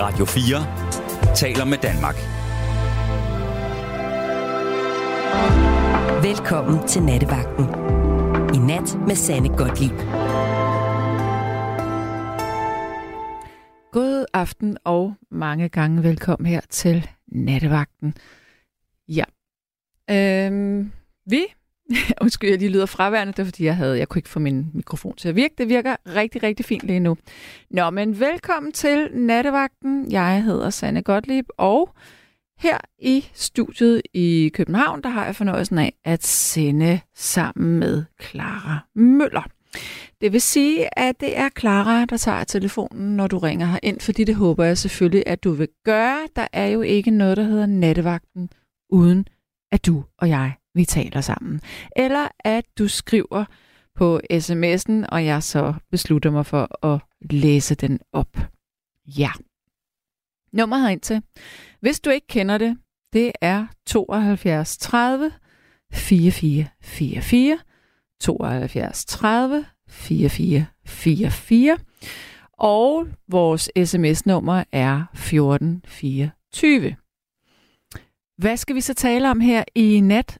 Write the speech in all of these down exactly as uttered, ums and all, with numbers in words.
Radio fire taler med Danmark. Velkommen til Nattevagten. I nat med Sanne Gottlieb. God aften og mange gange velkommen her til Nattevagten. Ja. Øhm, vi... Undskyld, jeg lige lyder fraværende, det er fordi, jeg, havde, jeg kunne ikke få min mikrofon til at virke. Det virker rigtig, rigtig fint lige nu. Nå, men velkommen til Nattevagten. Jeg hedder Sanne Gottlieb, og her i studiet i København, der har jeg fornøjelsen af at sende sammen med Clara Møller. Det vil sige, at det er Clara, der tager telefonen, når du ringer herind, fordi det håber jeg selvfølgelig, at du vil gøre. Der er jo ikke noget, der hedder Nattevagten, uden at du og jeg vi taler sammen. Eller at du skriver på sms'en, og jeg så beslutter mig for at læse den op. Ja. Nummeret herind til. Hvis du ikke kender det, det er syv to tre nul fire fire fire fire. syv to tre nul fire fire fire fire. Og vores sms-nummer er fjorten fireogtyve. Hvad skal vi så tale om her i nat?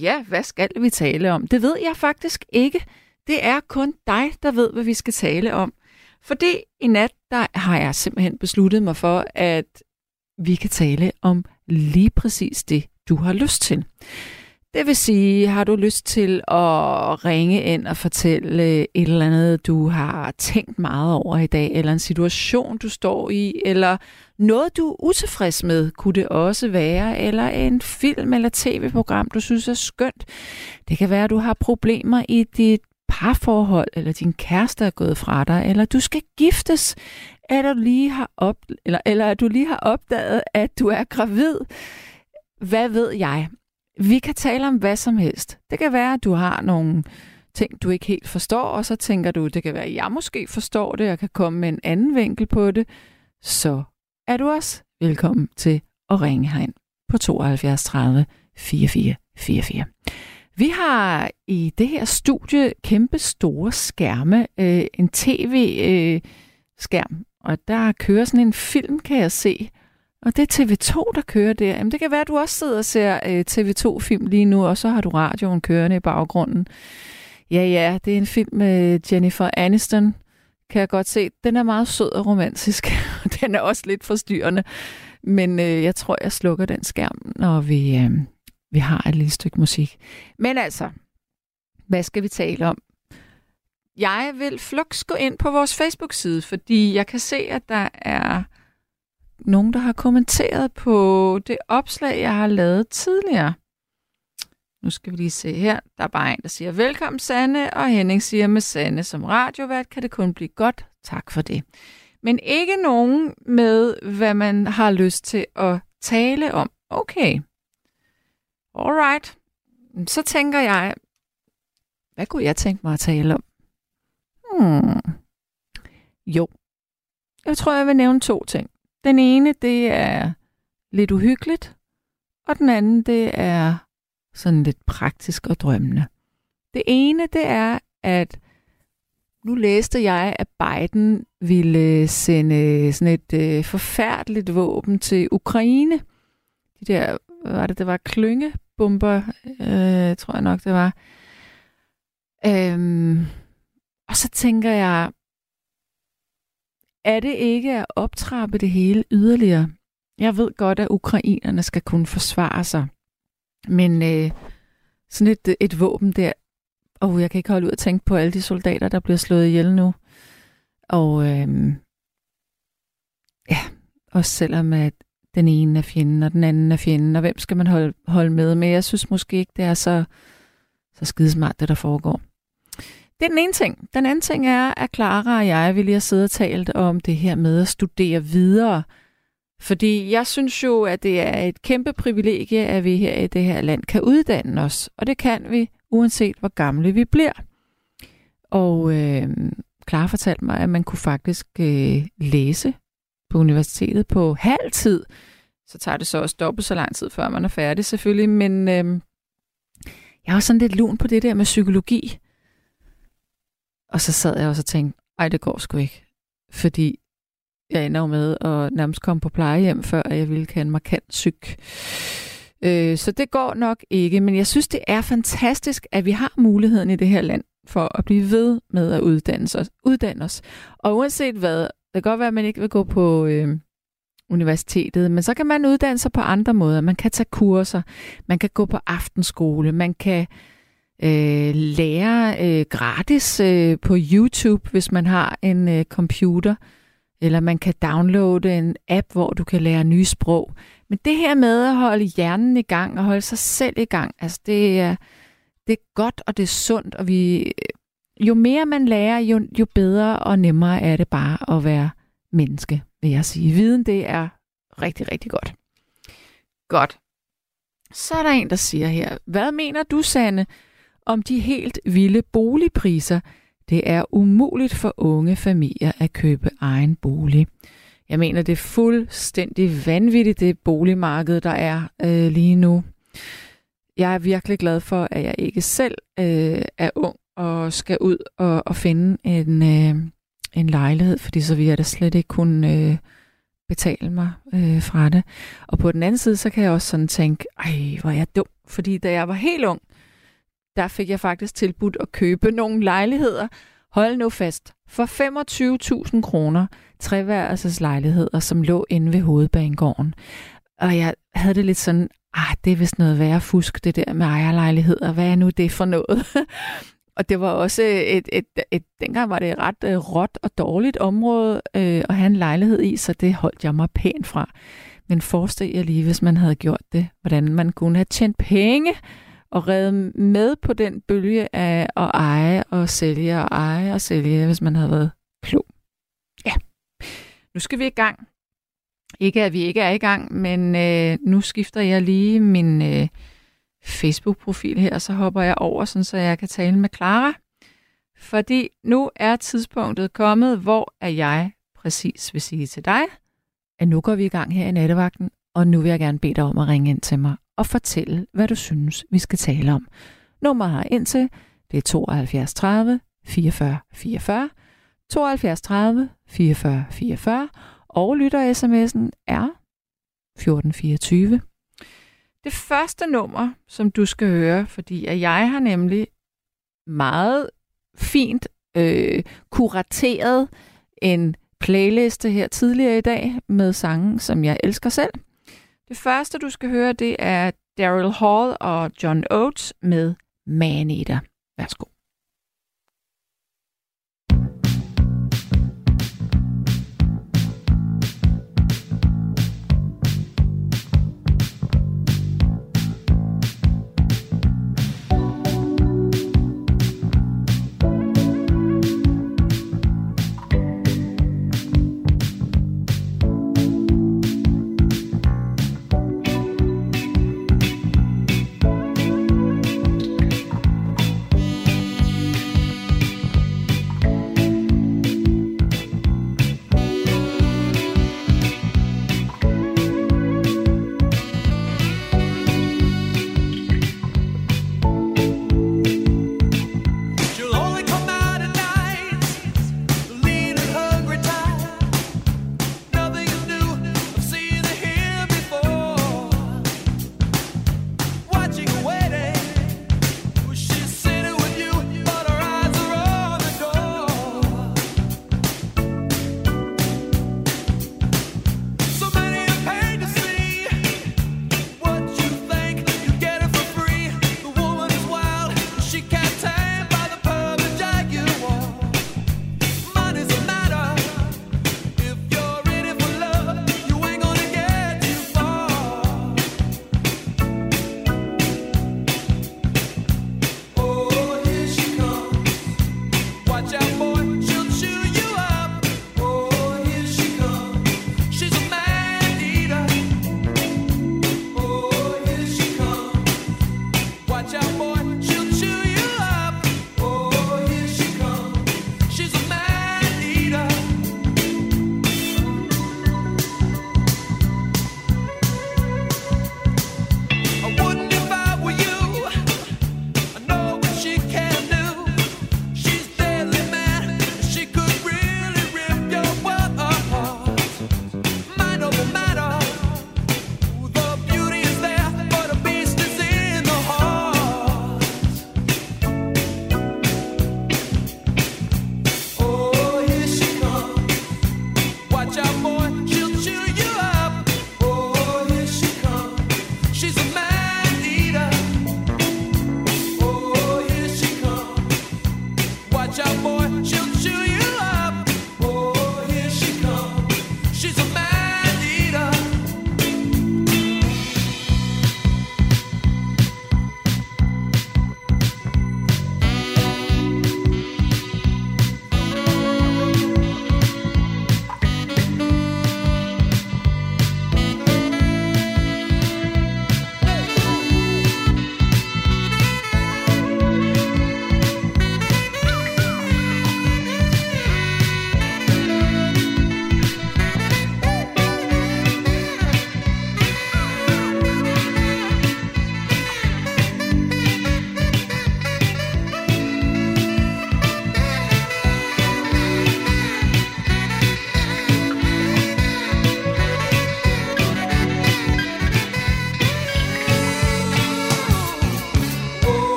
Ja, hvad skal vi tale om? Det ved jeg faktisk ikke. Det er kun dig, der ved, hvad vi skal tale om. Fordi i nat, der har jeg simpelthen besluttet mig for, at vi kan tale om lige præcis det, du har lyst til. Det vil sige, har du lyst til at ringe ind og fortælle et eller andet, du har tænkt meget over i dag, eller en situation, du står i, eller noget, du er utilfreds med, kunne det også være, eller en film eller tv-program, du synes er skønt. Det kan være, at du har problemer i dit parforhold, eller din kæreste er gået fra dig, eller du skal giftes, eller, du lige har op, eller, eller at du lige har opdaget, at du er gravid. Hvad ved jeg? Vi kan tale om hvad som helst. Det kan være, at du har nogle ting, du ikke helt forstår, og så tænker du, det kan være, at jeg måske forstår det, og kan komme med en anden vinkel på det. Så er du også velkommen til at ringe herind på syv to tre nul fire fire fire fire. Vi har i det her studie kæmpe store skærme, øh, en tv-skærm, og der kører sådan en film, kan jeg se. Og det er T V to, der kører der. Jamen, det kan være, at du også sidder og ser øh, T V to-film lige nu, og så har du radioen kørende i baggrunden. Ja, ja, det er en film med Jennifer Aniston, kan jeg godt se. Den er meget sød og romantisk, og den er også lidt forstyrrende. Men øh, jeg tror, jeg slukker den skærm, når vi, øh, vi har et lille stykke musik. Men altså, hvad skal vi tale om? Jeg vil fluks gå ind på vores Facebook-side, fordi jeg kan se, at der er nogen, der har kommenteret på det opslag, jeg har lavet tidligere. Nu skal vi lige se her. Der er bare en, der siger, velkommen Sanne, og Henning siger, med Sanne som radiovært kan det kun blive godt. Tak for det. Men ikke nogen med, hvad man har lyst til at tale om. Okay. Alright. Så tænker jeg, hvad kunne jeg tænke mig at tale om? Hmm. Jo. Jeg tror, jeg vil nævne to ting. Den ene, det er lidt uhyggeligt, og den anden, det er sådan lidt praktisk og drømmende. Det ene, det er, at nu læste jeg, at Biden ville sende sådan et øh, forfærdeligt våben til Ukraine. De der, hvad var det, det var klyngebomber, øh, tror jeg nok, det var. Øhm, og så tænker jeg, er det ikke at optrappe det hele yderligere? Jeg ved godt, at ukrainerne skal kunne forsvare sig. Men øh, sådan et, et våben der. Åh, oh, jeg kan ikke holde ud at tænke på alle de soldater, der bliver slået ihjel nu. Og øh, ja, også selvom at den ene er fjenden, og den anden er fjenden, og hvem skal man holde, holde med? Men jeg synes måske ikke, det er så, så skidesmart, det der foregår. Det er den ene ting. Den anden ting er, at Clara og jeg vil lige have siddet og talt om det her med at studere videre. Fordi jeg synes jo, at det er et kæmpe privilegie, at vi her i det her land kan uddanne os. Og det kan vi, uanset hvor gamle vi bliver. Og øh, Clara fortalte mig, at man kunne faktisk øh, læse på universitetet på halv tid. Så tager det så også dobbelt så lang tid, før man er færdig selvfølgelig. Men øh, jeg er jo sådan lidt lun på det der med psykologi. Og så sad jeg også og tænkte, ej, det går sgu ikke. Fordi jeg ender med at nærmest komme på plejehjem, før jeg ville kalde mig markant syg. Øh, så det går nok ikke, men jeg synes, det er fantastisk, at vi har muligheden i det her land for at blive ved med at uddanne os. Uddanne os. Og uanset hvad, det kan godt være, at man ikke vil gå på øh, universitetet, men så kan man uddanne sig på andre måder. Man kan tage kurser, man kan gå på aftenskole, man kan øh, lære øh, gratis øh, på YouTube, hvis man har en øh, computer, eller man kan downloade en app, hvor du kan lære nye sprog. Men det her med at holde hjernen i gang og holde sig selv i gang, altså det er, det er godt, og det er sundt, og vi, jo mere man lærer, jo, jo bedre og nemmere er det bare at være menneske, vil jeg sige. Viden, det er rigtig, rigtig godt. Godt. Så er der en, der siger her, hvad mener du, Sanne, om de helt vilde boligpriser? Det er umuligt for unge familier at købe egen bolig. Jeg mener, det er fuldstændig vanvittigt, det boligmarked, der er øh, lige nu. Jeg er virkelig glad for, at jeg ikke selv øh, er ung og skal ud og, og finde en, øh, en lejlighed, fordi så vil jeg da slet ikke kunne øh, betale mig øh, fra det. Og på den anden side, så kan jeg også sådan tænke, ej, hvor er jeg dum, fordi da jeg var helt ung, der fik jeg faktisk tilbudt at købe nogle lejligheder, hold nu fast, for femogtyve tusind kroner, treværelses lejligheder, som lå inde ved Hovedbanegården. Og jeg havde det lidt sådan, ah, det er vist noget værre fusk, det der med ejerlejligheder, hvad er nu det for noget? Og det var også et, et, et, dengang var det et ret uh, råt og dårligt område uh, at have en lejlighed i, så det holdt jeg mig pænt fra. Men forestil jer lige, hvis man havde gjort det, hvordan man kunne have tjent penge, og redde med på den bølge af at eje og sælge og eje og sælge, hvis man havde været klog. Ja, nu skal vi i gang. Ikke at vi ikke er i gang, men øh, nu skifter jeg lige min øh, Facebook-profil her, og så hopper jeg over, sådan, så jeg kan tale med Clara. Fordi nu er tidspunktet kommet, hvor er jeg præcis vil sige til dig, at nu går vi i gang her i nattevagten, og nu vil jeg gerne bede dig om at ringe ind til mig og fortælle, hvad du synes, vi skal tale om. Nummeret her ind til, det er tooghalvfjerds tredive fireogfyrre fireogfyrre, tooghalvfjerds tredive fireogfyrre fireogfyrre, og lytter sms'en er fjorten fireogtyve. Det første nummer, som du skal høre, fordi at jeg har nemlig meget fint øh, kurateret en playliste her tidligere i dag med sange, som jeg elsker selv. Det første, du skal høre, det er Daryl Hall og John Oates med Man Eater. Værsgo.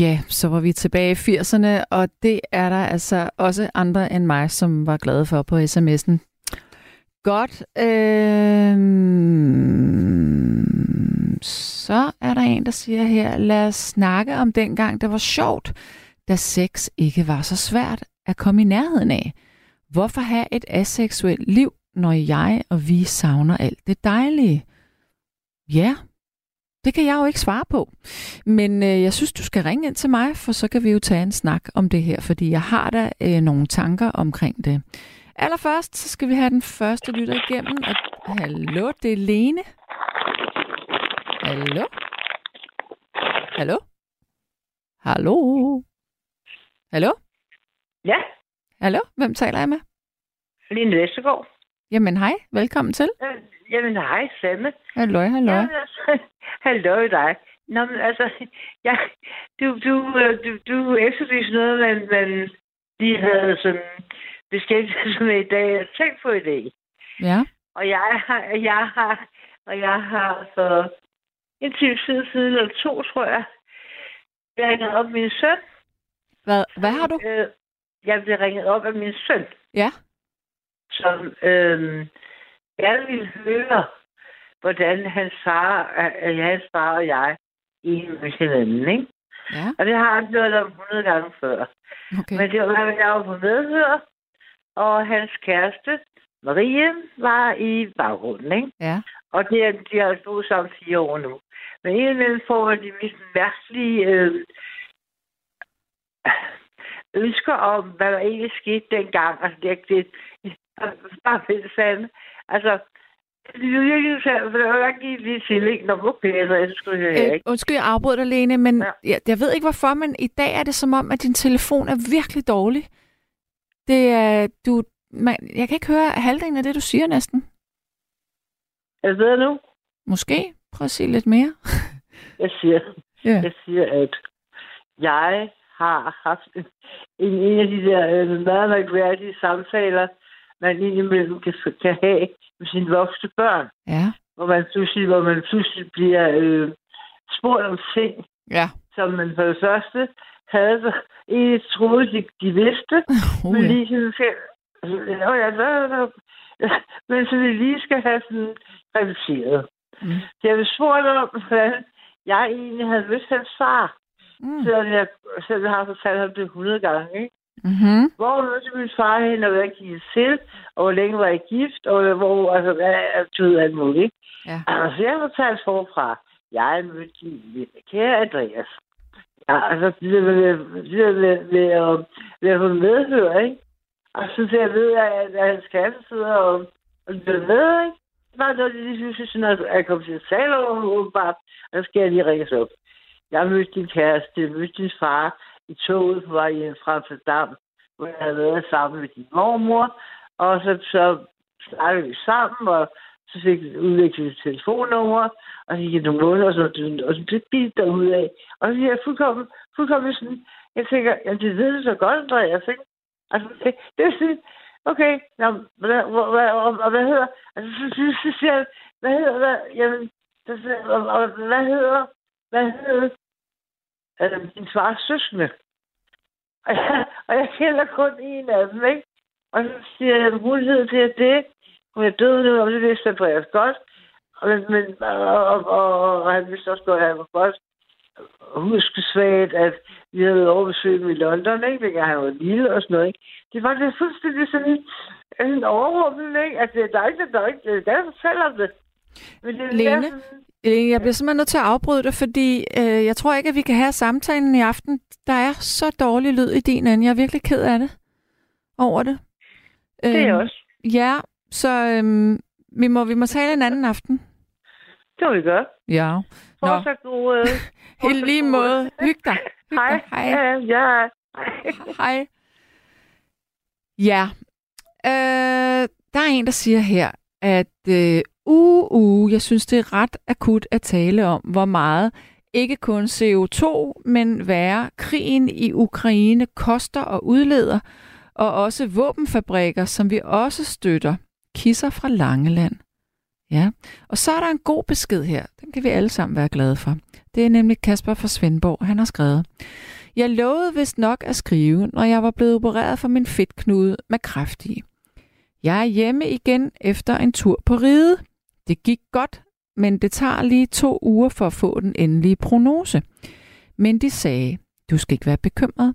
Ja, så var vi tilbage i firserne, og det er der altså også andre end mig, som var glade for på sms'en. Godt. Øh... Så er der en, der siger her, lad os snakke om dengang, det var sjovt, da sex ikke var så svært at komme i nærheden af. Hvorfor have et aseksuelt liv, når jeg og vi savner alt det dejlige? Ja, det kan jeg jo ikke svare på. Men øh, jeg synes, du skal ringe ind til mig, for så kan vi jo tage en snak om det her, fordi jeg har da øh, nogle tanker omkring det. Allerførst, så skal vi have den første lytter igennem. Og hallo, det er Lene. Hallo? Hallo? Hallo? Hallo? Ja? Hallo? Hvem taler jeg med? Lene Vestergaard. Jamen hej, velkommen til. Øh, jamen hej, Sanne. Hallo, hallo. Jamen, altså, hallo i dig. Nå, men altså, ja, du, du, du, du efterlyser noget, man, man lige havde som beskæftiget sig med i dag. Tænk på i dag. Ja. Og jeg har, jeg har, og jeg har for en time siden, siden eller to, tror jeg, jeg ringede op min søn. Hvad, hvad har du? Øh, jeg blev ringet op af min søn. Ja. Som øh, jeg ville høre, hvordan hans far, hans far og jeg i med hinanden, ikke? Ja. Og det har han hørt om hundrede gange før. Okay. Men det var, jeg var på medhør, og hans kæreste, Marie, var i baggrunden, ikke? Ja. Og det er, de har boet sammen fire år nu. Men en imellem får de mest mærkelige øh, ønsker om, hvad der egentlig skete dengang. Altså, det er det, bare fedt sandt. Altså, det er virkelig sandt, for det var ikke lige til, ikke? Nå, okay, så jeg skulle høre, ikke? Øh, undskyld, jeg afbryder, Lene, men ja. jeg, jeg ved ikke hvorfor, men i dag er det som om, at din telefon er virkelig dårlig. Det er, du, man, jeg kan ikke høre halvdelen af det, du siger næsten. Er det bedre nu? Måske. Prøv at sige lidt mere. jeg, siger, yeah. jeg siger, at jeg har haft en, en af de der uh, meget mærkværdige samtaler, man indimellem kan, kan have med sine voksne børn. Yeah. Hvor, man pludselig, hvor man pludselig bliver øh, spurgt om ting, yeah. som man for det første havde så egentlig troede, de, de vidste. Uh, men yeah. lige sådan selv. Nå ja, så... Men så vi lige skal have sådan reduceret. Mm. Så jeg blev spurgt om, hvordan jeg egentlig havde mødt hans far. Mm. Selvom jeg, selvom jeg har fortalt ham det hundrede gange. Ikke? Mm-hmm. Hvor mødte min far hen, og hvad jeg gik til, og hvor længe var jeg gift, og hvor, altså, hvad er det alt muligt. Ja. Altså, så jeg har fortalt forfra, jeg mødte min kære Andreas. Ja, altså, det der med at få medhør, ikke? Og så jeg ved, at, at hans kæreste sidder og lytter med, ikke? Det var noget, de lige synes, at jeg kom til at tale over, åbenbart. Og så skal jeg lige ringes op. Jeg mødte din kæreste, jeg mødte din far i toget på vej hjem fra Amsterdam, hvor jeg havde været sammen med din mormor. Og så, så snakkede vi sammen, og så fik vi udviklet et telefonnummer, og så gik jeg nogle måneder, og så blev det derude af. Og så siger jeg fuldkommen, fuldkommen sådan, jeg tænker, jamen det ved du så godt, Andreas, ikke? Altså, det, det er sådan, okay, jamen, hvad, hvad, og hvad hedder, altså, så, så siger jeg, hvad hedder, hvad, jamen, så, og, og, hvad hedder, hvad hedder, altså, min fars søskende. Og jeg, og jeg kender kun en af dem, ikke? Og så siger jeg, at hun hedder det og det, hun er død nu, og det vidste Andreas godt, og, men, og, og, og, og han vidste også godt, at han var godt. Husk svagt, at vi havde været overbesøgende i London, ikke? Hvilket han var lille og sådan noget, ikke? Det var det fuldstændig sådan en overrumpel, ikke? At det er dig, der ikke det er der fortæller om det. Men det er Lene, sådan... Lene, jeg bliver simpelthen nødt til at afbryde dig, fordi øh, jeg tror ikke, at vi kan have samtalen i aften. Der er så dårlig lyd i din ende. Jeg er virkelig ked af det. Over det. Øh, det er også. Ja, så øh, vi, må, vi må tale en anden aften. Det må vi gøre. Ja. Fortsat gode. I lige måde. Hyg dig. Hyg dig. Hej. Hej. Ja. Hej. Ja. Øh, der er en, der siger her, at øh, uh, uh, jeg synes, det er ret akut at tale om, hvor meget ikke kun C O to, men værre krigen i Ukraine koster og udleder, og også våbenfabrikker, som vi også støtter. Kisser fra Langeland. Ja, og så er der en god besked her. Den kan vi alle sammen være glade for. Det er nemlig Kasper fra Svendborg. Han har skrevet: Jeg lovede vist nok at skrive, når jeg var blevet opereret for min fedtknude med kræft i. Jeg er hjemme igen efter en tur på ride. Det gik godt, men det tager lige to uger for at få den endelige prognose. Men de sagde, du skal ikke være bekymret.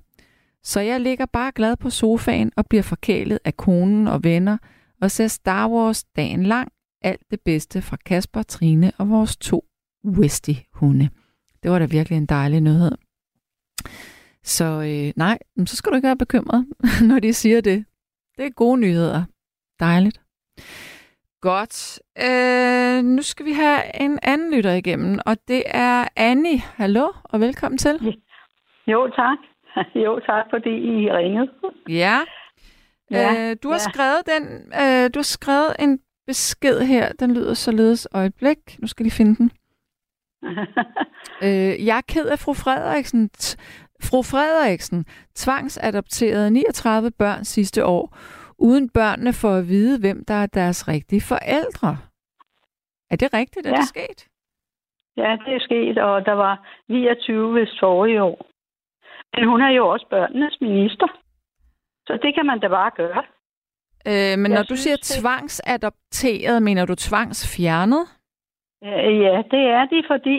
Så jeg ligger bare glad på sofaen og bliver forkælet af konen og venner og ser Star Wars dagen lang. Alt det bedste fra Kasper, Trine og vores to Westie-hunde. Det var da virkelig en dejlig nyhed. Så øh, nej, så skal du ikke være bekymret, når de siger det. Det er gode nyheder. Dejligt. Godt. Øh, nu skal vi have en anden lytter igennem, og det er Annie. Hallo og velkommen til. Jo, tak. Jo, tak, fordi I ringede. Ja. ja øh, du har ja. skrevet den. Øh, du har skrevet en besked her, den lyder således, øjeblik, nu skal de finde den. øh, jeg er ked af fru Frederiksen. Fru Frederiksen tvangsadopterede niogtredive børn sidste år, uden børnene får at vide, hvem der er deres rigtige forældre. Er det rigtigt, at ja. det er sket? Ja, det er sket, og der var niogtyve ved forrige år. Men hun er jo også børnenes minister, så det kan man da bare gøre. Øh, men jeg når du siger det... tvangsadopteret, mener du tvangsfjernet? Ja, det er det, fordi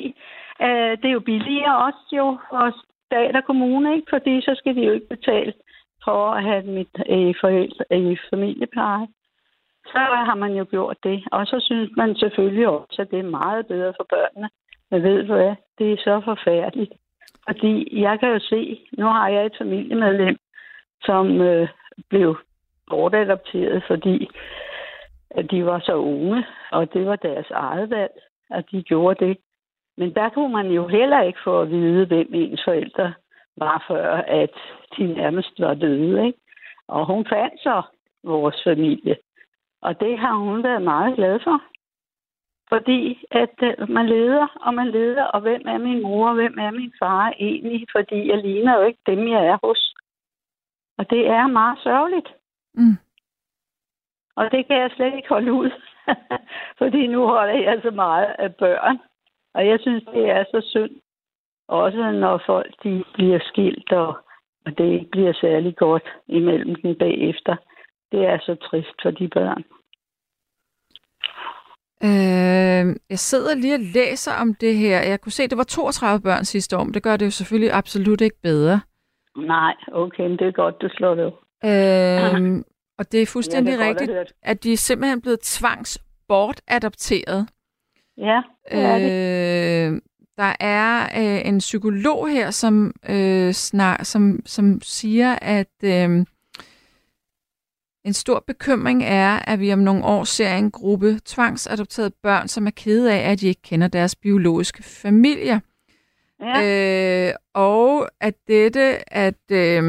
øh, det er jo billigere også jo for stat og kommune, ikke? Fordi så skal de jo ikke betale for at have dem i, øh, forældre, øh, familiepleje. Så har man jo gjort det, og så synes man selvfølgelig også, at det er meget bedre for børnene. Men ved du hvad, det er så forfærdeligt. Fordi jeg kan jo se, nu har jeg et familiemedlem, som øh, blev bortadopteret, fordi de var så unge, og det var deres eget valg, at de gjorde det. Men der kunne man jo heller ikke få at vide, hvem ens forældre var, før at de nærmest var døde, ikke? Og hun fandt så vores familie, og det har hun været meget glad for. Fordi at man leder, og man leder, og hvem er min mor, og hvem er min far egentlig? Fordi jeg ligner jo ikke dem, jeg er hos. Og det er meget sørgeligt. Mm. Og det kan jeg slet ikke holde ud, fordi nu holder jeg så meget af børn, og jeg synes, det er så synd, også når folk de bliver skilt, og, og det ikke bliver særlig godt imellem dem bagefter. Det er så trist for de børn. Øh, jeg sidder lige og læser om det her. Jeg kunne se, at det var toogtredive børn sidste år, det gør det jo selvfølgelig absolut ikke bedre. Nej, okay, det er godt, du slår det op. Øhm, og det er fuldstændig ja, det er rigtigt, godt, at de er simpelthen blevet tvangsbortadopteret. Ja, det er det. Øh, der er øh, en psykolog her, som, øh, snar, som, som siger, at øh, en stor bekymring er, at vi om nogle år ser en gruppe tvangsadopterede børn, som er kede af, at de ikke kender deres biologiske familier. Ja. Øh, og at dette, at... Øh,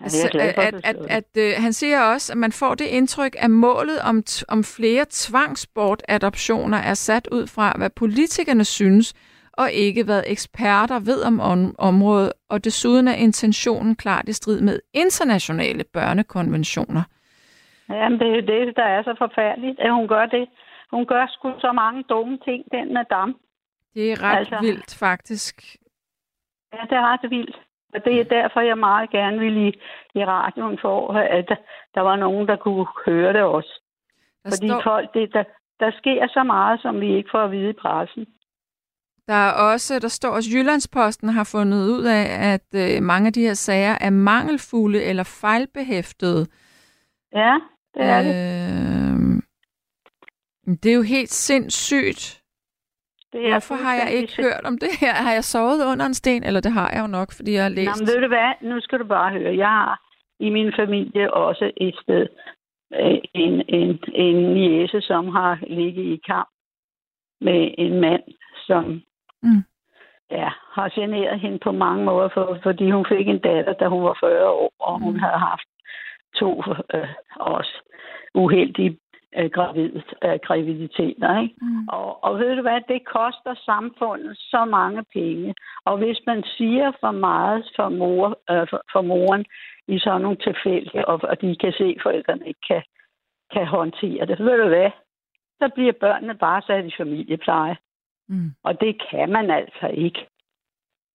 Altså, ja, for, at, at, at, at øh, han siger også, at man får det indtryk, at målet om, t- om flere tvangsbortadoptioner er sat ud fra, hvad politikerne synes, og ikke hvad eksperter ved om om- området, og desuden er intentionen klart i strid med internationale børnekonventioner. Jamen, det er jo det, der er så forfærdeligt, at hun gør det. Hun gør sgu så mange dumme ting, den madame. Det er ret altså... vildt, faktisk. Ja, det er ret vildt. Og det er derfor, jeg meget gerne ville i, i radioen for, at der var nogen, der kunne høre det også. Der Fordi står... folk, det, der, der sker så meget, som vi ikke får at vide i pressen. Der er også, der står også, Jyllandsposten har fundet ud af, at øh, mange af de her sager er mangelfulde eller fejlbehæftede. Ja, det er øh... det. Det er jo helt sindssygt. Hvorfor har jeg ikke hørt om det her? Har jeg sovet under en sten? Eller det har jeg jo nok, fordi jeg har læst. Nå, men ved du hvad? Nu skal du bare høre. Jeg har i min familie også et sted en, en, en niece, som har ligget i kamp med en mand, som mm. ja, har generet hende på mange måder, for, fordi hun fik en datter, da hun var fyrre år, og hun havde haft to øh, også uheldige Gravid, øh, graviditeter, ikke? Mm. Og, og ved du hvad, det koster samfundet så mange penge. Og hvis man siger for meget for, mor, øh, for, for moren i sådan nogle tilfælde, og, og de kan se, at forældrene ikke kan kan håndtere det. Ved du hvad? Så bliver børnene bare sat i familiepleje. Mm. Og det kan man altså ikke.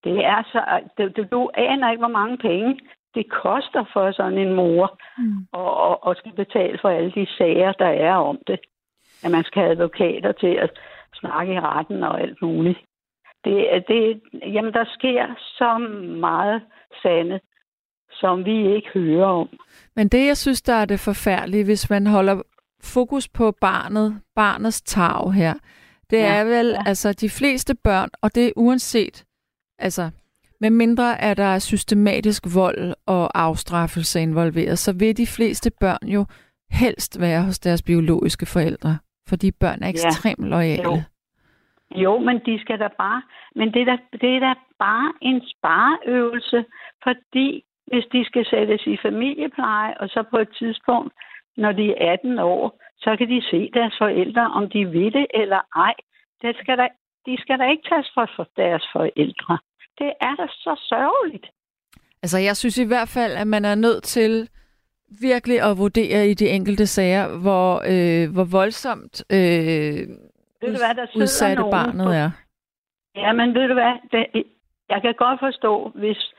Det er så, du, du aner ikke, hvor mange penge det koster for sådan en mor mm. og, og, og skal betale for alle de sager, der er om det. At man skal have advokater til at snakke i retten og alt muligt. Det, det, jamen, der sker så meget Sanne, som vi ikke hører om. Men det, jeg synes, der er det forfærdelige, hvis man holder fokus på barnet, barnets tarv her, det ja, er vel ja. altså de fleste børn, og det er uanset, altså med mindre er der systematisk vold og afstraffelse involveret, så vil de fleste børn jo helst være hos deres biologiske forældre, fordi børn er ekstremt ja. loyale. Jo. Jo, men de skal da bare... Men det er da, det er da bare en spareøvelse, fordi hvis de skal sættes i familiepleje, og så på et tidspunkt, når de er atten år, så kan de se deres forældre, om de vil det eller ej. Det skal da, de skal da ikke tages fra deres forældre. Det er da så sørgeligt. Altså, jeg synes i hvert fald, at man er nødt til virkelig at vurdere i de enkelte sager, hvor, øh, hvor voldsomt... Øh Ved du hvad, der sidder nogen... barnet er. Ja, men ved du hvad, det, jeg kan godt forstå, hvis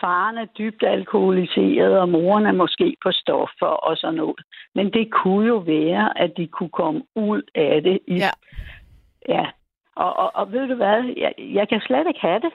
faren er dybt alkoholiseret, og moren er måske på stoffer og sådan noget. Men det kunne jo være, at de kunne komme ud af det. I... Ja. Ja. Og, og, og ved du hvad, jeg, jeg kan slet ikke have det.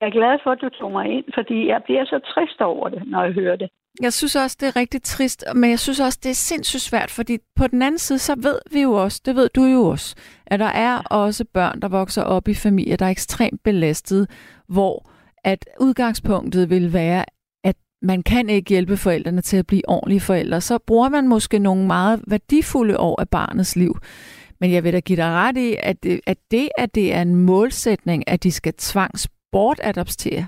Jeg er glad for, at du tog mig ind, fordi jeg bliver så trist over det, når jeg hører det. Jeg synes også, det er rigtig trist, men jeg synes også, det er sindssygt svært, fordi på den anden side, så ved vi jo også, det ved du jo også, at der er også børn, der vokser op i familier, der er ekstremt belastede, hvor at udgangspunktet vil være, at man kan ikke hjælpe forældrene til at blive ordentlige forældre. Så bruger man måske nogle meget værdifulde år af barnets liv. Men jeg vil da give dig ret i, at det, at det, at det er en målsætning, at de skal tvangsbortadoptere,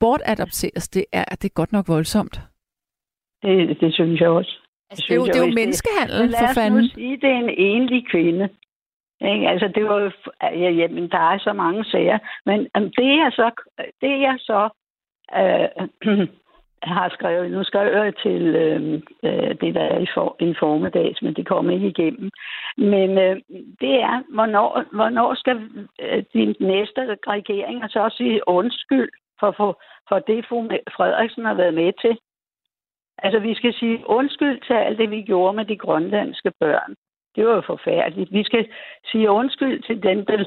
bortadopteres, det er, det er godt nok voldsomt. Det, det synes jeg også. Det, synes det, jeg det er jo menneskehandel, for fanden. Lad os nu sige, det er en enlig kvinde. Ikke? Altså, det var jo... Ja, jamen, der er så mange sager. Men um, det jeg så, det jeg så øh, har skrevet... Nu skriver jeg til øh, det, der er i, for, i formiddags, men det kommer ikke igennem. Men øh, det er, hvornår, hvornår skal øh, din næste regering så også sige undskyld for, for, for det, Frederiksen har været med til? Altså, vi skal sige undskyld til alt det, vi gjorde med de grønlandske børn. Det var jo forfærdeligt. Vi skal sige undskyld til den, der,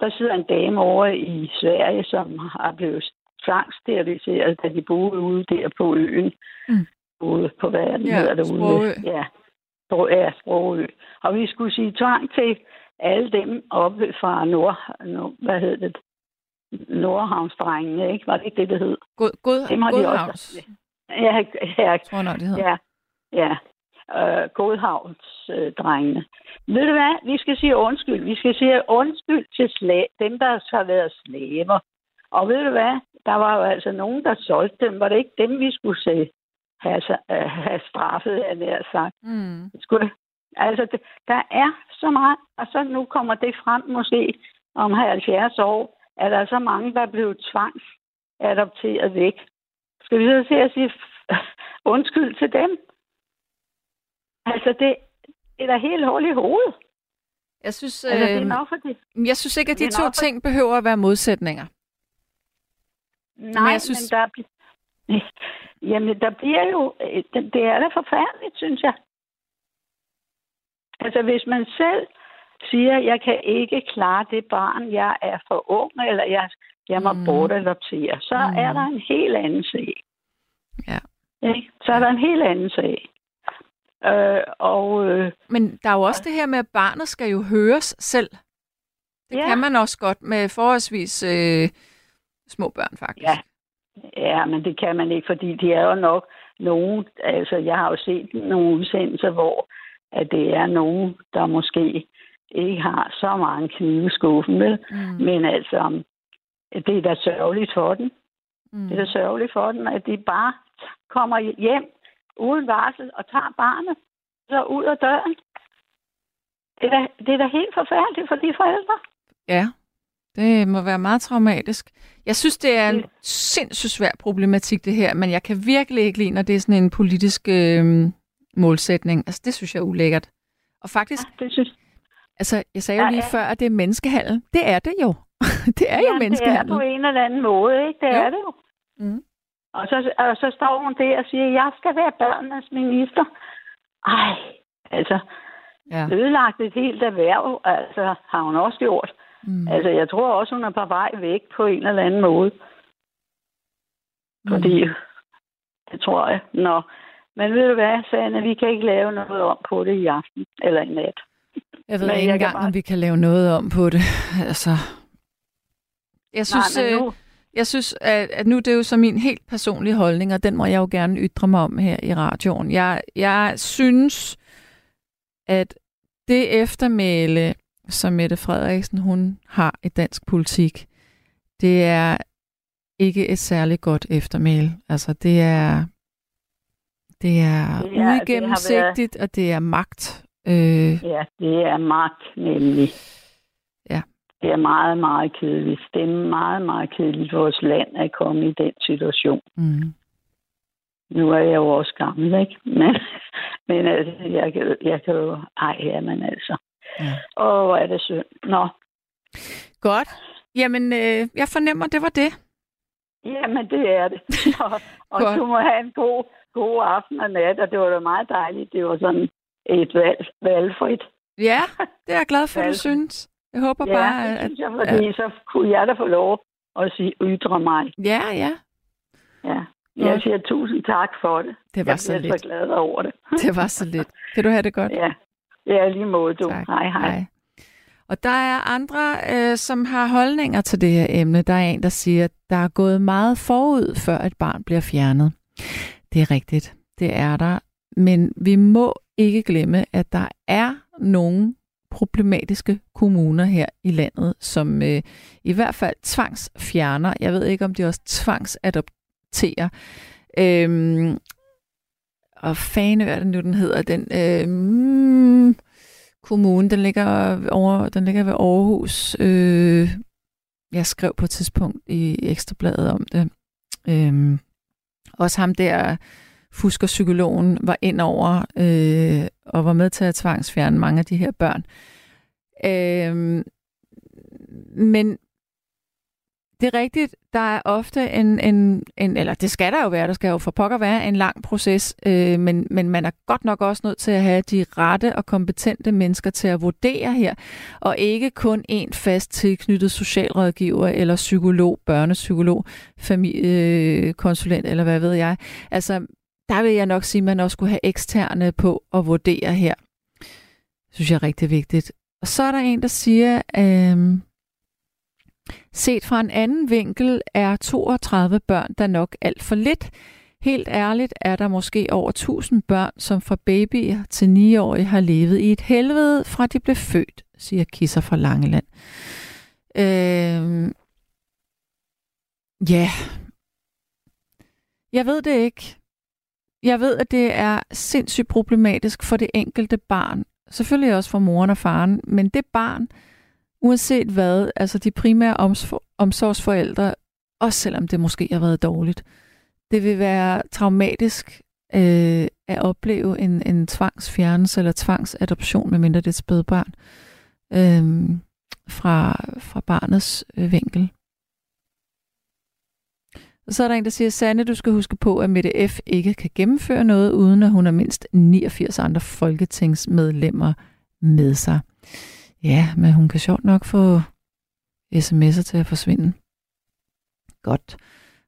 der sidder en dame over i Sverige, som har blevet tvangssteriliseret, da de boede ude der på øen. Mm. Ude på verden, ja, hedder det ude. Ja, ja, Sprogø. Og vi skulle sige tvang til alle dem oppe fra Nord... Nord hvad hed det? Nordhavnsdrengene, ikke? Var det ikke det, det hed? God, god, dem har god de også. Ja, ja, tror nok, det hedder. Ja, ja. Øh, Godhavnsdrengene. Øh, Ved du hvad? Vi skal sige undskyld. Vi skal sige undskyld til sla- dem, der har været slaver. Og ved du hvad? Der var jo altså nogen, der solgte dem. Var det ikke dem, vi skulle se, have, have straffet, jeg nær sagt? Mm. Skulle det? Altså, det, der er så meget, og så nu kommer det frem måske om halvfjerds år, at der er så mange, der er blevet tvangsadopteret væk. Skal vi så se at sige undskyld til dem? Altså, det, det er da helt hul i hovedet. Jeg synes, altså, det er nok for det. Jeg synes ikke, at de to ting det. behøver at være modsætninger. Nej, men, jeg synes... men der, jamen, der bliver jo... Det er da forfærdeligt, synes jeg. Altså, hvis man selv siger, jeg kan ikke klare det barn, jeg er for ung, eller jeg... Jeg må mm. bortadoptere. Så mm. er der en helt anden sag. Ja. Ikke? Så er der en helt anden sag. Øh, og, øh, Men der er jo også det her med, at barnet skal jo høres selv. Det ja. kan man også godt med forholdsvis øh, små børn, faktisk. Ja. ja, men det kan man ikke, fordi de er jo nok nogen... Altså, jeg har jo set nogle udsendelser, hvor at det er nogen, der måske ikke har så mange knive i skuffen med. Mm. Men altså... Det er da sørgeligt for den. Mm. Det er da sørgeligt for den, at de bare kommer hjem uden varsel og tager barnet så ud af døren. Det er da, det er da helt forfærdeligt for de forældre. Ja, det må være meget traumatisk. Jeg synes, det er en sindssygt svær problematik, det her, men jeg kan virkelig ikke lide, når det er sådan en politisk øh, målsætning. Altså, det synes jeg er ulækkert. Og faktisk, ja, det synes... altså, jeg sagde jo lige ja, ja. før, at det er menneskehandel. Det er det jo. det er jo ja, menneskehandel. Det er på en eller anden måde, ikke? Det jo. er det jo. Mm. Og, så, og så står hun der og siger, jeg skal være børnenes minister. Ej, altså, ja. ødelagt et helt erhverv, altså, har hun også gjort. Mm. Altså, jeg tror også, hun er på vej væk på en eller anden måde. Mm. Fordi, det tror jeg. Nå, men ved du hvad, Sanne, vi kan ikke lave noget om på det i aften eller i nat. Jeg ved men ikke jeg engang, bare... om vi kan lave noget om på det. Altså, jeg synes, Nej, nu... jeg synes at, at nu det er jo så min helt personlige holdning, og den må jeg jo gerne ytre mig om her i radioen. Jeg, jeg synes, at det eftermæle, som Mette Frederiksen hun har i dansk politik, det er ikke et særligt godt eftermæle. Altså, det er... Det er ja, uigennemsigtigt, det været... og det er magt. Øh... Ja, det er magt, nemlig. Ja. Det er meget, meget kedeligt. Det er meget, meget kedeligt. Vores land er kommet i den situation. Mm. Nu er jeg jo også gammel, ikke? Men, men altså, jeg, jeg kan jo... Ej, ja, men altså. Ja. Åh, hvor er det synd. Nå. Godt. Jamen, øh, jeg fornemmer, det var det. Jamen, det er det. Og, og du må have en god... God aften og nat, og det var da meget dejligt. Det var sådan et valg, valgfrit. Ja, det er jeg glad for, du synes. Jeg håber ja, bare... Ja, det synes jeg, fordi ja. så kunne jeg da få lov at sige, ytre mig. Ja, ja. Ja, jeg siger tusind tak for det. Det var jeg så lidt. Jeg er så glad over det. Det var så lidt. Kan du have det godt? Ja, ja lige måde, du. Tak. Hej, hej. hej. Og der er andre, øh, som har holdninger til det her emne. Der er en, der siger, at der er gået meget forud, før et barn bliver fjernet. Det er rigtigt, det er der. Men vi må ikke glemme, at der er nogle problematiske kommuner her i landet, som øh, i hvert fald tvangsfjerner. Jeg ved ikke, om de også tvangsadopterer. Øhm, og Fanø er det nu, den hedder. Den øh, kommune, den ligger, over, den ligger ved Aarhus. Øh, jeg skrev på et tidspunkt i Ekstrabladet om det. Øh, Også ham der, fuskerpsykologen, var indover øh, og var med til at tvangsfjerne mange af de her børn. Øh, men det er rigtigt, der er ofte en, en, en, eller det skal der jo være, der skal jo for pokker være en lang proces, øh, men, men man er godt nok også nødt til at have de rette og kompetente mennesker til at vurdere her, og ikke kun en fast tilknyttet socialrådgiver eller psykolog, børnepsykolog, familiekonsulent eller hvad ved jeg. Altså, der vil jeg nok sige, at man også skulle have eksterne på at vurdere her. Det synes jeg er rigtig vigtigt. Og så er der en, der siger... Øh, set fra en anden vinkel er toogtredive børn der nok alt for lidt. Helt ærligt er der måske over tusind børn, som fra babyer til niårige har levet i et helvede, fra de blev født, siger Kisser fra Langeland. Øh... Ja. Jeg ved det ikke. Jeg ved, at det er sindssygt problematisk for det enkelte barn. Selvfølgelig også for moren og faren, men det barn... Uanset hvad, altså de primære omsorg, omsorgsforældre, også selvom det måske har været dårligt, det vil være traumatisk øh, at opleve en, en tvangsfjernelse eller tvangsadoption, medmindre det er et spædbarn, øh, fra, fra barnets øh, vinkel. Og så er der en, der siger, Sanne, du skal huske på, at Mette F. ikke kan gennemføre noget, uden at hun har mindst niogfirs andre folketingsmedlemmer med sig. Ja, men hun kan sjovt nok få sms'er til at forsvinde. Godt.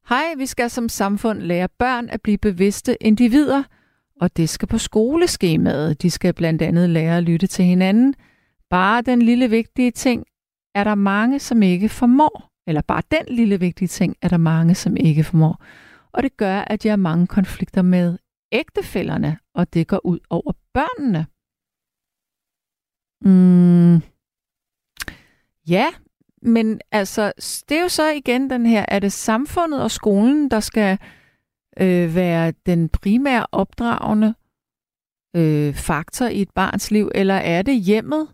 Hej, vi skal som samfund lære børn at blive bevidste individer, og det skal på skoleskemaet. De skal blandt andet lære at lytte til hinanden. Bare den lille vigtige ting er der mange, som ikke formår. Eller bare den lille vigtige ting er der mange, som ikke formår. Og det gør, at de har mange konflikter med ægtefællerne, og det går ud over børnene. Mm. Ja, men altså, det er jo så igen den her, er det samfundet og skolen, der skal øh, være den primære opdragende øh, faktor i et barns liv, eller er det hjemmet,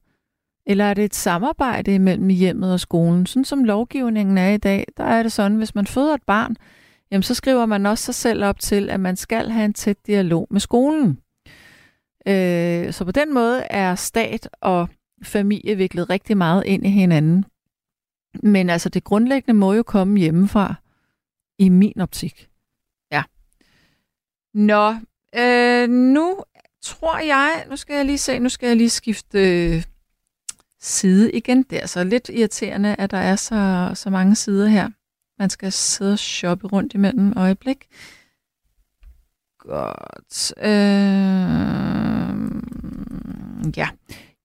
eller er det et samarbejde mellem hjemmet og skolen? Sådan som lovgivningen er i dag, der er det sådan, hvis man føder et barn, jamen så skriver man også sig selv op til, at man skal have en tæt dialog med skolen. Øh, så på den måde er stat og familie viklet rigtig meget ind i hinanden. Men altså det grundlæggende må jo komme hjemmefra, i min optik. Ja. Nå, øh, nu tror jeg, nu skal jeg lige se, nu skal jeg lige skifte øh, side igen der. Så lidt irriterende, at der er så, så mange sider her. Man skal sidde og shoppe rundt imellem øjeblik. Godt. Øh, ja.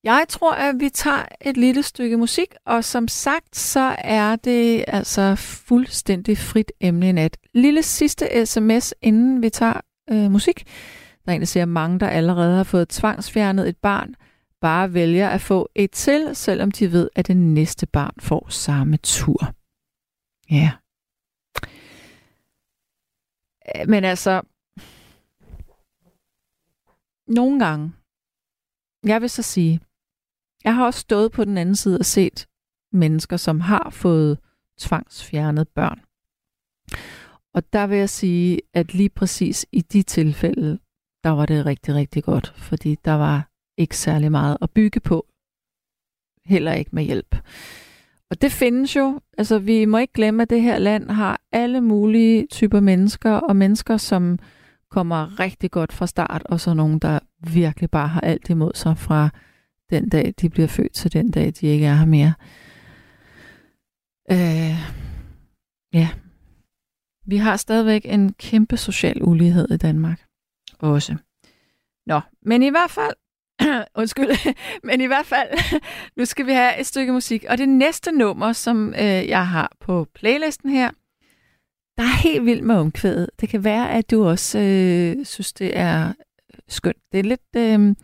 Jeg tror, at vi tager et lille stykke musik, og som sagt, så er det altså fuldstændig frit emne i nat. Lille sidste sms, inden vi tager øh, musik. Der er en, der siger, at mange, der allerede har fået tvangsfjernet et barn, bare vælger at få et til, selvom de ved, at det næste barn får samme tur. Ja. Yeah. Men altså, nogle gange, jeg vil så sige, jeg har også stået på den anden side og set mennesker, som har fået tvangsfjernet børn. Og der vil jeg sige, at lige præcis i de tilfælde, der var det rigtig, rigtig godt, fordi der var ikke særlig meget at bygge på, heller ikke med hjælp. Og det findes jo, altså vi må ikke glemme, at det her land har alle mulige typer mennesker, og mennesker, som kommer rigtig godt fra start, og så nogen, der virkelig bare har alt imod sig fra den dag, de bliver født, til den dag, de ikke er her mere. Øh, ja. Vi har stadigvæk en kæmpe social ulighed i Danmark. Også. Nå, men i hvert fald, undskyld, men i hvert fald, nu skal vi have et stykke musik. Og det næste nummer, som øh, jeg har på playlisten her, der er helt vildt med omkvædet. Det kan være, at du også øh, synes, det er skønt. Det er lidt øh,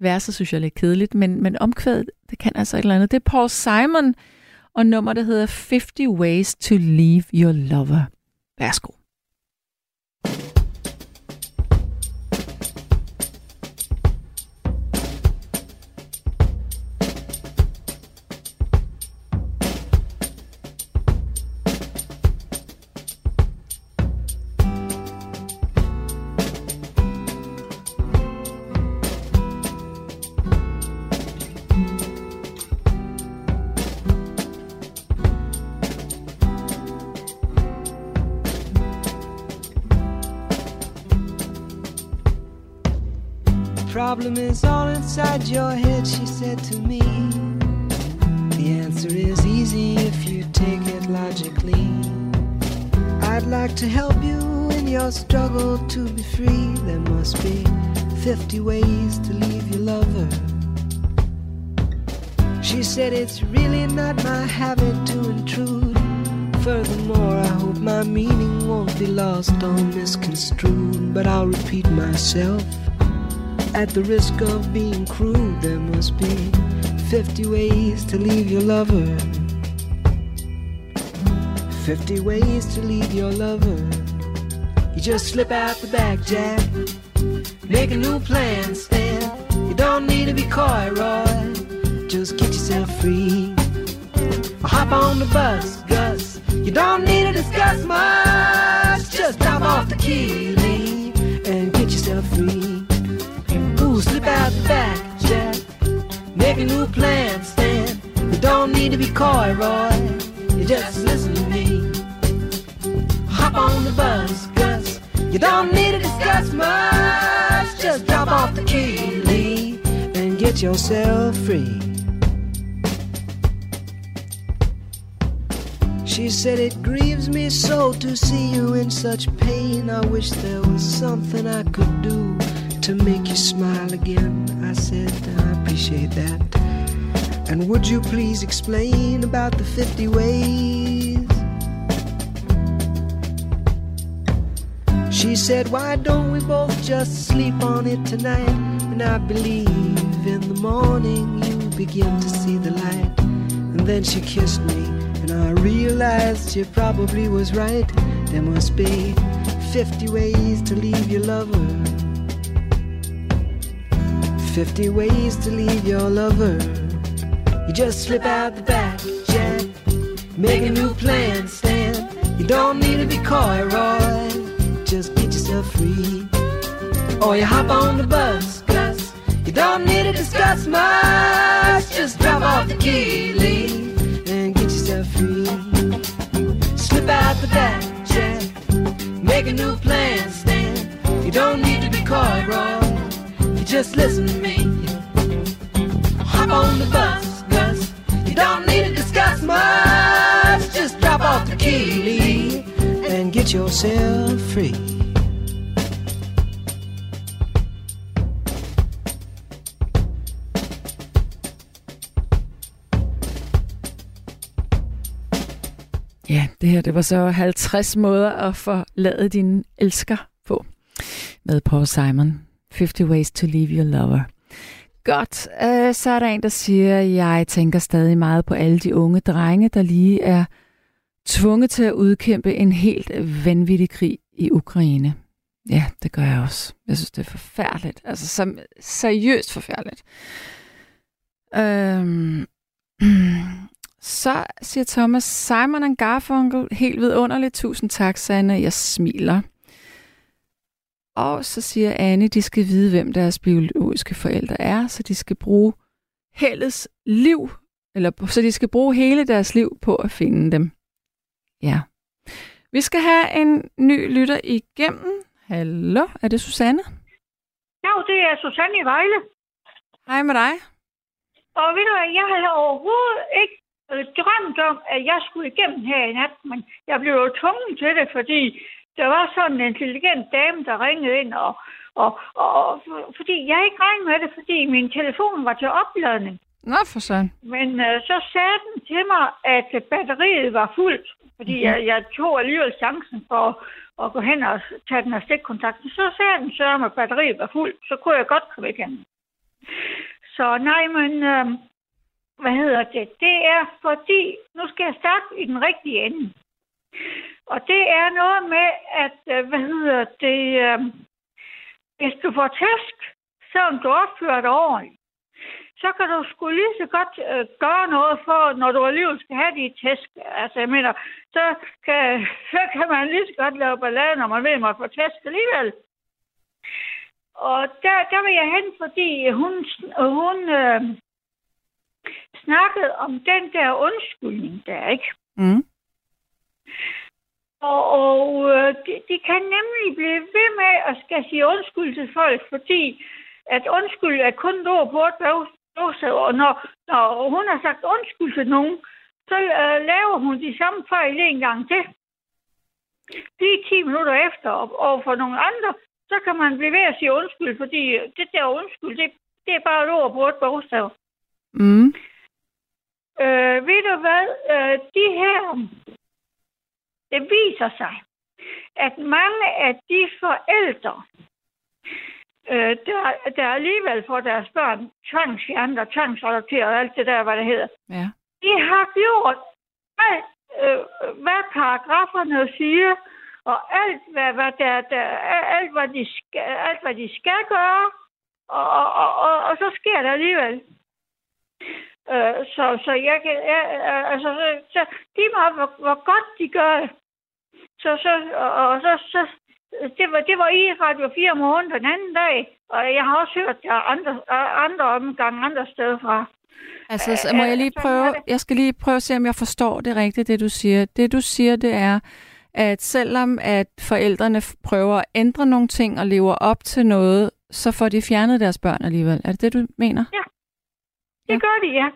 verset, synes jeg er lidt kedeligt, men, men omkvædet, det kan altså et eller andet. Det er Paul Simon, og nummer, der hedder halvtreds Ways to Leave Your Lover. Værsgo. Problem is all inside your head, she said to me. The answer is easy if you take it logically. I'd like to help you in your struggle to be free. There must be halvtreds ways to leave your lover. She said it's really not my habit to intrude. Furthermore, I hope my meaning won't be lost or misconstrued. But I'll repeat myself. At the risk of being cruel, there must be halvtreds ways to leave your lover. halvtreds ways to leave your lover. You just slip out the back, Jack. Make a new plan, Stan. You don't need to be coy, Roy. Just get yourself free. Or hop on the bus, Gus. You don't need to discuss much. Just drop off the key, Lee, and get yourself free. Slip out the back, Jack. Make a new plan, Stan. You don't need to be coy, Roy. You just listen to me. Hop on the bus, Gus. You don't need to discuss much. Just drop off the key, Lee, and get yourself free. She said it grieves me so to see you in such pain. I wish there was something I could do to make you smile again. I said, I appreciate that. And would you please explain about the halvtreds ways? She said, why don't we both just sleep on it tonight? And I believe in the morning you begin to see the light. And then she kissed me, and I realized she probably was right. There must be halvtreds ways to leave your lover. halvtreds ways to leave your lover. You just slip out the back, Jack. Make a new plan, Stan. You don't need to be coy, Roy. Just get yourself free. Or you hop on the bus, Gus. Don't need to discuss much. Just drop off the key, leave, and get yourself free. Slip out the back check. Make a new plan, stand. You don't need to be coy, Roy. You just listen to me. Hop on the bus, Gus. You don't need to discuss much. Just drop off the key, leave, and get yourself free. Ja, det her, det var så halvtreds måder at forlade din elsker på. Med Paul Simon. halvtreds Ways to Leave Your Lover. Godt, øh, så er der en, der siger, jeg tænker stadig meget på alle de unge drenge, der lige er tvunget til at udkæmpe en helt vanvittig krig i Ukraine. Ja, det gør jeg også. Jeg synes, det er forfærdeligt. Altså, som, seriøst forfærdeligt. Øhm... Så siger Thomas, Simon og Garfunkel, helt vidunderligt. Tusind tak, Sanne. Jeg smiler. Og så siger Annie, de skal vide, hvem deres biologiske forældre er, så de skal bruge hellets liv, eller så de skal bruge hele deres liv på at finde dem. Ja. Vi skal have en ny lytter igennem. Hallo, er det Susanne? Jo, det er Susanne i Vejle. Hej med dig. Og ved du, jeg havde overhovedet ikke drømt om, at jeg skulle igennem her i nat, men jeg blev jo tvunget til det, fordi der var sådan en intelligent dame, der ringede ind, og, og, og fordi jeg ikke regnede med det, fordi min telefon var til opladning. Nå, for sådan. Men øh, så sagde den til mig, at batteriet var fuldt, fordi mm. jeg, jeg tog alligevel chancen for at, at gå hen og tage den af stikkontakten. Så sagde den så, at batteriet var fuldt, så kunne jeg godt komme igennem. Så nej, men... Øh, Hvad hedder det? Det er fordi, nu skal jeg starte i den rigtige ende. Og det er noget med, at, hvad hedder det, øh, hvis du får tæsk, selvom du opfører dig ordentligt, så kan du sgu lige så godt øh, gøre noget for, når du alligevel skal have de tæsk. Altså, jeg mener, så kan, så kan man lige så godt lave ballade, når man ved, at man får tæsk alligevel. Og der, der vil jeg hen, fordi hun... hun øh, snakket om den der undskyldning der, ikke? Mm. Og, og de, de kan nemlig blive ved med at skal sige undskyld til folk, fordi at undskyld er kun et ord på et dåse, og når, når hun har sagt undskyld til nogen, så øh, laver hun de samme fejl en gang til. Lige ti minutter efter, og, og for nogle andre, så kan man blive ved at sige undskyld, fordi det der undskyld, det, det er bare et ord på et dåse. Mm. Øh, ved du hvad? Øh, de her, det viser sig, at mange af de forældre, øh, der, der alligevel får deres børn tvangsfjernet og tvangsadopteret og alt det der, hvad det hedder, ja. De har gjort alt, øh, hvad paragraferne siger, og alt, hvad, hvad, der, der, alt, hvad, de, skal, alt, hvad de skal gøre, og, og, og, og, og så sker det alligevel. Så, så jeg kan, jeg, altså, så, de meget, hvor, hvor godt de gør det. Så, så, og så, så, det var, det var i Radio fire morgen den anden dag, og jeg har også hørt andre, andre omgange andre steder fra. Altså, må jeg lige prøve, jeg skal lige prøve at se, om jeg forstår det rigtigt, det du siger. Det du siger, det er, at selvom at forældrene prøver at ændre nogle ting og lever op til noget, så får de fjernet deres børn alligevel. Er det det, du mener? Ja. Det gør de, ja.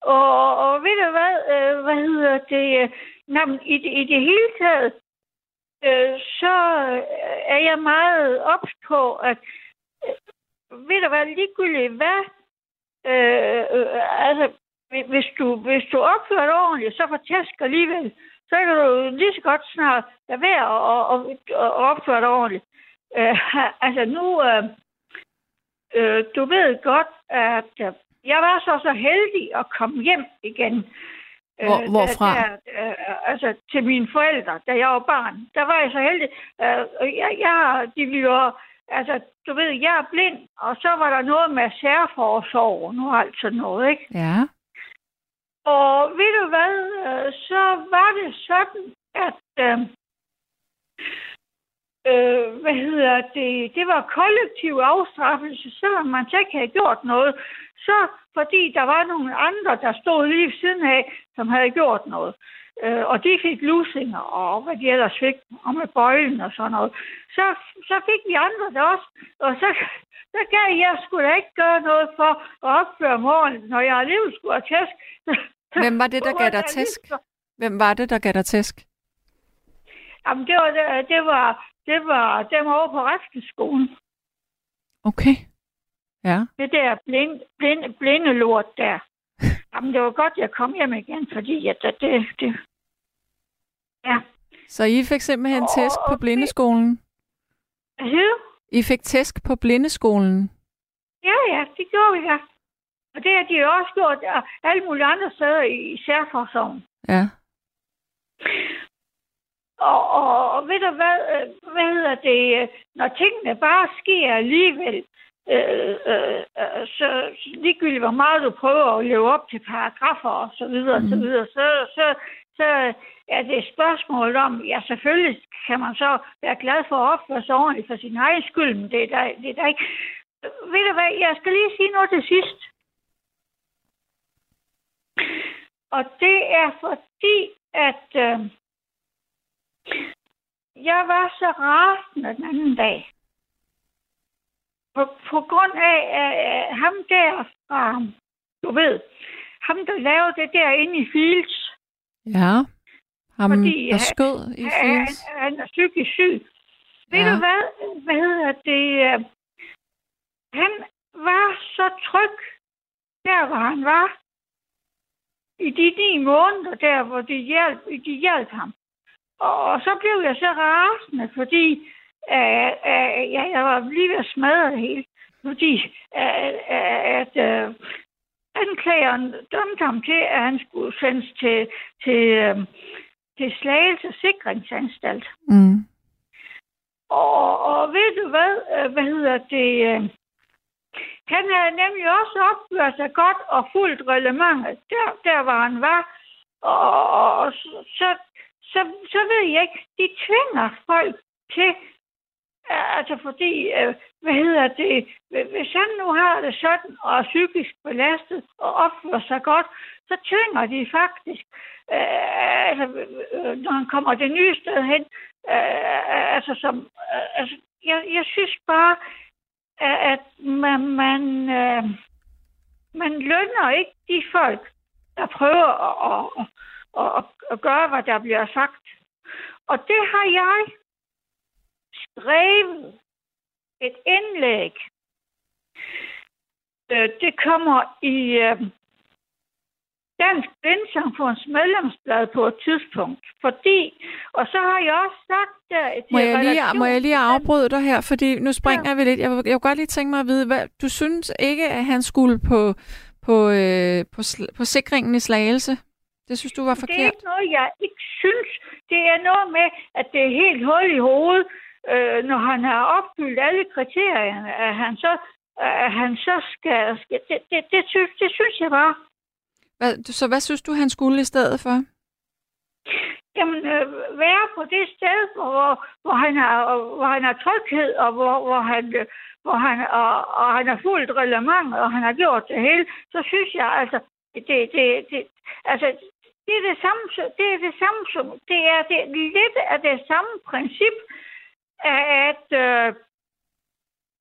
Og, og ved du hvad, øh, hvad hedder det? Jamen, i, i det hele taget, øh, så er jeg meget ops på, at øh, ved du hvad, ligegyldigt hvad? Øh, øh, altså, hvis du, hvis du opfører det ordentligt, så får tæsk alligevel. Så kan du lige så godt snart lade være og, og, og opføre det ordentligt. Øh, altså, nu... Øh, øh, du ved godt, at... Jeg var så så heldig at komme hjem igen. Hvor, øh, hvorfra? Der, øh, altså til mine forældre, da jeg var barn. Der var jeg så heldig. Øh, jeg, jeg, de ville jo, altså, du ved, jeg er blind, og så var der noget med særforsorg nu altså noget, ikke? Ja. Og ved du hvad, øh, så var det sådan, at øh, øh, hvad hedder det, det var kollektiv afstraffelse, selvom man ikke havde gjort noget. Så fordi der var nogle andre, der stod lige ved siden af, som havde gjort noget. Øh, og de fik lusinger og hvad de ellers fik, og med bøjlen og sådan noget. Så, så fik vi andre det også, og så, så gav jeg sgu da ikke gøre noget for at opføre mig ordentligt, når jeg alligevel skulle have tæsk. Hvem var det, der gav dig tæsk? Hvem var det, der gav dig tæsk? Jamen, det var, det var, det var dem over på Retsskolen. Okay. Ja. Det der blind, blind, blinde lort der. Jamen, det var godt, jeg kom hjem igen, fordi at det, det, det... Ja. Så I fik simpelthen og, tæsk på blindeskolen? Hvad siger I? Fik tæsk på blindeskolen? Ja, ja, det gjorde vi, ja. Og det har de jo også gjort alle mulige andre steder i særforsorgen. Ja. Og, og, og ved du hvad, hvad hedder det, når tingene bare sker alligevel, Øh, øh, øh, så ligegyldigt hvor meget du prøver at leve op til paragrafer og så videre, mm. og så videre, så, så, så er det et spørgsmål om, ja, selvfølgelig kan man så være glad for at opføre sig ordentligt for sin egen skyld, men det er der, det er der ikke. Ved du hvad, jeg skal lige sige noget til sidst. Og det er fordi, at øh, jeg var så rasende den anden dag. På, på grund af uh, ham der fra, du ved, ham der lavede det der inde i Fields. Ja, ham fordi, der skød uh, i Fields. Han, han er psykisk syg. Ja. Ved du hvad, hvad hedder det? Uh, han var så tryg, der hvor han var. I de ni måneder der, hvor de hjalp, de hjalp ham. Og, og så blev jeg så rasende, fordi... Uh, uh, ja, jeg var lige ved at smadre helt, fordi uh, uh, at uh, anklageren dømte ham til, at han skulle sendes til, til, uh, til Slagelse Sikringsanstalt. Mm. Og, og ved du hvad, uh, hvad hedder det? Uh, han havde nemlig også opført sig godt og fuldt reglementet, der, der hvor han var. Og, og så, så, så ved jeg ikke, de tvinger folk til... Altså fordi, hvad hedder det, hvis han nu har det sådan og er psykisk belastet og opfører sig godt, så tvinger de faktisk, øh, altså, når han kommer det nye sted hen, øh, altså som, øh, altså, jeg, jeg synes bare, at man, man, øh, man lønner ikke de folk, der prøver at, at, at, at gøre, hvad der bliver sagt. Og det har jeg skrevet et indlæg. Det kommer i Dansk Blindsamfunds medlemsblad på et tidspunkt. Fordi, og så har jeg også sagt der... Må jeg, lige, må jeg lige afbryde dig her, fordi nu springer ja. vi lidt. Jeg vil, jeg vil godt lige tænke mig at vide, hvad, du synes ikke, at han skulle på, på, øh, på, på sikringen i Slagelse? Det synes du var forkert? Det er ikke noget, jeg ikke synes. Det er noget med, at det er helt hul i hovedet. Øh, når han har opfyldt alle kriterierne, at han så, at han så skal... skal det, det, det, synes, det synes jeg bare. Hvad, så hvad synes du, han skulle i stedet for? Jamen, øh, være på det sted, hvor, hvor, han, har, hvor han har tryghed, og hvor, hvor han, hvor han, og, og han har fuldt reglement, og han har gjort det hele, så synes jeg, altså... Det, det, det, altså det er det samme, det er det samme som... Det er det, lidt af det samme princip, at øh,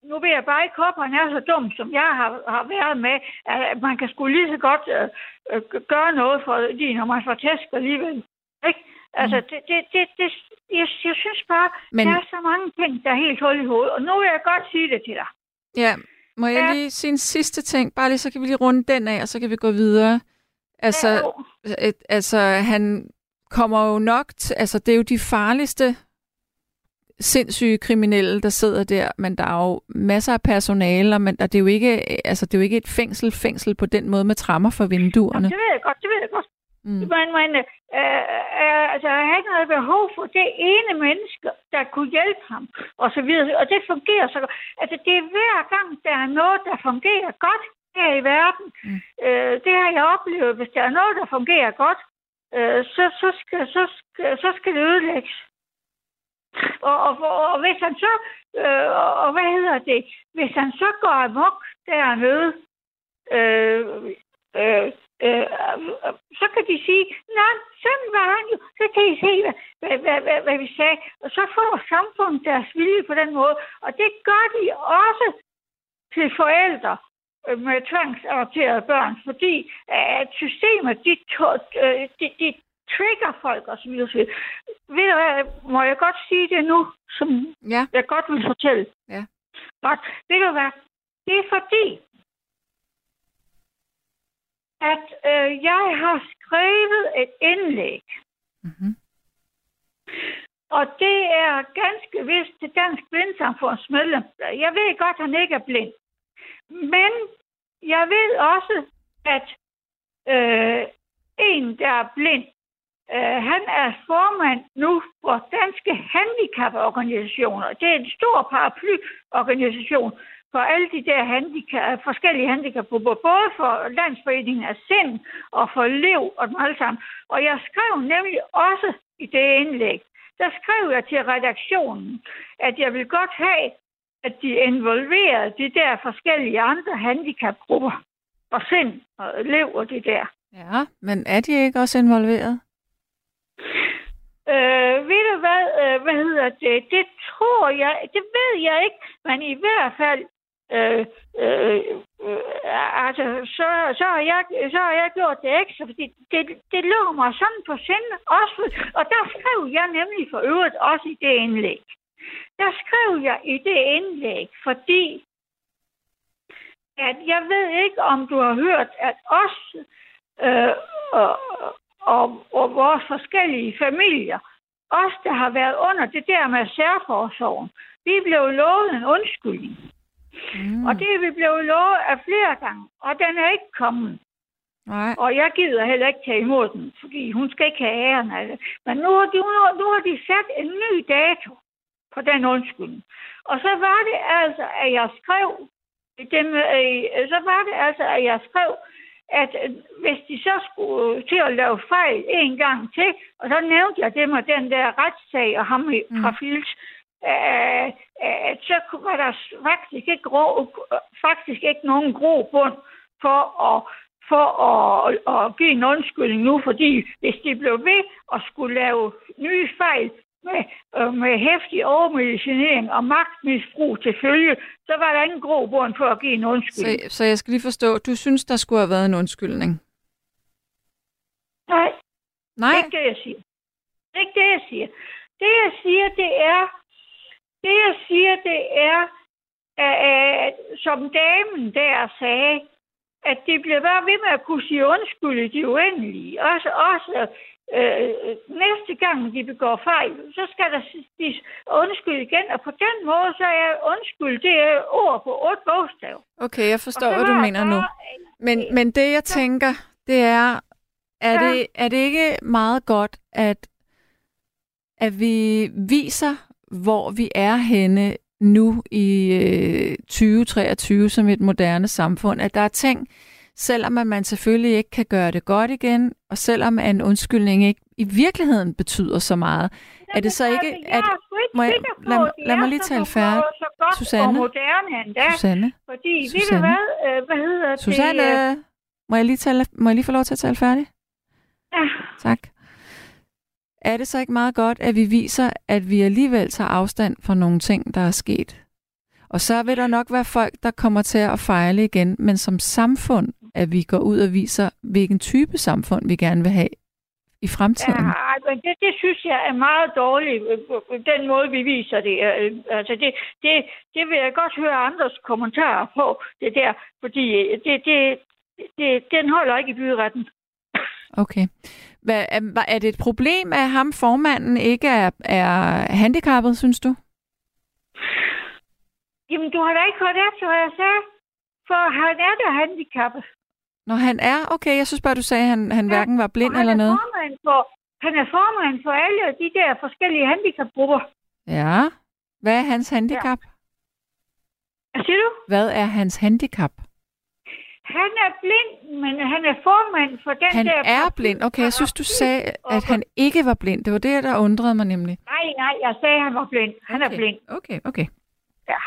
nu vil jeg bare ikke håbe, at han er så dum, som jeg har, har været med, at man kan sgu lige så godt øh, øh, gøre noget for lige, når man får tæsk alligevel. Ikke? Altså, det, det, det, det, jeg, jeg synes bare, men... der er så mange ting, der er helt hul i hovedet, og nu vil jeg godt sige det til dig. Ja, må jeg ja. lige sige en sidste ting? Bare lige, så kan vi lige runde den af, og så kan vi gå videre. Altså, ja, et, altså han kommer jo nok... T- altså, det er jo de farligste... sindssyge kriminelle, der sidder der, men der er jo masser af personale, og, man, og det, er jo ikke, altså, det er jo ikke et fængsel, fængsel på den måde med trammer for vinduerne. Jamen, det ved jeg godt, det ved jeg godt. Mm. Men, men øh, øh, altså, jeg har ikke noget behov for det ene menneske, der kunne hjælpe ham, og så videre, og det fungerer så godt. Altså, det er hver gang, der er noget, der fungerer godt her i verden. Mm. Øh, det har jeg oplevet. Hvis der er noget, der fungerer godt, øh, så, så, skal, så, skal, så skal det ødelægges. Og, og, og hvis han så, øh, og hvad hedder det, hvis han så går amok dernede, øh, øh, øh, så kan de sige, nej, sådan var han jo, så kan I se, hvad, hvad, hvad, hvad, hvad vi sagde. Og så får samfundet deres vilje på den måde, og det gør de også til forældre med tvangsadopterede børn, fordi at systemet, de, de, de trigger folk og så videre. Ved du hvad, må jeg godt sige det nu, som ja. jeg godt vil fortælle? Ja. Godt. Ved du hvad, det er fordi, at øh, jeg har skrevet et indlæg. Mm-hmm. Og det er ganske vist til Dansk Blindesamfunds medlem. Jeg ved godt, at han ikke er blind. Men jeg ved også, at øh, en, der er blind, øh, han er formand nu for Danske Handicaporganisationer. Det er en stor paraplyorganisation for alle de der handicap, forskellige handicapgrupper, både for Landsforeningen af Sind og for Lev og dem alle sammen. Og jeg skrev nemlig også i det indlæg, der skrev jeg til redaktionen, at jeg vil godt have, at de involverede de der forskellige andre handicapgrupper og Sind og Lev og det der. Ja, men er de ikke også involveret? Øh, ved du hvad, øh, hvad hedder det? Det tror jeg, det ved jeg ikke, men i hvert fald, øh, øh, øh, altså, så, så, har jeg, så har jeg gjort det ekstra, fordi det, det lå mig sådan på sinde også, og der skrev jeg nemlig for øvrigt også i det indlæg. Der skrev jeg i det indlæg, fordi at jeg ved ikke, om du har hørt, at os øh, og, og, og vores forskellige familier, os der har været under det der med særforsorgen, vi blev lovet en undskyldning. Mm. Og det er vi blevet lovet af flere gange, og den er ikke kommet. Nej. Og jeg gider heller ikke tage imod den, fordi hun skal ikke have æren af det. Men nu har de, nu har de sat en ny dato på den undskyldning. Og så var det altså, at jeg skrev, dem, øh, så var det altså, at jeg skrev, at øh, hvis de så skulle øh, til at lave fejl en gang til, og så nævnte jeg dem og den der retssag og ham i, mm. fra Fields, øh, øh, så var der faktisk ikke, rå, faktisk ikke nogen grobund for at, for at, at give en undskyldning nu, fordi hvis de blev ved at skulle lave nye fejl, Med, øh, med hæftig overmedicinering og magtmisbrug til følge, så var der ingen grobund for at give en undskyldning. Så, så jeg skal lige forstå, du synes, der skulle have været en undskyldning? Nej. Nej? Det er ikke det, jeg siger. Det er ikke det, jeg siger. Det, jeg siger, det er, det, jeg siger, det er, øh, som damen der sagde, at de bliver bare ved med at kunne sige undskyld i de uendelige. Også, også Øh, næste gang de begår fejl, så skal der de undskyld igen, og på den måde så er undskyld, det er ord på otte bogstav. Okay, jeg forstår, hvad du mener nu. Men, men det, jeg tænker, det er, er, ja. det, er det ikke meget godt, at, at vi viser, hvor vi er henne nu i øh, tyve treogtyve som et moderne samfund, at der er ting, selvom at man selvfølgelig ikke kan gøre det godt igen, og selvom en undskyldning ikke i virkeligheden betyder så meget, er det så ikke... at må jeg, lad, lad mig lige tale færdigt. Susanne? Susanne? Fordi, Susanne? Hvad, hvad hedder det? Susanne? Må jeg lige tale, må jeg lige få lov til at tale færdigt? Ja. Tak. Er det så ikke meget godt, at vi viser, at vi alligevel tager afstand fra nogle ting, der er sket? Og så vil der nok være folk, der kommer til at fejle igen, men som samfund, at vi går ud og viser, hvilken type samfund vi gerne vil have i fremtiden. Ja, men det, det synes jeg er meget dårligt, den måde vi viser det. Altså det, det, det vil jeg godt høre andres kommentarer på, det der, fordi det, det, det, den holder ikke i byretten. Okay. Hvad, er, er det et problem, at ham formanden ikke er, er handicappet, synes du? Jamen, du har da ikke hørt efter, hvad jeg sagde. For han er da handicappet. Nå, han er? Okay, jeg synes bare, du sagde, at han, han ja, hverken var blind eller noget. For, han er formand for alle de der forskellige handicapgrupper. Ja. Hvad er hans handicap? Ja. Hvad siger du? Hvad er hans handicap? Han er blind, men han er formand for den han der... Han er blind. Okay, jeg synes, du sagde, at han ikke var blind. Det var det, der undrede mig nemlig. Nej, nej, jeg sagde, at han var blind. Han okay. er blind. Okay, okay. Ja.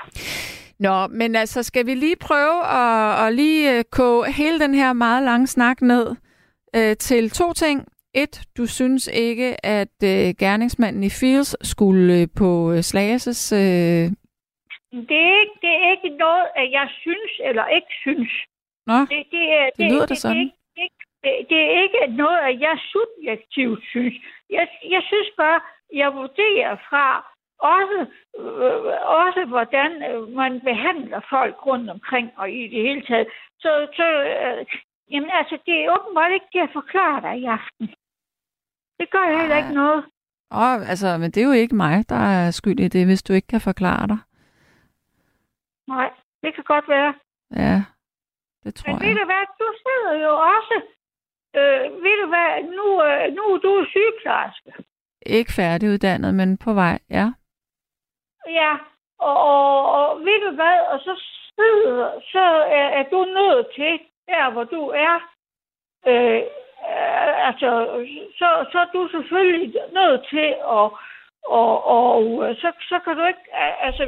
Nå, men altså, skal vi lige prøve at, at lige koge hele den her meget lange snak ned øh, til to ting. Et, du synes ikke, at øh, gerningsmanden i Fields skulle øh, på øh, Slagelses... Øh... Det, er ikke, det er ikke noget, jeg synes eller ikke synes. Nå, det, det, er, det, det lyder det, det sådan. Det, det, det er ikke noget, jeg subjektivt synes. Jeg, jeg synes bare, jeg vurderer fra også, øh, også hvordan man behandler folk rundt omkring og i det hele taget. Så, så øh, jamen, altså, det er åbenbart ikke det, jeg forklarer dig i aften. Det gør jeg heller ikke noget. Åh, altså, men det er jo ikke mig, der er skyld i det, hvis du ikke kan forklare dig. Nej, det kan godt være. Ja, det tror jeg. Men ved jeg. du hvad, du sidder jo også... Øh, ved du hvad, nu, øh, nu er du sygeplejerske. Ikke færdiguddannet, men på vej, ja. Ja, og, og, og ved du hvad, og så sidder... Så er, er du nødt til, der hvor du er... Øh, øh, altså, så, så er du selvfølgelig nødt til at... Og, og så, så kan du ikke... Altså...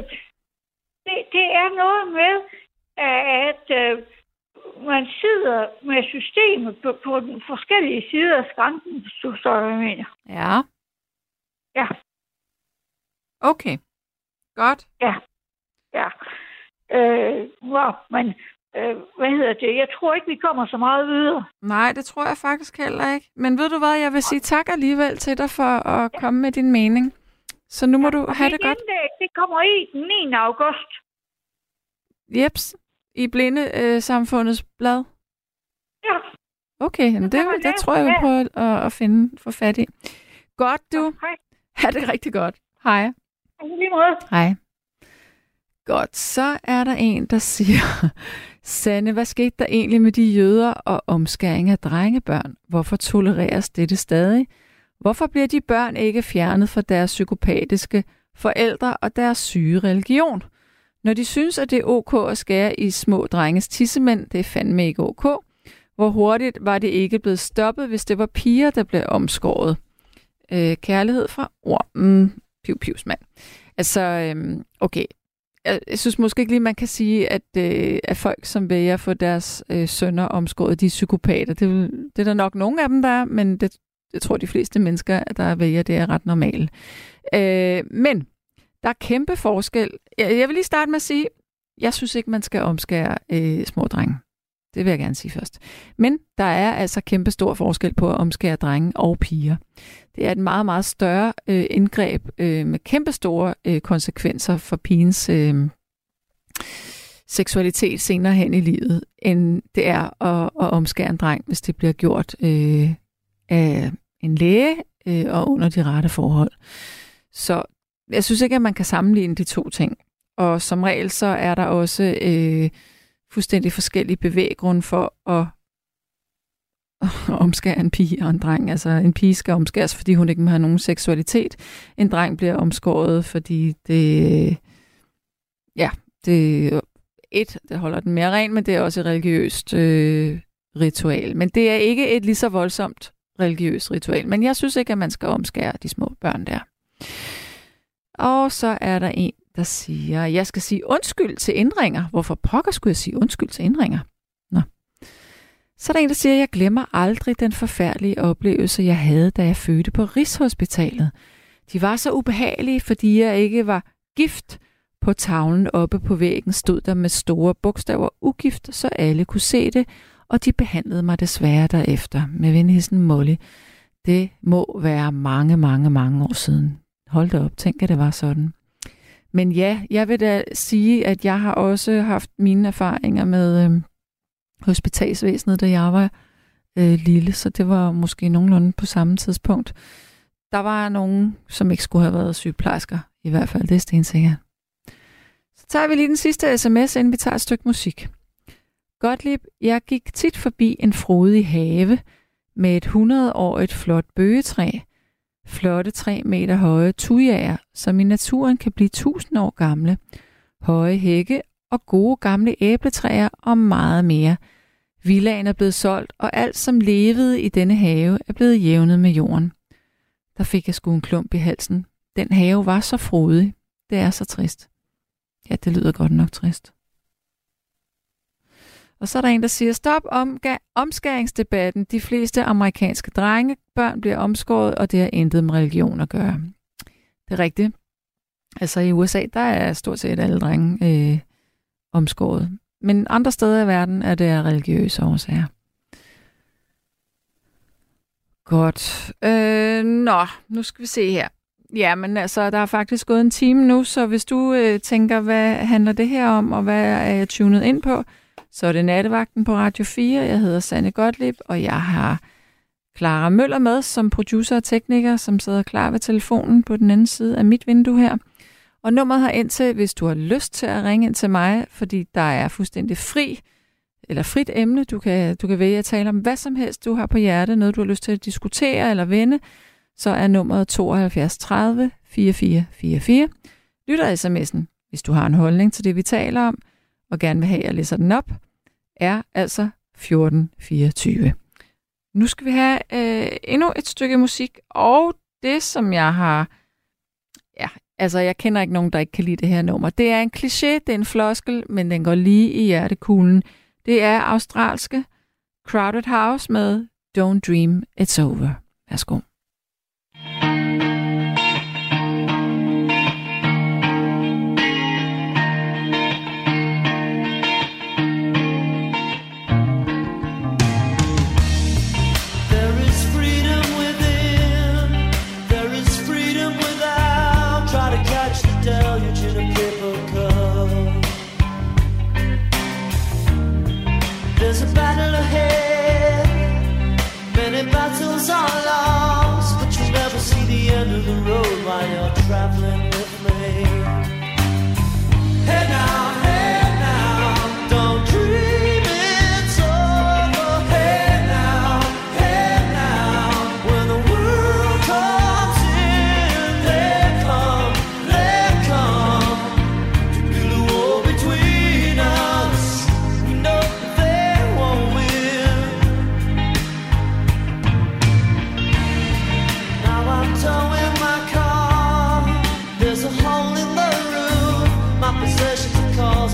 Det, det er noget med, at øh, man sidder med systemet på, på den forskellige side af skranken, hvis du står, hvad jeg mener. Ja. Ja. Okay. Godt. Ja. Ja. Øh, wow, men, øh, hvad hedder det? Jeg tror ikke, vi kommer så meget videre. Nej, det tror jeg faktisk heller ikke. Men ved du hvad, jeg vil sige tak alligevel til dig for at ja. komme med din mening. Så nu må ja, du have det, det godt. Indlæg, det kommer i den niende august. Jeps. I Blindesamfundets øh, blad? Ja. Okay, det, det, det tror jeg, jeg vil prøve at, at finde for fat i. Godt, du. Ja, hej. Ha' det rigtig godt. Hej. Lige måde. Hej. Godt, så er der en, der siger, Sanne, hvad skete der egentlig med de jøder og omskæring af drengebørn? Hvorfor tolereres dette stadig? Hvorfor bliver de børn ikke fjernet fra deres psykopatiske forældre og deres syge religion? Når de synes, at det er ok at skære i små drenges tissemænd, det er fandme ikke ok. Hvor hurtigt var det ikke blevet stoppet, hvis det var piger, der blev omskåret? Øh, kærlighed fra ormen. Piv, pivs, mand. Altså, øhm, okay. Jeg, jeg synes måske ikke lige, man kan sige, at, øh, at folk, som vælger at få deres øh, sønner omskåret, de er psykopater. Det, det er der nok nogle af dem, der er, men det... Jeg tror, de fleste mennesker, der vælger, det er ret normalt. Øh, men der er kæmpe forskel. Jeg, jeg vil lige starte med at sige, jeg synes ikke, man skal omskære øh, små drenge. Det vil jeg gerne sige først. Men der er altså kæmpe stor forskel på at omskære drenge og piger. Det er et meget, meget større øh, indgreb øh, med kæmpe store øh, konsekvenser for pigens øh, seksualitet senere hen i livet, end det er at, at omskære en dreng, hvis det bliver gjort... Øh, af en læge øh, og under de rette forhold. Så jeg synes ikke, at man kan sammenligne de to ting. Og som regel, så er der også øh, fuldstændig forskellige bevæggrunde for at, at omskære en pige og en dreng. Altså en pige skal omskæres, fordi hun ikke må have nogen seksualitet. En dreng bliver omskåret, fordi det... Ja, det... Et, det holder den mere ren, men det er også et religiøst øh, ritual. Men det er ikke et lige så voldsomt religiøs ritual, men jeg synes ikke, at man skal omskære de små børn der. Og så er der en, der siger, jeg skal sige undskyld til ændringer. Hvorfor pokker skulle jeg sige undskyld til ændringer? Nå. Så er der en, der siger, jeg glemmer aldrig den forfærdelige oplevelse, jeg havde, da jeg fødte på Rigshospitalet. De var så ubehagelige, fordi jeg ikke var gift. På tavlen oppe på væggen stod der med store bogstaver ugift, så alle kunne se det, og de behandlede mig desværre derefter med venhilsen Molly. Det må være mange, mange, mange år siden. Hold da op, tænk at det var sådan. Men ja, jeg vil da sige, at jeg har også haft mine erfaringer med øh, hospitalsvæsenet, da jeg var øh, lille, så det var måske nogenlunde på samme tidspunkt. Der var nogen, som ikke skulle have været sygeplejersker, i hvert fald, det er stensikkert. Så tager vi lige den sidste sms, inden vi tager et stykke musik. Gottlieb, jeg gik tit forbi en frodig have med et hundredårigt flot bøgetræ, flotte tre meter høje thujaer, som i naturen kan blive tusind år gamle, høje hække og gode gamle æbletræer og meget mere. Villaen er blevet solgt, og alt som levede i denne have er blevet jævnet med jorden. Der fik jeg sgu en klump i halsen. Den have var så frodig. Det er så trist. Ja, det lyder godt nok trist. Og så er der en, der siger, stop omga- omskæringsdebatten. De fleste amerikanske drengebørn bliver omskåret, og det har intet med religion at gøre. Det er rigtigt. Altså i U S A, der er stort set alle drenge øh, omskåret. Men andre steder i verden er det af religiøse årsager. Godt. Øh, nå, nu skal vi se her. Ja, men altså, der er faktisk gået en time nu, så hvis du øh, tænker, hvad handler det her om, og hvad er jeg tunet ind på, så er det Nattevagten på Radio fire. Jeg hedder Sanne Gottlieb, og jeg har Clara Møller med som producer og tekniker, som sidder klar ved telefonen på den anden side af mit vindue her. Og nummeret her ind til, hvis du har lyst til at ringe ind til mig, fordi der er fuldstændig fri, eller frit emne, du kan, du kan vælge at tale om hvad som helst, du har på hjerte, noget du har lyst til at diskutere eller vende, så er nummeret tooghalvfjerds tredive fireogfyrre fireogfyrre. Lytter sms'en, hvis du har en holdning til det, vi taler om, og gerne vil have, at jeg læser den op, er altså fjorten fireogtyve. Nu skal vi have øh, endnu et stykke musik, og det, som jeg har... Ja, altså, jeg kender ikke nogen, der ikke kan lide det her nummer. Det er en kliché, det er en floskel, men den går lige i hjertekuglen. Det er australske Crowded House med Don't Dream It's Over. Værsgo. There's a hole in the roof, my possessions are cold.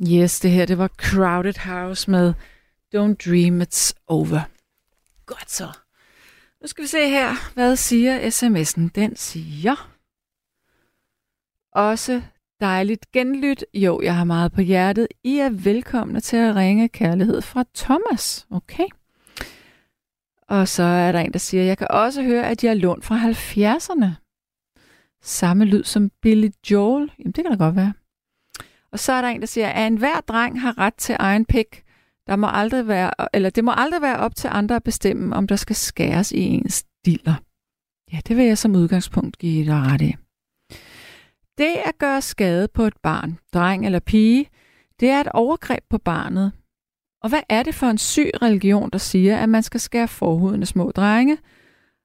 Yes, det her, det var Crowded House med Don't Dream It's Over. Godt så. Nu skal vi se her, hvad siger sms'en? Den siger... Også dejligt genlyt. Jo, jeg har meget på hjertet. I er velkomne til at ringe. Kærlighed fra Thomas. Okay. Og så er der en, der siger, jeg kan også høre, at jeg er lånt fra halvfjerdserne. Samme lyd som Billy Joel. Jamen, det kan da godt være. Og så er der en, der siger, at enhver dreng har ret til egen pik. Der må aldrig være, eller det må aldrig være op til andre at bestemme, om der skal skæres i ens diller. Ja, det vil jeg som udgangspunkt give dig ret i. Det at gøre skade på et barn, dreng eller pige, det er et overgreb på barnet. Og hvad er det for en syg religion, der siger, at man skal skære forhuden af små drenge?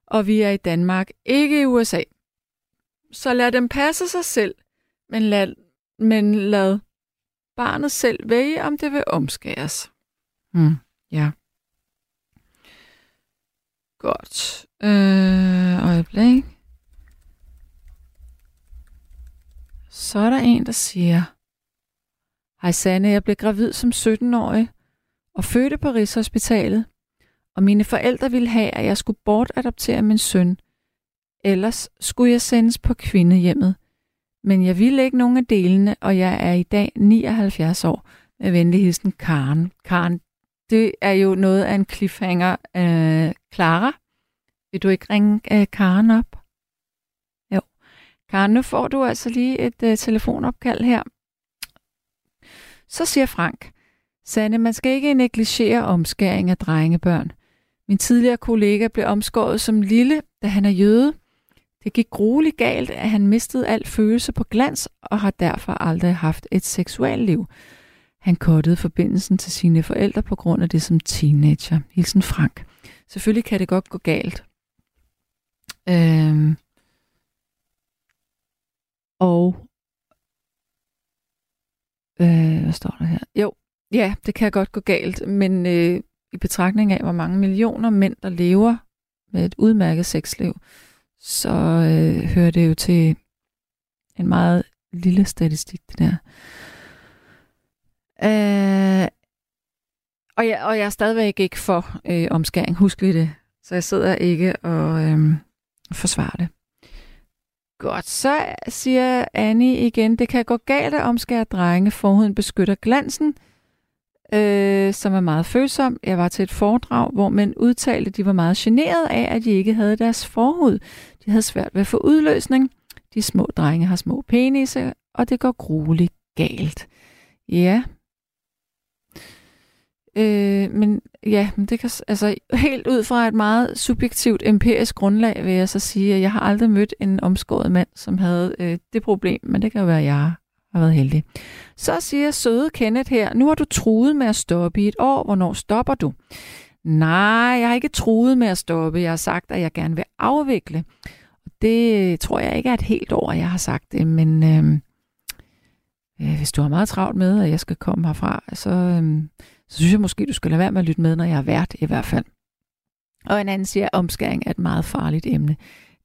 Og vi er i Danmark, ikke i U S A. Så lad dem passe sig selv, men lad, men lad barnet selv vælge, om det vil omskæres. Mm, ja. Godt. Øh, øjeblik. Så er der en, der siger, hej Sanne, jeg blev gravid som sytten-årig og fødte på Rigshospitalet, og mine forældre ville have, at jeg skulle bortadoptere min søn. Ellers skulle jeg sendes på kvindehjemmet. Men jeg ville ikke nogen af delene, og jeg er i dag nioghalvfjerds år. Med venlig hilsen, Karen. Karen, det er jo noget af en cliffhanger. Øh, Clara, vil du ikke ringe øh, Karen op? Karen, nu får du altså lige et øh, telefonopkald her. Så siger Frank, Sanne, man skal ikke negligere omskæring af drengebørn. Min tidligere kollega blev omskåret som lille, da han er jøde. Det gik grueligt galt, at han mistede al følelse på glans og har derfor aldrig haft et seksualliv. Han kottede forbindelsen til sine forældre på grund af det som teenager. Hilsen Frank. Selvfølgelig kan det godt gå galt. Øhm... Og, øh, hvad står der her? Jo, ja, det kan godt gå galt, men øh, i betragtning af, hvor mange millioner mænd, der lever med et udmærket sexliv, så øh, hører det jo til en meget lille statistik, det der. Øh, og, jeg, og jeg er stadigvæk ikke for øh, omskæring, husk lige det. Så jeg sidder ikke og øh, forsvarer det. Godt, så siger Annie igen, det kan gå galt at omskære drenge. Forhuden beskytter glansen, øh, som er meget følsom. Jeg var til et foredrag, hvor mænd udtalte, at de var meget generet af, at de ikke havde deres forhud. De havde svært ved at få udløsning. De små drenge har små penise, og det går grueligt galt. Ja. Øh, men ja, det kan, altså helt ud fra et meget subjektivt empirisk grundlag vil jeg så sige, at jeg har aldrig mødt en omskåret mand, som havde øh, det problem, men det kan jo være, at jeg har været heldig. Så siger søde Kenneth her, nu har du truet med at stoppe i et år, hvornår stopper du? Nej, jeg har ikke truet med at stoppe, jeg har sagt, at jeg gerne vil afvikle. Det tror jeg ikke er et helt år, jeg har sagt det, men øh, øh, hvis du har meget travlt med, at jeg skal komme herfra, så... Øh, Så synes jeg måske, du skal lade være med at lytte med, når jeg er vært i hvert fald. Og en anden siger, at omskæring er et meget farligt emne.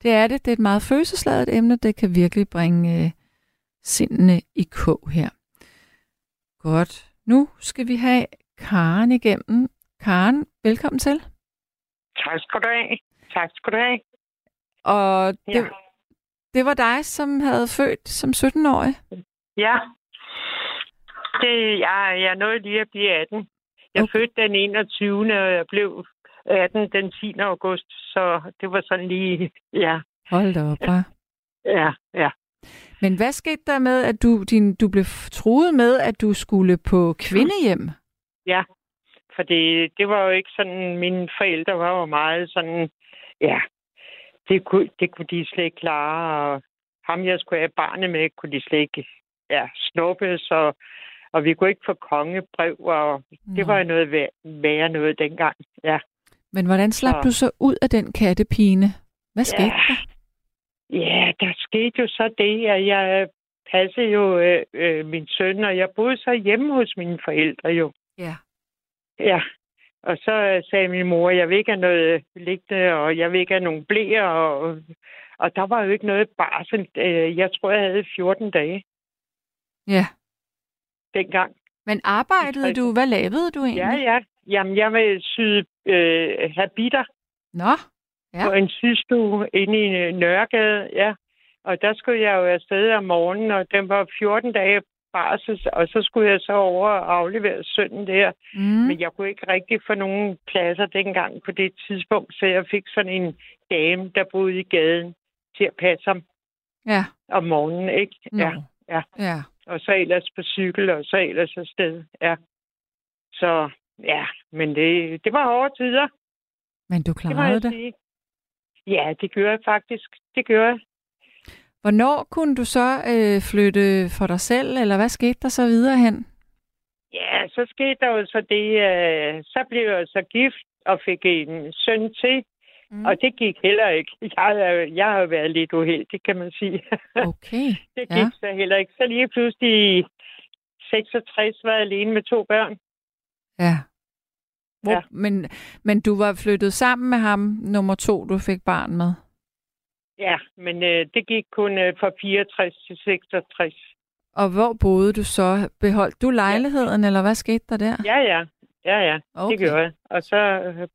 Det er det. Det er et meget følelsesladet emne. Det kan virkelig bringe øh, sindene i kog her. Godt. Nu skal vi have Karen igennem. Karen, velkommen til. Tak skal du have. Tak skal du have. Og det, ja. det var dig, som havde født som sytten-årig? Ja. Det, jeg, jeg nåede lige at blive atten. Jeg okay. fødte den enogtyvende og jeg blev atten den tiende august, så det var sådan lige, ja. Hold da op, bare. Ja, ja. Men hvad skete der med, at du, din, du blev truet med, at du skulle på kvindehjem? Ja, for det, det var jo ikke sådan, mine forældre var jo meget sådan, ja, det kunne, det kunne de slet ikke klare, og ham jeg skulle have barnet med, kunne de slet ikke ja, snuppe, så og vi kunne ikke få kongebrev, og det var jo noget værre noget dengang, ja. Men hvordan slap og... du så ud af den kattepine? Hvad skete ja. der? Ja, der skete jo så det, at jeg passede jo øh, øh, min søn, og jeg boede så hjemme hos mine forældre jo. Ja. Ja, og så sagde min mor, jeg vil ikke have noget liggende, og jeg vil ikke have nogen blæer, og, og der var jo ikke noget barsel. Jeg tror, jeg havde fjorten dage. Ja. Dengang. Men arbejdede du? Hvad lavede du egentlig? Ja, ja. Jamen, jeg vil syde øh, habiter. Nå, ja. På en systue inde i Nørregade, ja. Og der skulle jeg jo afsted om morgenen, og den var fjorten dage barsels, og så skulle jeg så over og aflevere sønnen der. Mm. Men jeg kunne ikke rigtig få nogen pladser dengang på det tidspunkt, så jeg fik sådan en dame, der boede i gaden, til at passe ham. Ja. Om morgenen, ikke? Mm. Ja, ja, ja. Og så ellers på cykel, og så ellers afsted, ja. Så, ja, men det, det var hårde tider. Men du klarede det? det. Ja, det gjorde jeg faktisk. Det gjorde jeg. Hvornår kunne du så øh, flytte for dig selv, eller hvad skete der så videre hen? Ja, så skete der jo så det, øh, så blev jeg så gift og fik en søn til, mm. og det gik heller ikke. Jeg, jeg har jo været lidt uheldig, kan man sige. Okay, det gik ja. så heller ikke. Så lige pludselig i seksogtres var jeg alene med to børn. Ja. Hvor, ja. Men, men du var flyttet sammen med ham, nummer to, du fik barn med? Ja, men øh, det gik kun øh, fra fireogtres til seksogtres. Og hvor boede du så? Beholdt du lejligheden, ja. eller hvad skete der der? Ja, ja. Ja, ja. Okay. Det gjorde jeg. Og så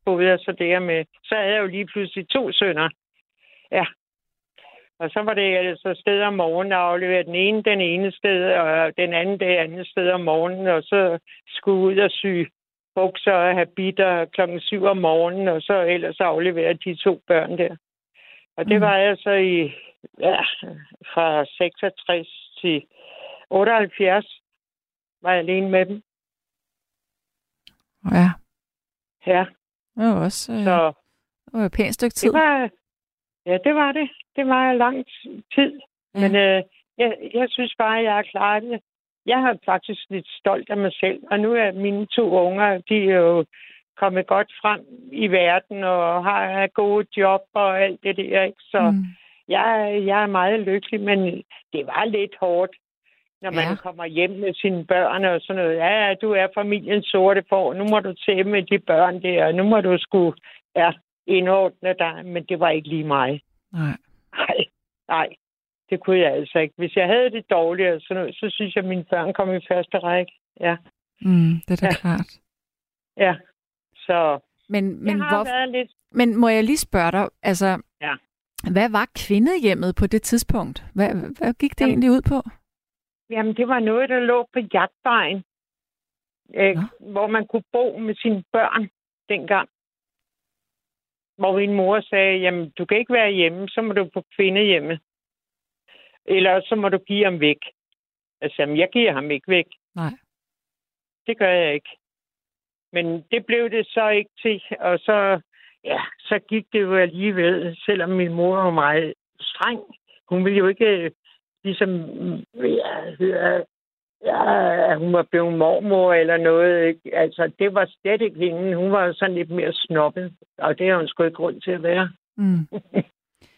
boede jeg så der med... Så havde jeg jo lige pludselig to sønner. Ja. Og så var det altså sted om morgenen, og afleverede den ene den ene sted, og den anden det andet sted om morgenen, og så skulle ud og sy bukser og habiter klokken syv om morgenen, og så ellers afleverede de to børn der. Og det var jeg så i, ja, fra seksogtres til otteoghalvfjerds, var jeg alene med dem. Ja. Ja. Det var også øh, så, det var et pænt stykke tid. Det var, ja, det var det. Det var lang tid. Ja. Men øh, jeg, jeg synes bare, at jeg har klaret det. Jeg er faktisk lidt stolt af mig selv. Og nu er mine to unger, de er jo... komme godt frem i verden og har gode job og alt det der, ikke? Så mm. jeg, jeg er meget lykkelig, men det var lidt hårdt, når ja. man kommer hjem med sine børn og sådan noget. Ja, du er familiens sorte får, nu må du tage med de børn der, og nu må du sgu ja, indordne dig, men det var ikke lige mig. Nej. Nej, nej, det kunne jeg altså ikke. Hvis jeg havde det dårligt og sådan noget, så synes jeg, at mine børn kom i første række. Ja. Mm, det er da ja. klart. Ja. Så men, men, hvor... lidt... men må jeg lige spørge dig, altså, ja. hvad var kvindehjemmet på det tidspunkt? Hvad, hvad gik det Jamen. egentlig ud på? Jamen, det var noget, der lå på Jagtvejen, øh, hvor man kunne bo med sine børn dengang. Hvor min mor sagde, jamen, du kan ikke være hjemme, så må du på kvindehjemmet. Eller så må du give ham væk. Altså, jamen, jeg giver ham ikke væk. Nej. Det gør jeg ikke. Men det blev det så ikke til, og så, ja, så gik det jo alligevel, selvom min mor var meget streng. Hun ville jo ikke ligesom, ja, ja, hun var blevet mormor eller noget. Ikke? Altså, det var slet ikke hende. Hun var sådan lidt mere snobbet, og det har hun sgu ikke grund til at være. Mm.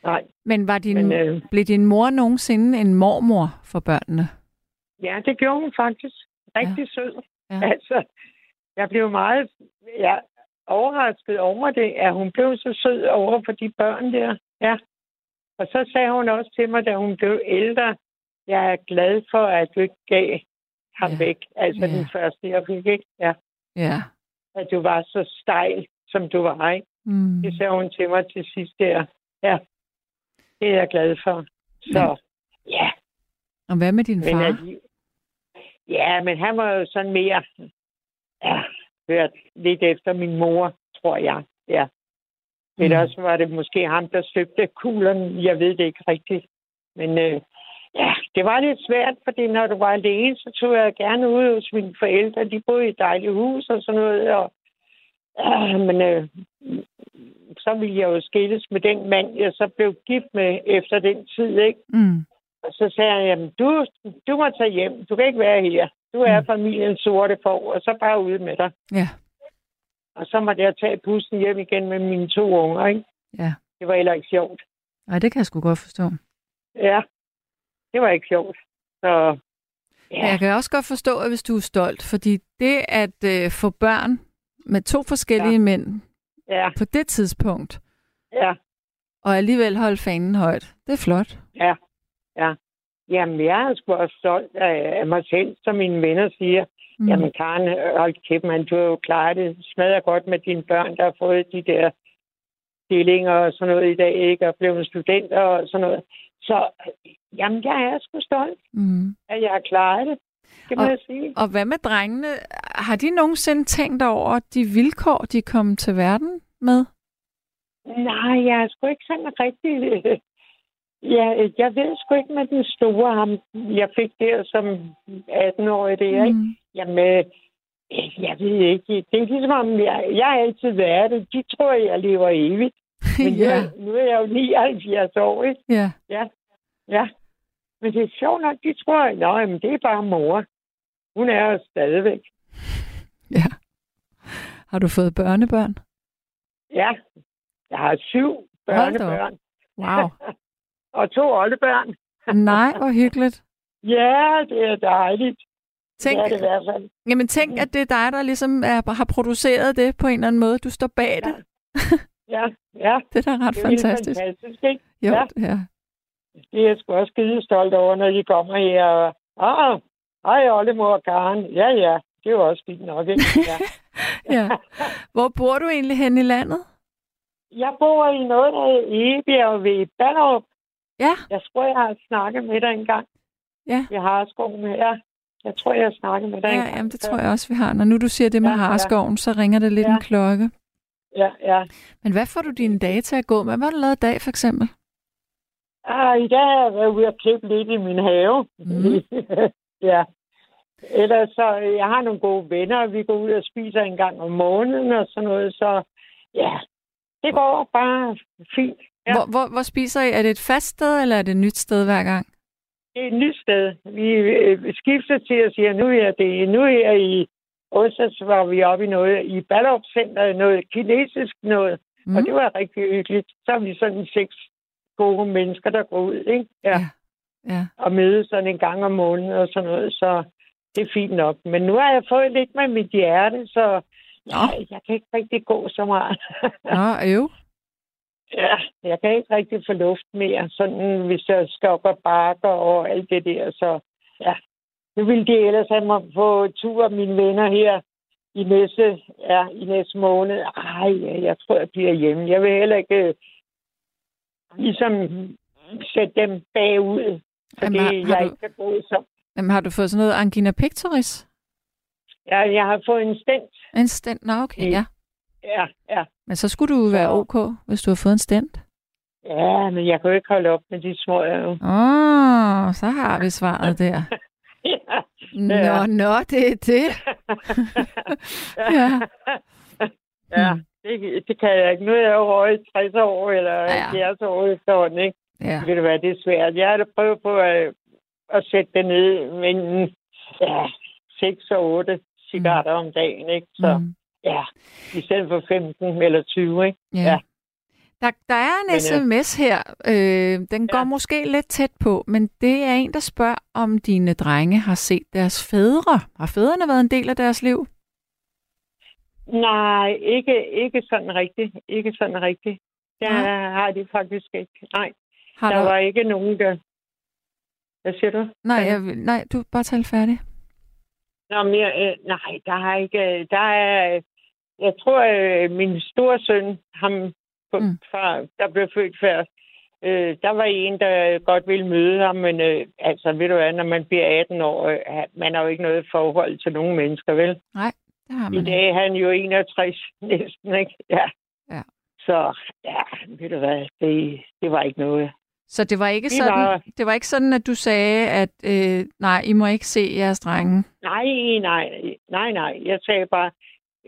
Nej. Men, var din, Men øh, blev din mor nogensinde en mormor for børnene? Ja, det gjorde hun faktisk. Rigtig ja. sød. Ja. Altså... Jeg blev meget ja, overrasket over det, at hun blev så sød over for de børn der. Ja. Og så sagde hun også til mig, da hun blev ældre, jeg er glad for, at du ikke gav ham ja. væk. Altså ja. den første, jeg fik, ikke? Ja. ja. At du var så stejl, som du var, ikke? Mm. Det sagde hun til mig til sidst der. Ja. Det er jeg glad for. Så, ja. ja. Og hvad med din men, far? At, ja, men han var jo sådan mere... Ja, hørt lidt efter min mor, tror jeg. Ja. Men mm. også var det måske ham, der støbte kuglerne. Jeg ved det ikke rigtigt. Men øh, ja, det var lidt svært, fordi når du var alene, så tog jeg gerne ud hos mine forældre. De boede i et dejligt hus og sådan noget. Og, øh, men øh, så ville jeg jo skilles med den mand, jeg så blev gift med efter den tid, ikke? Mm. Og så sagde jeg, jamen, du, du må tage hjem. Du kan ikke være her. Du er familiens sorte får, og så bare ude med dig. Ja. Og så måtte jeg tage bussen hjem igen med mine to unger, ikke? Ja. Det var heller ikke sjovt. Nej, det kan jeg sgu godt forstå. Ja, det var ikke sjovt. Så, ja. Jeg kan også godt forstå, at hvis du er stolt, fordi det at øh, få børn med to forskellige ja. mænd ja. på det tidspunkt, ja. og alligevel holde fanen højt, det er flot. Ja, ja. Jamen, jeg er sgu også stolt af mig selv, som mine venner siger. Mm. Jamen, Karen, hold kæft, man, du har jo klaret det smadret godt med dine børn, der har fået de der stillinger og sådan noget i dag, ikke? Og blevet studenter og sådan noget. Så, jamen, jeg er sgu stolt, mm. at jeg har klaret det. Det må og, jeg sige. Og hvad med drengene? Har de nogensinde tænkt over de vilkår, de kom til verden med? Nej, jeg er sgu ikke sådan rigtig... Ja, jeg ved sgu ikke med den store ham, jeg fik der som atten-årig der, ikke? Mm. Jamen, jeg ved ikke. Det er ligesom, om jeg, jeg har altid været det. De tror, jeg lever evigt. Men yeah. jeg, nu er jeg jo nioghalvfjerds år, ikke? Yeah. Ja. Ja. Men det er sjovt nok, de tror, nej, men det er bare mor. Hun er jo stadigvæk. Ja. Har du fået børnebørn? Ja. Jeg har syv børnebørn. Wow. Og to oldebørn. Nej, hvor hyggeligt. Ja, det er dejligt. Tænk, det er det i hvert fald. Jamen tænk, at det er dig, der ligesom er, har produceret det på en eller anden måde. Du står bag det. Ja, ja. Det er da ret det er fantastisk. fantastisk ikke? Jo, ja. ja. Det er jeg sgu også skide stolt over, når de kommer her og... Åh, hej oldemor og Karen. Ja, ja. Det er jo også fint nok, ikke? Ja. Ja. Hvor bor du egentlig hen i landet? Jeg bor i noget, der er Egebjerg ved Ballerup. Ja. Jeg tror, jeg har snakket med dig engang. Ja. Vi har skoven her. Jeg tror, jeg har snakket med dig ja, engang. Ja, det tror jeg også, vi har. Når nu du siger det med ja, Harskoven, ja. så ringer det lidt ja. en klokke. Ja, ja. Men hvad får du dine dage til at gå med? Hvad har du lavet i dag, for eksempel? Ah, i dag har jeg været ude og klippe lidt i min have. Mm. Ja. Ellers så, jeg har nogle gode venner, vi går ud og spiser en gang om måneden og sådan noget, så ja, det går bare fint. Ja. Hvor, hvor, hvor spiser I? Er det et fast sted, eller er det et nyt sted hver gang? Det er et nyt sted. Vi øh, skifter til at sige, at nu er det nu her i onsdags, var vi oppe i noget i Ballerup-centret, noget kinesisk noget, mm. og det var rigtig hyggeligt. Så er vi sådan seks gode mennesker, der går ud, ikke? Ja. Ja. Ja. Og mødes sådan en gang om måneden og sådan noget, så det er fint nok. Men nu har jeg fået lidt med mit hjerte, så nej, jeg kan ikke rigtig gå så meget. Nå, jo. Ja, jeg kan ikke rigtig få luft mere, sådan hvis jeg skal op og bakker og alt det der, så ja. Nu ville de ellers have mig på tur af mine venner her i næste, ja, i næste måned. Ej, jeg tror, jeg bliver hjemme. Jeg vil heller ikke ligesom sætte dem bagud, fordi jamen, jeg du... ikke kan gå så. Jamen, har du fået sådan noget angina pectoris? Ja, jeg har fået en stent. En stent? Nå, okay, ja. Ja, ja. Men så skulle du være ok, hvis du har fået en stent. Ja, men jeg kan jo ikke holde op med de små øjne. Åh, oh, så har vi svaret der. Ja. Nå, nå, det er det. Ja. Ja, det, det kan jeg ikke. Nu er jeg jo røget tres år eller halvfjerds år efterhånden, ikke? Ja. Det kan være, det er svært. Jeg har da prøvet på at, at sætte det ned, men ja, seks og otte cigaretter mm. om dagen, ikke? Så... Mm. Ja, i stedet for femten eller tyve, ikke? Ja. Ja. Der, der er en men, sms her. Øh, den ja. går måske lidt tæt på, men det er en, der spørger, om dine drenge har set deres fædre. Har fædrene været en del af deres liv? Nej, ikke, ikke sådan rigtigt. Ikke sådan rigtigt. Der ja. har de faktisk ikke. Nej, har der du... var ikke nogen, der... Hvad siger du? Nej, jeg... Nej du er bare tale færdig. Nå, men jeg, øh, nej, der har ikke... Der er... Jeg tror, øh, min store søn, ham på, mm. fra, der blev født før, øh, der var en, der godt ville møde ham, men øh, altså, ved du hvad, når man bliver atten år, øh, man har jo ikke noget forhold til nogen mennesker, vel? Nej, det har man. I dag er han jo enogtres næsten, ikke? Ja. Ja. Så, ja, ved du hvad, det, det var ikke noget. Så det var ikke det sådan, var... det var ikke sådan, at du sagde, at øh, nej, I må ikke se jeres drenge? Nej, nej, nej, nej. Jeg sagde bare,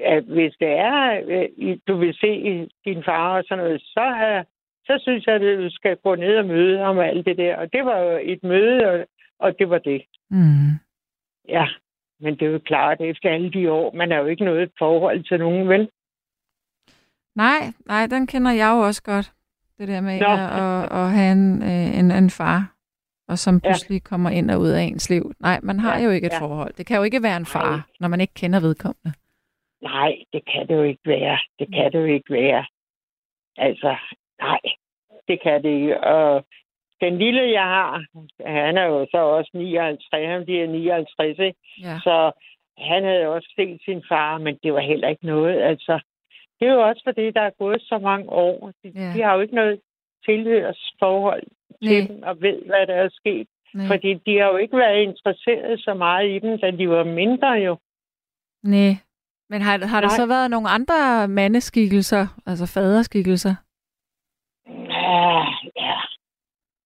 at hvis det er, du vil se din far og sådan noget, så, så synes jeg, at du skal gå ned og møde ham og alt det der. Og det var jo et møde, og det var det. Mm. Ja, men det er jo klart, efter alle de år, man har jo ikke noget forhold til nogen, vel? Nej, nej, den kender jeg jo også godt. Det der med at, at have en, en, en far, og som pludselig ja. kommer ind og ud af ens liv. Nej, man har ja. jo ikke et ja. forhold. Det kan jo ikke være en far, Nej. når man ikke kender vedkommende. Nej, det kan det jo ikke være. Det kan det jo ikke være. Altså, nej, det kan det ikke. Og den lille, jeg har, han er jo så også nioghalvtreds, han bliver nioghalvtreds, ikke? Ja. Så han havde også set sin far, men det var heller ikke noget. Altså, det er jo også fordi, der er gået så mange år. De, ja. de har jo ikke noget tilhørsforhold til Nej. dem og ved, hvad der er sket. Nej. Fordi de har jo ikke været interesseret så meget i dem, da de var mindre jo. Næh. Men har, har der Nej. så været nogle andre mandeskikkelser, altså faderskikkelser? Ja, ja.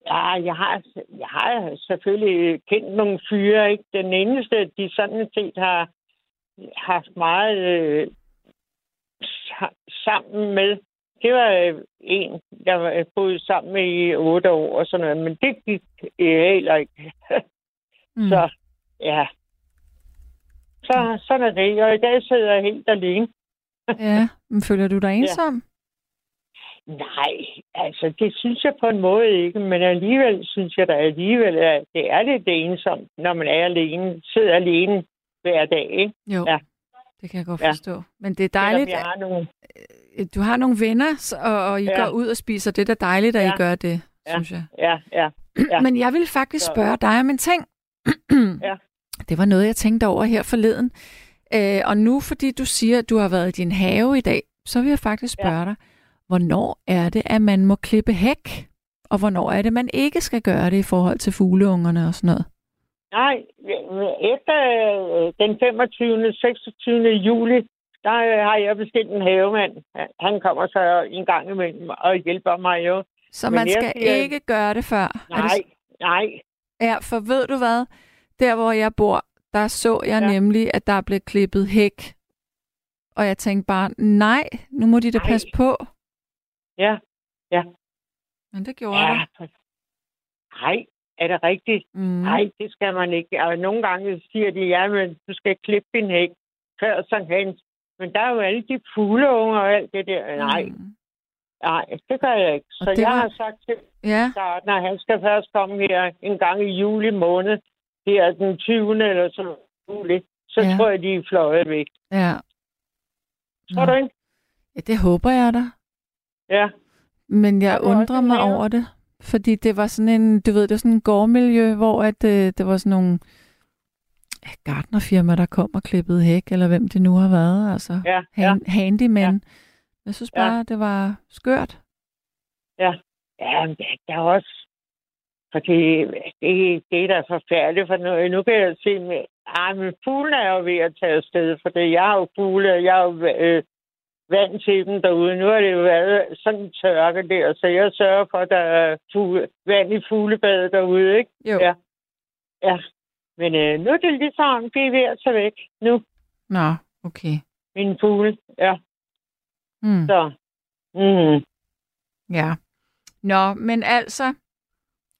Ja, jeg har, jeg har selvfølgelig kendt nogle fyre, ikke? Den eneste, de sådan set har haft meget øh, sammen med, det var en, jeg boede sammen med i otte år og sådan noget, men det gik heller ikke. Mm. Så, ja. Så, sådan er det, og i dag sidder jeg helt alene. Ja, men føler du dig ensom? Ja. Nej, altså det synes jeg på en måde ikke, men alligevel synes jeg da alligevel, at det er lidt ensomt, når man er alene, sidder alene hver dag, ikke? Jo, ja. Det kan jeg godt forstå. Ja. Men det er dejligt, Eller, har nogle... du har nogle venner, og, og I ja. går ud og spiser, det er da dejligt, at ja. I gør det, ja. synes jeg. Ja, ja, ja. Men jeg vil faktisk spørge dig om en ting. ja. Det var noget, jeg tænkte over her forleden. Øh, og nu, fordi du siger, at du har været i din have i dag, så vil jeg faktisk spørge ja. dig, hvornår er det, at man må klippe hæk? Og hvornår er det, man ikke skal gøre det i forhold til fugleungerne og sådan noget? Nej, efter den femogtyvende og seksogtyvende juli, der har jeg bestilt en havemand. Han kommer så en gang imellem og hjælper mig jo. Så man skal siger, ikke gøre det før? Nej, det... nej. Ja, for ved du hvad? Der, hvor jeg bor, der så jeg ja. nemlig, at der blev klippet hæk. Og jeg tænkte bare, nej, nu må de da nej. passe på. Ja, ja. Men det gjorde ja. det. Nej, er det rigtigt? Nej, mm. det skal man ikke. Og nogle gange siger de, ja, men du skal klippe din hæk, før sådan hen. Men der er jo alle de fugleunger og alt det der. Nej, mm. nej, det gør jeg ikke. Så jeg var... har sagt til ja. Gardner, han skal først komme her en gang i juli måned. Det er den tyvende eller sådan muligt. Så ja. tror jeg, de er fløjet væk. Ja. Tror du ikke? Ja, det håber jeg da. Ja. Men jeg undrer mig mere. over det, fordi det var sådan en, du ved, det var sådan en gårdmiljø, hvor at øh, det var sådan nogle gartnerfirmaer, der kom og klippede hæk, eller hvem det nu har været, altså ja, hand, ja. handymænd. Ja. Jeg synes bare, ja. det var skørt. Ja, ja, men der er også, fordi det, det er da forfærdeligt, for nu, nu kan jeg se, med, ah, men fuglene er jo ved at tage afsted, for det jeg har jo fugle, og jeg har jo øh, vand til dem derude. Nu har det jo været sådan tørke der, så jeg sørger for, at der er fugle, vand i fuglebadet derude, ikke? Jo. Ja. ja. Men øh, nu er det lige sådan, det er ved at tage væk nu. Nå, okay. Mine fugle, ja. Mm. Så. Mm. Ja. Nå, men altså,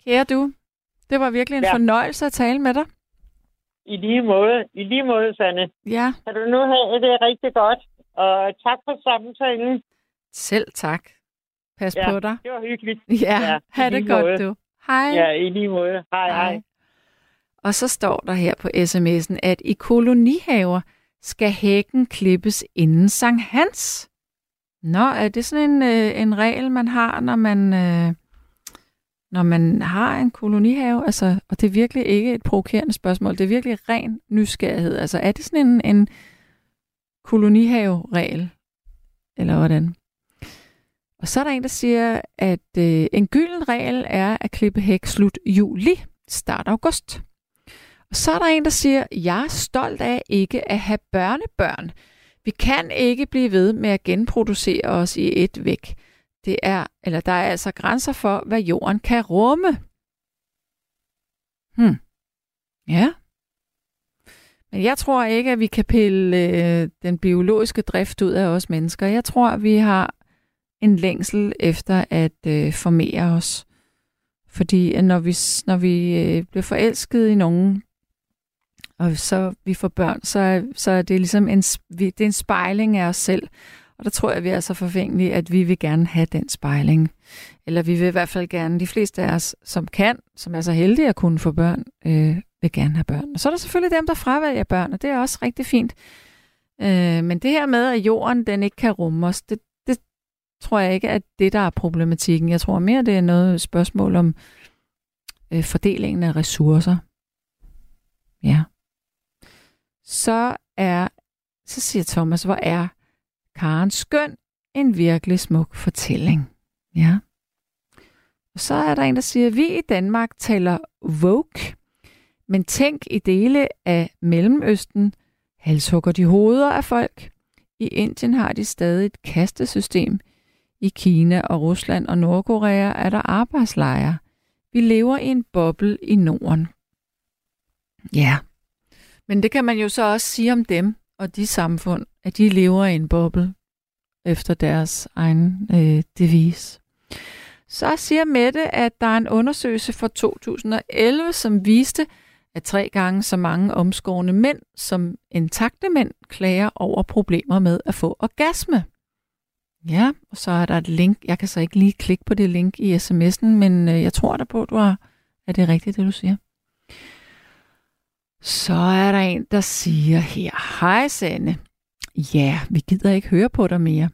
kære du, det var virkelig en ja. fornøjelse at tale med dig. I lige måde, i lige måde, Sanne. Ja. Kan du nu have det rigtig godt? Og tak for samtalen. Selv tak. Pas ja, på dig. Det var hyggeligt. Ja, ja ha' det godt, måde. du. Hej. Ja, i lige måde. Hej, hej, hej. Og så står der her på sms'en, at i kolonihaver skal hækken klippes inden Sankt Hans. Nå, er det sådan en, øh, en regel, man har, når man, øh, når man har en kolonihave? Altså, og det er virkelig ikke et provokerende spørgsmål. Det er virkelig ren nysgerrighed. Altså, er det sådan en... en kolonihave-regel, eller hvordan? Og så er der en, der siger, at øh, en gylden regel er at klippe hæk slut juli, start august. Og så er der en, der siger, jeg er stolt af ikke at have børnebørn. Vi kan ikke blive ved med at genproducere os i et væk. Det er, eller der er altså grænser for, hvad jorden kan rumme. Hmm. Ja. Men jeg tror ikke, at vi kan pille øh, den biologiske drift ud af os mennesker. Jeg tror, at vi har en længsel efter at øh, formere os. Fordi når vi, når vi øh, bliver forelsket i nogen, og så vi får børn, så, så er det ligesom en, det er en spejling af os selv. Og der tror jeg, at vi er så forfængelige, at vi vil gerne have den spejling. Eller vi vil i hvert fald gerne, de fleste af os, som kan, som er så heldige at kunne få børn, øh, vil gerne have børn. Og så er der selvfølgelig dem, der fravælger børn, og det er også rigtig fint. Øh, men det her med, at jorden den ikke kan rumme os, det, det tror jeg ikke er det, der er problematikken. Jeg tror mere, det er noget spørgsmål om øh, fordelingen af ressourcer. Ja. Så er, så siger Thomas, hvor er Karen skøn, en virkelig smuk fortælling. Ja. Og så er der en, der siger, vi i Danmark taler woke, men tænk i dele af Mellemøsten, halshugger de hoveder af folk. I Indien har de stadig et kastesystem. I Kina og Rusland og Nordkorea er der arbejdslejre. Vi lever i en boble i Norden. Ja, men det kan man jo så også sige om dem og de samfund, at de lever i en boble efter deres egen øh, devis. Så siger Mette, at der er en undersøgelse fra to tusind og elleve, som viste, at tre gange så mange omskårne mænd som intakte mænd klager over problemer med at få orgasme. Ja, og så er der et link. Jeg kan så ikke lige klikke på det link i sms'en, men jeg tror da på, at du har, er det rigtigt, det du siger. Så er der en, der siger her, hej Sanne, ja, vi gider ikke høre på dig mere,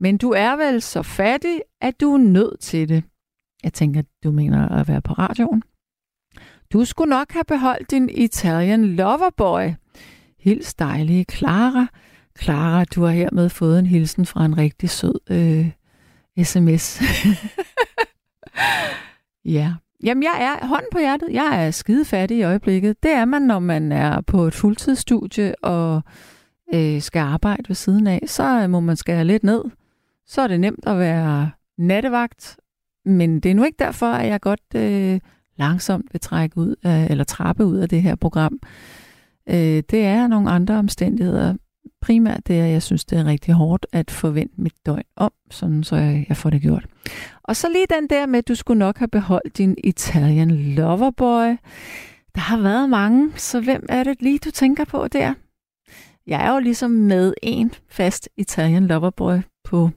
men du er vel så fattig, at du er nødt til det. Jeg tænker, du mener at være på radioen. Du skulle nok have beholdt din Italian Loverboy. Hils dejlige Clara. Clara, du har hermed fået en hilsen fra en rigtig sød øh, sms. Ja. Jamen, jeg er hånden på hjertet. Jeg er skidefattig i øjeblikket. Det er man, når man er på et fuldtidsstudie og øh, skal arbejde ved siden af. Så må man skære lidt ned. Så er det nemt at være nattevagt. Men det er nu ikke derfor, at jeg godt... Øh, langsomt vil trække ud af, eller trappe ud af det her program. Øh, det er nogle andre omstændigheder. Primært det er, jeg synes, det er rigtig hårdt at forvente mit døgn om, sådan så jeg, jeg får det gjort. Og så lige den der med, at du skulle nok have beholdt din Italian Loverboy. Der har været mange, så hvem er det lige, du tænker på der? Jeg er jo ligesom med en fast Italian Loverboy på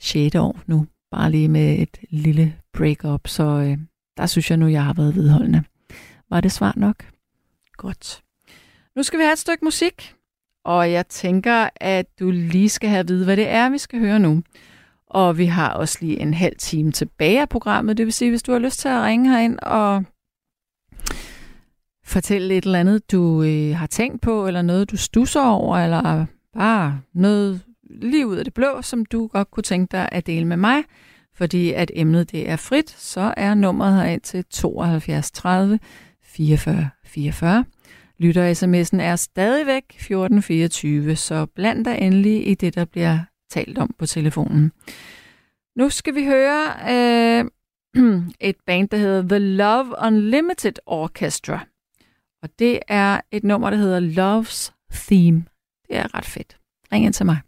sjette år nu. Bare lige med et lille break-up, så... Øh, Der synes jeg nu, jeg har været vedholdende. Var det svar nok? Godt. Nu skal vi have et stykke musik, og jeg tænker, at du lige skal have at vide, hvad det er, vi skal høre nu. Og vi har også lige en halv time tilbage af programmet, det vil sige, hvis du har lyst til at ringe herind og fortælle et eller andet, du øh, har tænkt på, eller noget, du stusser over, eller bare noget lige ud af det blå, som du godt kunne tænke dig at dele med mig, fordi at emnet det er frit, så er nummeret herind til tooghalvfjerds tredive fireogfyrre fireogfyrre. Lytter sms'en er stadigvæk fjorten fireogtyve, så bland dig endelig i det, der bliver talt om på telefonen. Nu skal vi høre øh, et band, der hedder The Love Unlimited Orchestra. Og det er et nummer, der hedder Love's Theme. Det er ret fedt. Ring ind til mig.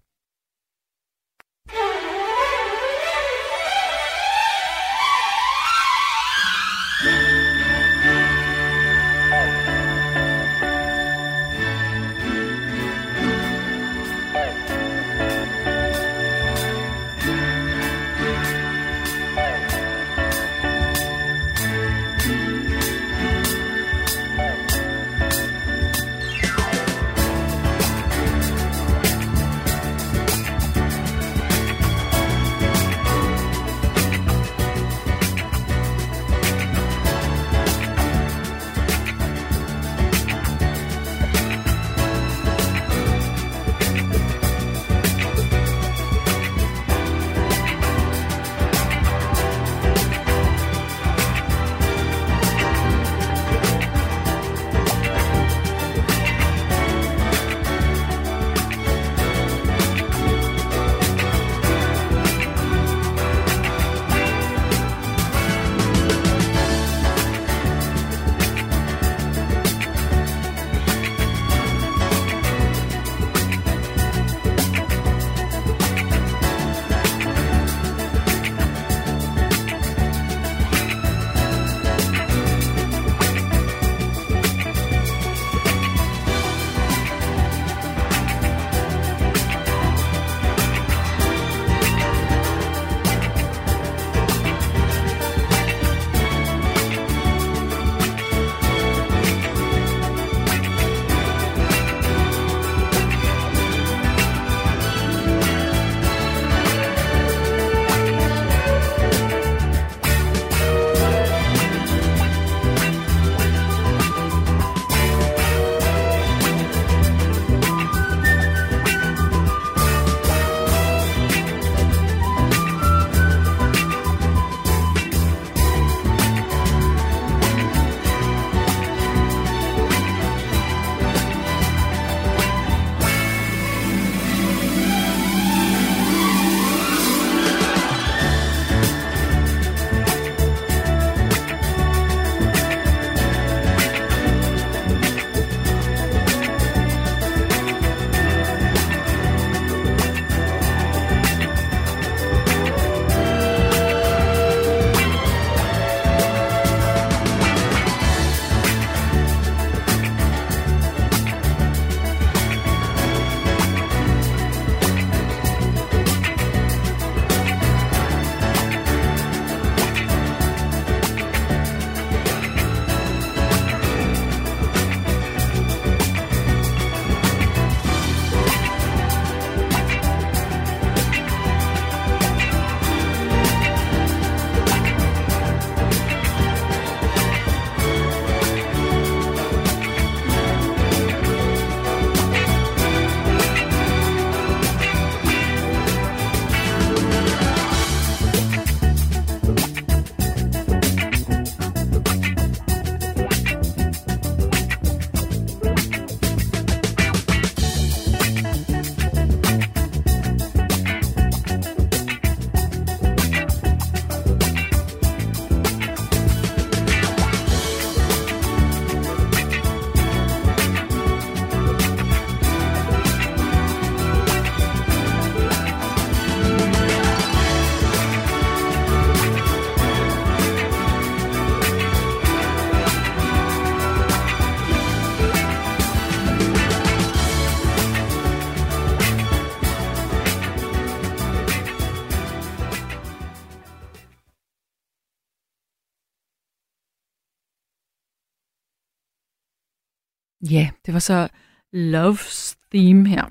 Ja, det var så Love's Theme her.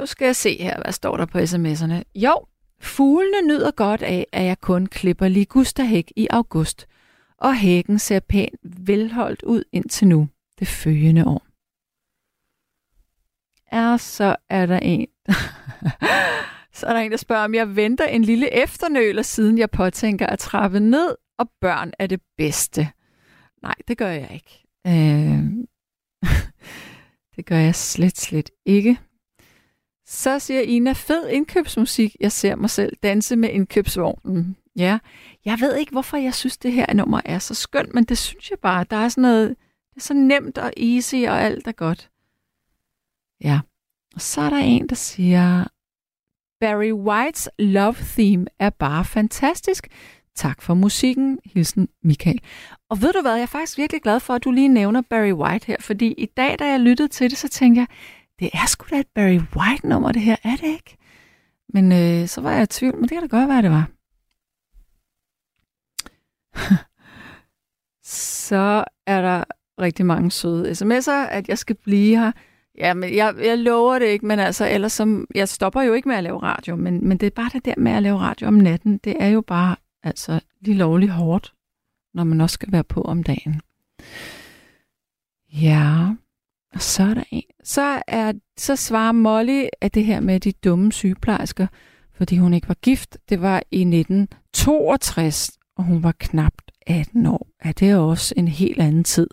Nu skal jeg se her, hvad står der på sms'erne. Jo, fuglene nyder godt af, at jeg kun klipper ligusterhæk i august, og hækken ser pænt velholdt ud indtil nu, det følgende år. Ja, så er der en... så er der en, der spørger, om jeg venter en lille efternøler, siden jeg påtænker at trappe ned, og børn er det bedste. Nej, det gør jeg ikke. Øh... det gør jeg slet, slet ikke. Så siger Ina, fed indkøbsmusik. Jeg ser mig selv danse med indkøbsvognen. Ja, jeg ved ikke, hvorfor jeg synes, det her nummer er så skønt, men det synes jeg bare. Der er sådan noget, det er så nemt og easy, og alt er godt. Ja, og så er der en, der siger, Barry Whites Love Theme er bare fantastisk. Tak for musikken. Hilsen, Michael. Og ved du hvad, jeg er faktisk virkelig glad for, at du lige nævner Barry White her, fordi i dag, da jeg lyttede til det, så tænkte jeg, det er sgu da et Barry White-nummer, det her, er det ikke? Men øh, så var jeg i tvivl, men det kan da godt være, det var. Så er der rigtig mange søde sms'er, at jeg skal blive her. Ja, men jeg, jeg lover det ikke, men altså, ellers som, jeg stopper jo ikke med at lave radio, men, men det er bare det der med at lave radio om natten, det er jo bare altså lige lovligt hårdt, når man også skal være på om dagen. Ja, og så er der en. Så, er, så svarer Molly, at det her med de dumme sygeplejersker, fordi hun ikke var gift, det var i nitten toogtres, og hun var knap atten år. Ja, det er også en helt anden tid.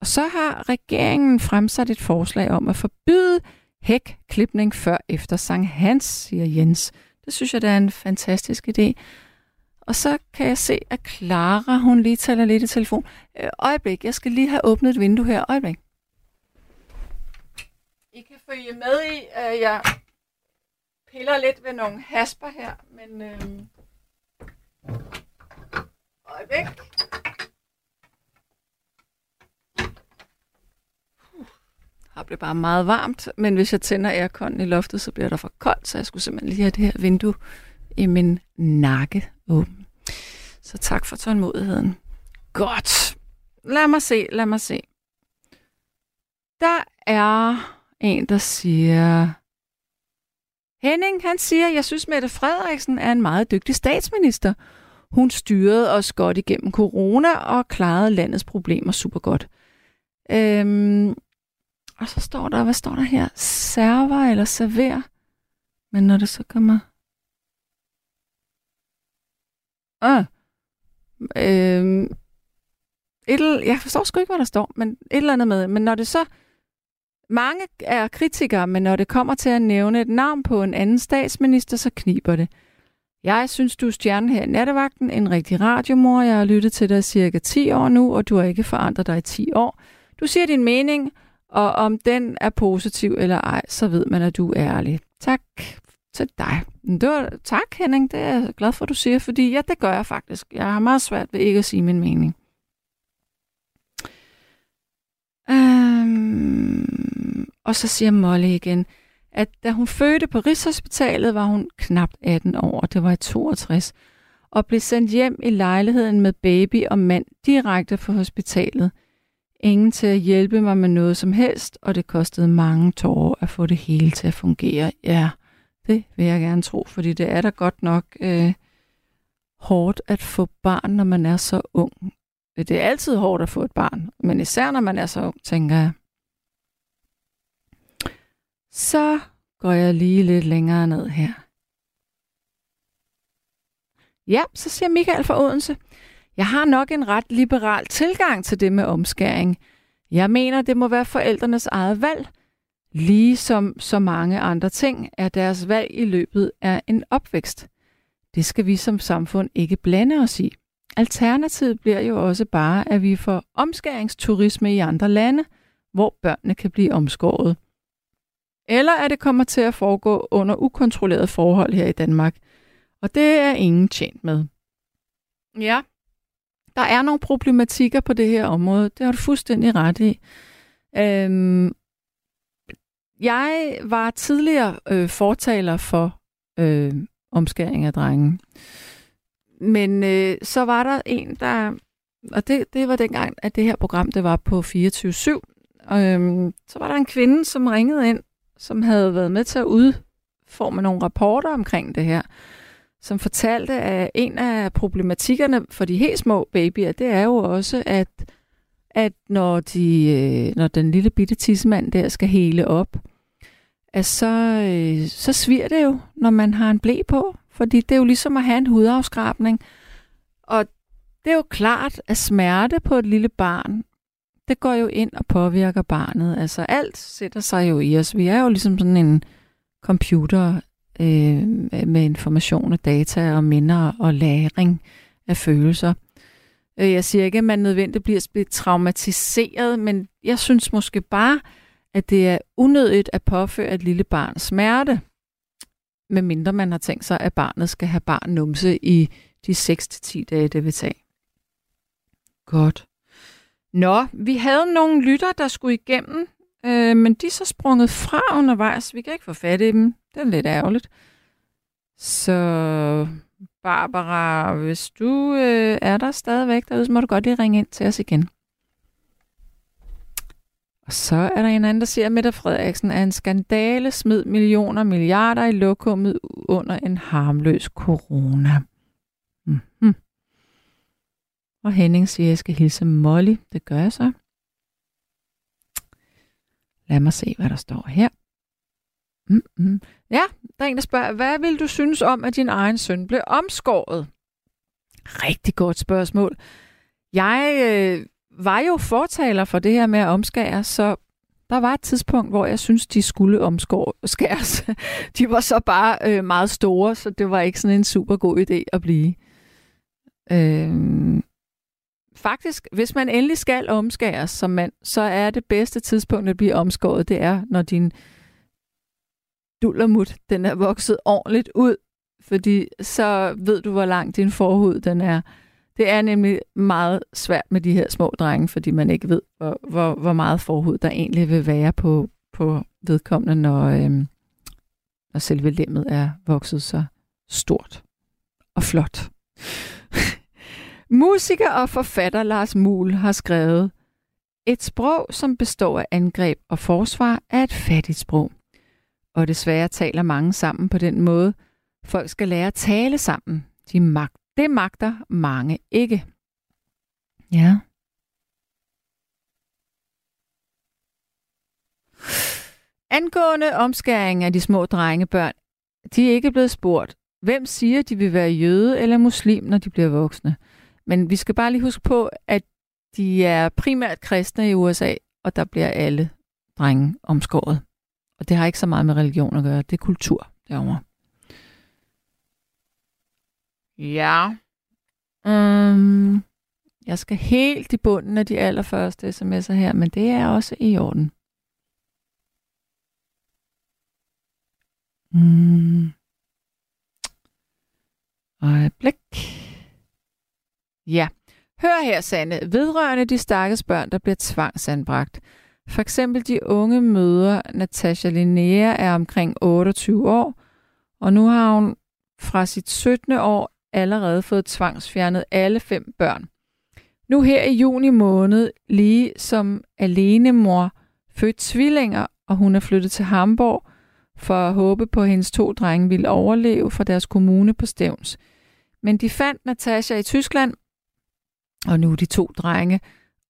Og så har regeringen fremsat et forslag om at forbyde hækklipning før efter Sankt Hans, siger Jens. Det synes jeg, det er en fantastisk idé. Og så kan jeg se, at Clara, hun lige taler lidt i telefon. Øh, øjeblik, jeg skal lige have åbnet et vindue her. Øjeblik. I kan følge med i, at jeg piller lidt ved nogle hasper her, men... Øh... Øjeblik. Det blev bare meget varmt, men hvis jeg tænder airconen i loftet, så bliver der for koldt, så jeg skulle simpelthen lige have det her vindue i min nakke åben. Så tak for tålmodigheden. Godt. Lad mig se, lad mig se. Der er en, der siger... Henning, han siger, jeg synes, Mette Frederiksen er en meget dygtig statsminister. Hun styrede os godt igennem corona og klarede landets problemer super godt. Øhm... Og så står der, hvad står der her? Server eller server? Men når det så kommer... Ah. Øhm. Et, jeg forstår sgu ikke, hvad der står, men et eller andet med. Men når det så... Mange er kritikere, men når det kommer til at nævne et navn på en anden statsminister, så kniber det. Jeg synes, du er stjernen her i nattevagten, en rigtig radiomor. Jeg har lyttet til dig i cirka ti år nu, og du har ikke forandret dig i ti år. Du siger din mening... Og om den er positiv eller ej, så ved man, at du er ærlig. Tak til dig. Det var, tak, Henning. Det er jeg glad for, at du siger, fordi ja, det gør jeg faktisk. Jeg har meget svært ved ikke at sige min mening. Øhm, og så siger Molly igen, at da hun fødte på Rigshospitalet, var hun knap atten år, og det var i toogtres, og blev sendt hjem i lejligheden med baby og mand direkte fra hospitalet. Ingen til at hjælpe mig med noget som helst, og det kostede mange tårer at få det hele til at fungere. Ja, det vil jeg gerne tro, fordi det er da godt nok øh, hårdt at få barn, når man er så ung. Det er altid hårdt at få et barn, men især når man er så ung, tænker jeg. Så går jeg lige lidt længere ned her. Ja, så siger Michael fra Odense. Jeg har nok en ret liberal tilgang til det med omskæring. Jeg mener, det må være forældrenes eget valg. Ligesom så mange andre ting, er deres valg i løbet af en opvækst. Det skal vi som samfund ikke blande os i. Alternativet bliver jo også bare, at vi får omskæringsturisme i andre lande, hvor børnene kan blive omskåret. Eller at det kommer til at foregå under ukontrollerede forhold her i Danmark. Og det er ingen tjent med. Ja. Der er nogle problematikker på det her område. Det har du fuldstændig ret i. Øhm, jeg var tidligere øh, fortaler for øh, omskæring af drenge. Men øh, så var der en, der Og det, det var dengang, at det her program, det var på fireogtyve syv. Og, øhm, så var der en kvinde, som ringede ind, som havde været med til at udforme nogle rapporter omkring det her, som fortalte, at en af problematikkerne for de helt små babyer, det er jo også, at, at når, de, når den lille bitte tissemand der skal hele op, at så, så sviger det jo, når man har en ble på. Fordi det er jo ligesom at have en hudafskrabning. Og det er jo klart, at smerte på et lille barn, det går jo ind og påvirker barnet. Altså alt sætter sig jo i os. Vi er jo ligesom sådan en computer øh, med information og data og minder og lagring af følelser. Jeg siger ikke, at man nødvendigt bliver traumatiseret, men jeg synes måske bare, at det er unødigt at påføre et lille barn smerte, medmindre man har tænkt sig, at barnet skal have barnumse i de seks til ti dage, det vil tage. Godt. Nå, vi havde nogle lytter, der skulle igennem, øh, men de er så sprunget fra undervejs. Vi kan ikke få fat i dem. Det er lidt ærgerligt. Så Barbara, hvis du øh, er der stadigvæk derude, så må du godt lige ringe ind til os igen. Og så er der en anden, der siger, at Mette Frederiksen er en skandale, smid millioner milliarder i lokummet under en harmløs corona. Mm-hmm. Og Henning siger, at jeg skal hilse Molly. Det gør jeg så. Lad mig se, hvad der står her. Mm-hmm. Ja, der er en, der spørger, hvad vil du synes om, at din egen søn blev omskåret? Rigtig godt spørgsmål. Jeg... Øh var jo fortaler for det her med at omskære, så der var et tidspunkt, hvor jeg synes, de skulle omskæres. De var så bare øh, meget store, så det var ikke sådan en super god idé at blive. Øh, faktisk, hvis man endelig skal omskæres som mand, så er det bedste tidspunkt at blive omskåret, det er, når din dullermut, den er vokset ordentligt ud, fordi så ved du, hvor lang din forhud den er. Det er nemlig meget svært med de her små drenge, fordi man ikke ved, hvor, hvor, hvor meget forhud der egentlig vil være på, på vedkommende, når, øhm, når selve lemmet er vokset så stort og flot. Musiker og forfatter Lars Muhl har skrevet, et sprog, som består af angreb og forsvar, er et fattigt sprog. Og desværre taler mange sammen på den måde. Folk skal lære at tale sammen. De magt. Det magter mange ikke. Ja. Angående omskæring af de små drengebørn, de er ikke blevet spurgt, hvem siger, de vil være jøde eller muslim, når de bliver voksne. Men vi skal bare lige huske på, at de er primært kristne i U S A, og der bliver alle drenge omskåret. Og det har ikke så meget med religion at gøre, det er kultur derovre. Ja. Um, jeg skal helt i bunden af de allerførste sms'er her, men det er også i orden. Mm. Øjeblik. Ja. Hør her, Sanne. Vedrørende de stakkels børn, der bliver tvangsanbragt. For eksempel de unge mødre Natasha Linnea er omkring otteogtyve år, og nu har hun fra sit syttende år allerede fået tvangsfjernet alle fem børn. Nu her i juni måned, lige som alenemor, født tvillinger, og hun er flyttet til Hamburg for at håbe på, at hendes to drenge ville overleve fra deres kommune på Stevns. Men de fandt Natasha i Tyskland, og nu er de to drenge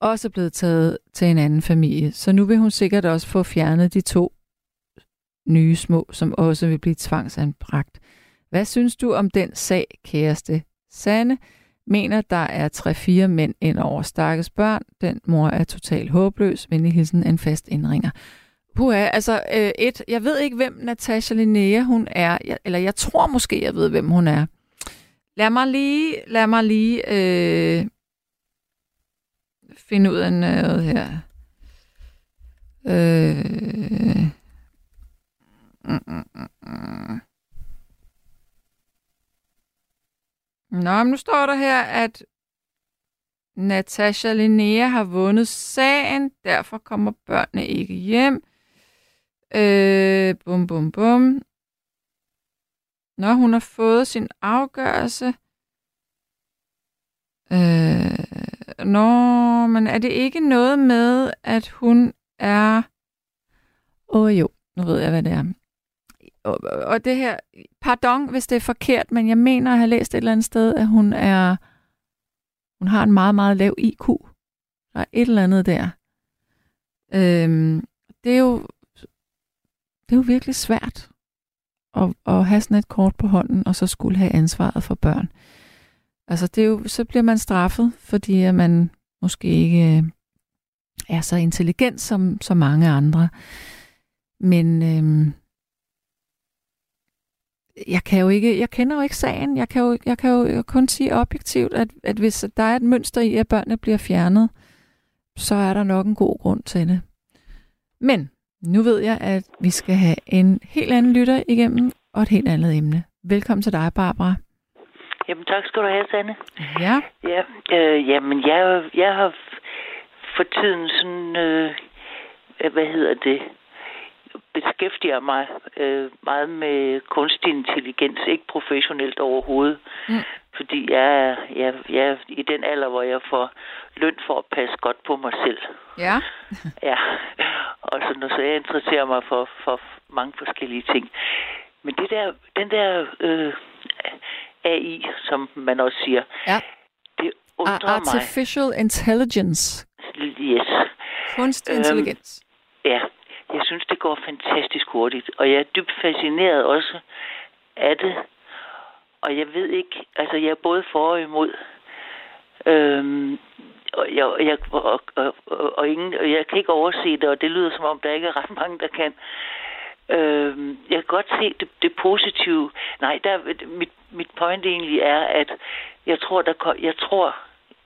også blevet taget til en anden familie. Så nu vil hun sikkert også få fjernet de to nye små, som også vil blive tvangsanbragt. Hvad synes du om den sag, kæreste Sanne? Mener, der er tre-fire mænd ind over stakkels børn. Den mor er totalt håbløs. Venlig hilsen en fast indringer. Puha, altså øh, et, jeg ved ikke, hvem Natasha Linnea hun er. Jeg, eller jeg tror måske, jeg ved, hvem hun er. Lad mig lige, lad mig lige øh, finde ud af noget her. Øh, mm, mm, mm. Nå, men nu står der her, at Natasha Linnea har vundet sagen, derfor kommer børnene ikke hjem. Øh, bum, bum, bum. Nå, hun har fået sin afgørelse. Øh, Nå, men er det ikke noget med, at hun er... Åh oh, jo, nu ved jeg, hvad det er. Og, og det her... Pardon, hvis det er forkert, men jeg mener at have læst et eller andet sted, at hun er... Hun har en meget, meget lav I Q. Der er et eller andet der. Øhm, det er jo... Det er jo virkelig svært at, at have sådan et kort på hånden, og så skulle have ansvaret for børn. Altså, det er jo, så bliver man straffet, fordi at man måske ikke er så intelligent som så mange andre. Men øhm, jeg kan jo ikke, jeg kender jo ikke sagen. Jeg kan jo, jeg kan jo kun sige objektivt, at, at hvis der er et mønster i, at børnene bliver fjernet, så er der nok en god grund til det. Men nu ved jeg, at vi skal have en helt anden lytter igennem, og et helt andet emne. Velkommen til dig, Barbara. Jamen tak skal du have, Sanne. Ja. Ja, øh, jamen jeg, jeg har for tiden sådan, øh, hvad hedder det, beskæftiger mig øh, meget med kunstig intelligens, ikke professionelt overhovedet. Mm. Fordi jeg, jeg, jeg er i den alder, hvor jeg får løn for at passe godt på mig selv. Ja. Ja, og sådan noget, så jeg interesserer mig for, for mange forskellige ting. Men det der, den der øh, A I, som man også siger, ja. Det undrer Artificial mig. Artificial intelligence. Yes. Kunstig intelligens. Øhm, ja, jeg synes, det går fantastisk hurtigt, og jeg er dybt fascineret også af det. Og jeg ved ikke, altså jeg er både for og imod, øhm, og, jeg, jeg, og, og, og, og, ingen, og jeg kan ikke overse det, og det lyder som om, der ikke er ret mange, der kan. Øhm, jeg kan godt se det, det positive. Nej, der, mit, mit point egentlig er, at jeg tror, der, jeg tror,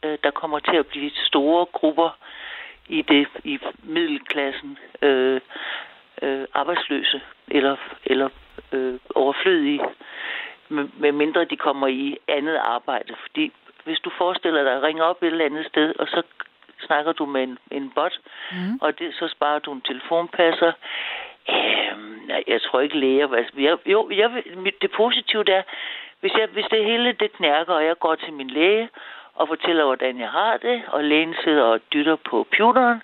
der kommer til at blive store grupper i, det, i middelklassen øh, øh, arbejdsløse eller, eller øh, overflødige. Med mindre de kommer i andet arbejde. Fordi hvis du forestiller dig at ringe op et eller andet sted, og så snakker du med en, en bot, mm. og det, så sparer du en telefonpasser. Øhm, nej, jeg tror ikke læger. Altså, jeg, jo, jeg, det positive der, hvis, jeg, hvis det hele det knærker, og jeg går til min læge og fortæller, hvordan jeg har det, og lægen sidder og dytter på computeren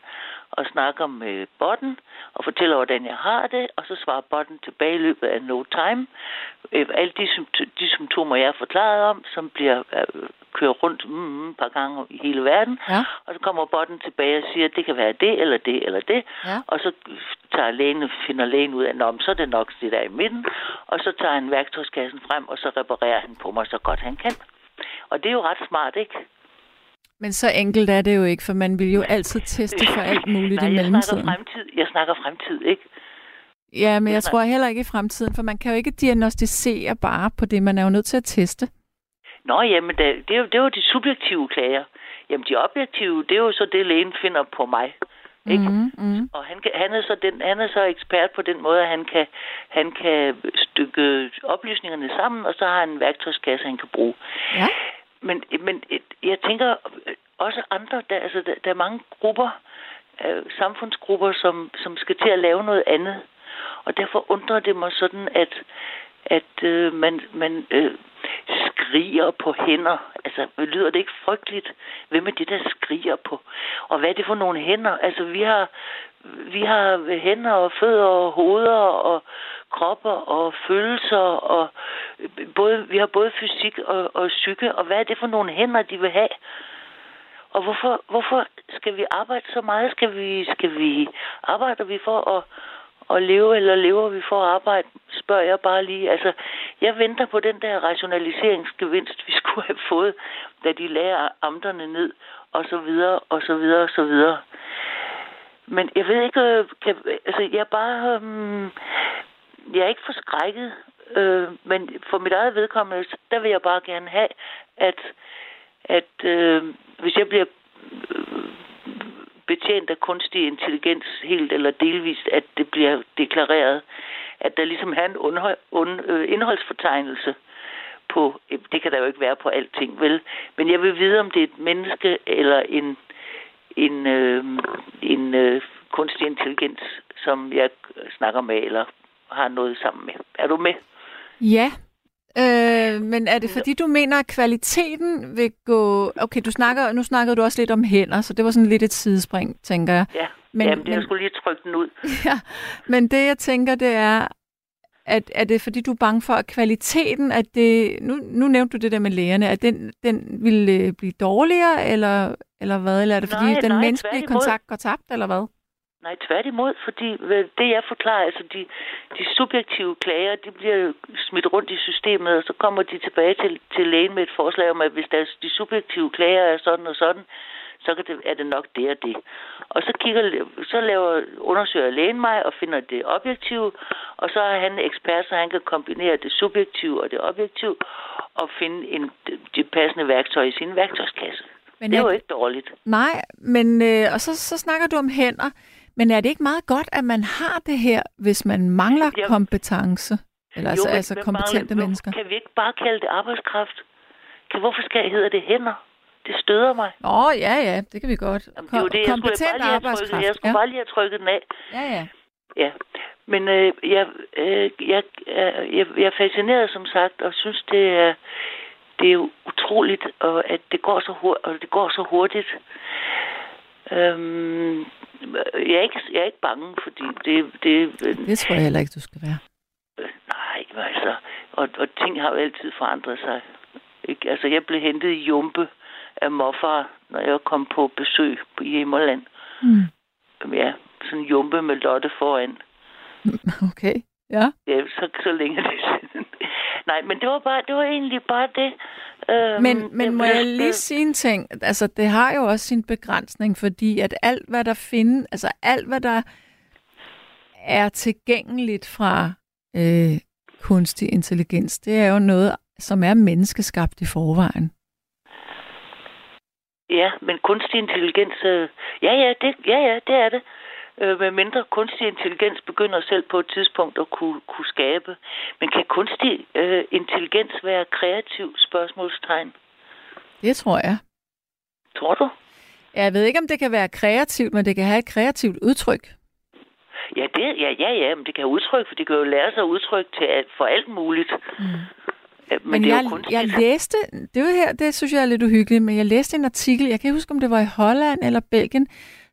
og snakker med botten, og fortæller, hvordan jeg har det, og så svarer botten tilbage i løbet af no time. Alle de, de symptomer, jeg har forklaret om, som bliver øh, kører rundt mm, et par gange i hele verden, ja. Og så kommer botten tilbage og siger, at det kan være det, eller det, eller det, ja. Og så tager lægen, finder lægen ud af, om så er det nok det der i midten, og så tager han værktøjskassen frem, og så reparerer han på mig så godt han kan. Og det er jo ret smart, ikke? Men så enkelt er det jo ikke, for man vil jo altid teste for alt muligt. Nej, i mellemtiden. Nej, jeg snakker fremtid, ikke? Ja, men jeg, jeg snakker... tror heller ikke i fremtiden, for man kan jo ikke diagnostisere bare på det, man er jo nødt til at teste. Nå, jamen, det er jo, det er jo de subjektive klager. Jamen, de objektive, det er jo så det, lægen finder på mig. Ikke? Mm, mm. Og han, kan, han, er så den, han er så ekspert på den måde, at han kan, han kan stykke oplysningerne sammen, og så har han en værktøjskasse, han kan bruge. Ja. Men, men jeg tænker også andre, der, altså, der, der er mange grupper, øh, samfundsgrupper, som, som skal til at lave noget andet. Og derfor undrer det mig sådan, at, at øh, man, man øh, skriger på hænder. Altså, lyder det ikke frygteligt? Hvem er det, der skriger på? Og hvad er det for nogle hænder? Altså, vi har, vi har hænder og fødder og hoveder og kropper og følelser, og både, vi har både fysik og, og psyke, og hvad er det for nogle hænder, de vil have? Og hvorfor, hvorfor skal vi arbejde så meget? Skal vi, skal vi arbejder vi for at, at leve, eller lever vi for at arbejde? Spørger jeg bare lige. Altså, jeg venter på den der rationaliseringsgevinst, vi skulle have fået, da de lagde amterne ned, og så videre, og så videre, og så videre. Men jeg ved ikke, kan, altså, jeg bare... Hmm, Jeg er ikke forskrækket, øh, men for mit eget vedkommende, der vil jeg bare gerne have, at, at øh, hvis jeg bliver betjent af kunstig intelligens helt eller delvist, at det bliver deklareret, at der ligesom er en underhold, un, øh, indholdsfortegnelse på, øh, det kan der jo ikke være på alting, vel? Men jeg vil vide, om det er et menneske eller en, en, øh, en øh, kunstig intelligens, som jeg snakker med, eller har noget sammen med. Er du med? Ja, Øh, men er det fordi, du mener, at kvaliteten vil gå... Okay, du snakker, nu snakkede du også lidt om hænder, så det var sådan lidt et sidespring, tænker jeg. Ja, men, jamen, det men... jeg skulle lige trykke den ud. Ja, men det, jeg tænker, det er... At, er det fordi, du er bange for, at kvaliteten, at det, nu, nu nævnte du det der med lægerne, at den, den ville blive dårligere, eller, eller hvad? Eller er det fordi, nej, den nej, menneskelige kontakt går tabt, eller hvad? Nej, tværtimod, fordi det, jeg forklarer, altså de, de subjektive klager, de bliver smidt rundt i systemet, og så kommer de tilbage til, til lægen med et forslag om, at hvis der, de subjektive klager er sådan og sådan, så kan det, er det nok det og det. Og så, kigger, så laver, undersøger lægen mig og finder det objektive, og så er han ekspert, så han kan kombinere det subjektive og det objektive og finde en, det passende værktøj i sin værktøjskasse. Men det er jo ikke dårligt. Nej, men øh, og så, så snakker du om hænder, men er det ikke meget godt, at man har det her, hvis man mangler ja. kompetence? Eller jo, altså, altså kompetente mangler, mennesker? Kan vi ikke bare kalde det arbejdskraft? Kan, hvorfor skal, hedder det hænder? Det støder mig. Åh, ja, ja, det kan vi godt. Kom, det er jo det, jeg skulle bare lige have trykket, jeg skulle ja. bare lige have trykket den af. Ja, ja. Ja, men øh, jeg, øh, jeg, øh, jeg, jeg er fascineret, som sagt, og synes, det er, det er utroligt, og at det går så hurtigt, og det går så hurtigt. Øhm, jeg, er ikke, jeg er ikke bange, fordi det... Det, det, det tror jeg heller ikke, du skal være. Øh, nej, men altså, og, og ting har jo altid forandret sig. Ikke? Altså, jeg blev hentet i Jumpe af morfar, når jeg kom på besøg i Himmerland. Mm. Ja, sådan en jumpe med Lotte foran. Okay, ja. Ja, så, så længe det siden. Nej, men det var, bare, det var egentlig bare det. Øhm, men men det, må det, jeg lige sige en ting? Altså, det har jo også sin begrænsning, fordi at alt, hvad der findes, altså alt, hvad der er tilgængeligt fra øh, kunstig intelligens, det er jo noget, som er menneskeskabt i forvejen. Ja, men kunstig intelligens... Øh, ja, ja, det, ja, ja, det er det. Øh, med mindre kunstig intelligens begynder selv på et tidspunkt at kunne, kunne skabe. Men kan kunstig øh, intelligens være kreativ? Spørgsmålstegn. Det tror jeg. Tror du? Jeg ved ikke, om det kan være kreativt, men det kan have et kreativt udtryk. Ja, det, ja, ja, ja, men det kan udtrykke, for det kan jo lære sig at udtrykke til alt, for alt muligt. Mm. Men, men det jeg, jeg læste, det var her, det synes jeg er lidt uhyggeligt, men jeg læste en artikel, jeg kan ikke huske, om det var i Holland eller Belgien,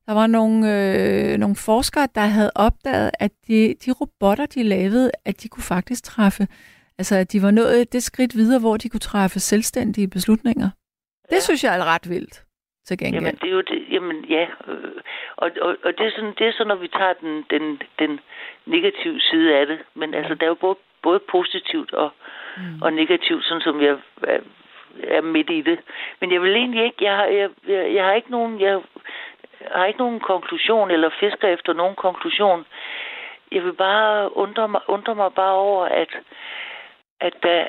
der var nogle, øh, nogle forskere, der havde opdaget, at de, de robotter, de lavede, at de kunne faktisk træffe, altså at de var nået det skridt videre, hvor de kunne træffe selvstændige beslutninger. Ja. Det synes jeg er ret vildt. Jamen, det er jo det. Jamen, ja. Og, og, og det er sådan, det er sådan, når vi tager den, den, den negative side af det. Men altså, der er jo både, både positivt og, mm. og negativt, sådan som jeg er, er midt i det. Men jeg vil egentlig ikke, jeg har, jeg, jeg, jeg har ikke nogen, jeg har ikke nogen konklusion, eller fisker efter nogen konklusion. Jeg vil bare undre mig, undre mig bare over, at, at der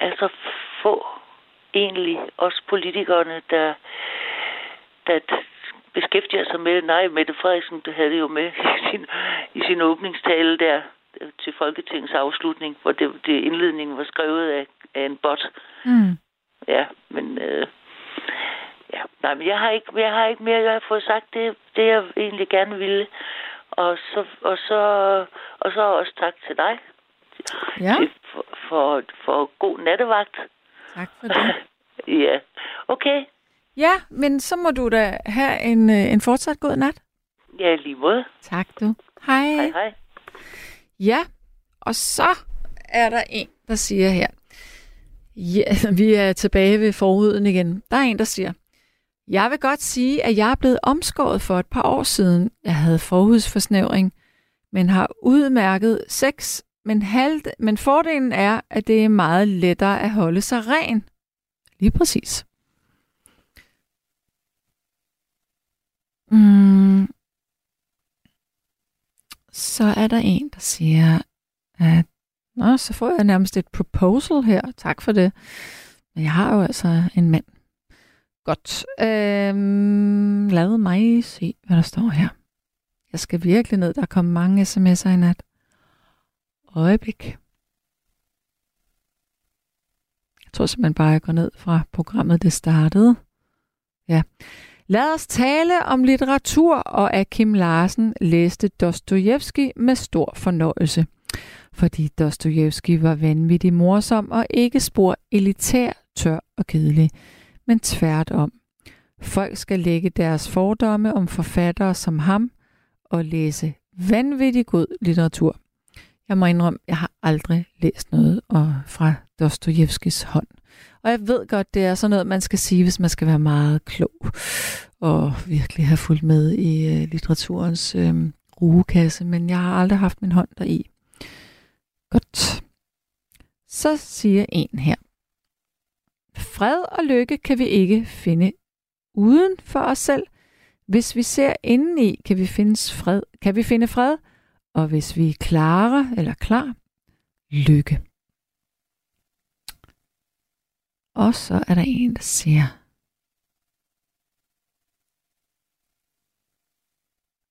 er så få egentlig, også politikerne, der der beskæftiger sig med, nej, Mette Frederiksen, det havde det jo med i sin, i sin åbningstale der til Folketingets afslutning, hvor det, det indledningen var skrevet af, af en bot. Mm. Ja, men øh, ja, nej, men jeg har ikke, jeg har ikke mere, jeg har fået sagt det, det jeg egentlig gerne ville, og så og så og så også tak til dig ja. for, for for god nattevagt. Tak for det. Ja, okay. Ja, men så må du da have en, en fortsat god nat. Ja, lige måde. Tak du. Hej. Hej, hej. Ja, og så er der en, der siger her. Ja, vi er tilbage ved forhuden igen. Der er en, der siger, jeg vil godt sige, at jeg er blevet omskåret for et par år siden. Jeg havde forhudsforsnævring, men har udmærket sex. Men, halvd- men fordelen er, at det er meget lettere at holde sig ren. Lige præcis. Mm. Så er der en, der siger, at nå, så får jeg nærmest et proposal her. Tak for det. Men jeg har jo altså en mand. Godt. Øhm, lad mig se, hvad der står her. Jeg skal virkelig ned. Der er kommet mange sms'er i nat. Øjeblik. Jeg tror simpelthen bare, jeg går ned fra programmet, det startede. Ja. Lad os tale om litteratur, og at Kim Larsen læste Dostojevski med stor fornøjelse. fordi Dostojevski var vanvittig morsom og ikke spor elitær, tør og kedelig, men tværtom. Folk skal lægge deres fordomme om forfattere som ham og læse vanvittig god litteratur. Jeg må indrømme, jeg har aldrig læst noget fra Dostojevskis hånd. Og jeg ved godt, det er sådan noget, man skal sige, hvis man skal være meget klog og virkelig have fulgt med i øh, litteraturens øh, rugekasse, men jeg har aldrig haft min hånd deri. Godt. Så siger en her. Fred og lykke kan vi ikke finde uden for os selv. Hvis vi ser indeni, kan vi finde fred, kan vi finde fred, og hvis vi er klare eller klar, lykke. Og så er der en, der siger,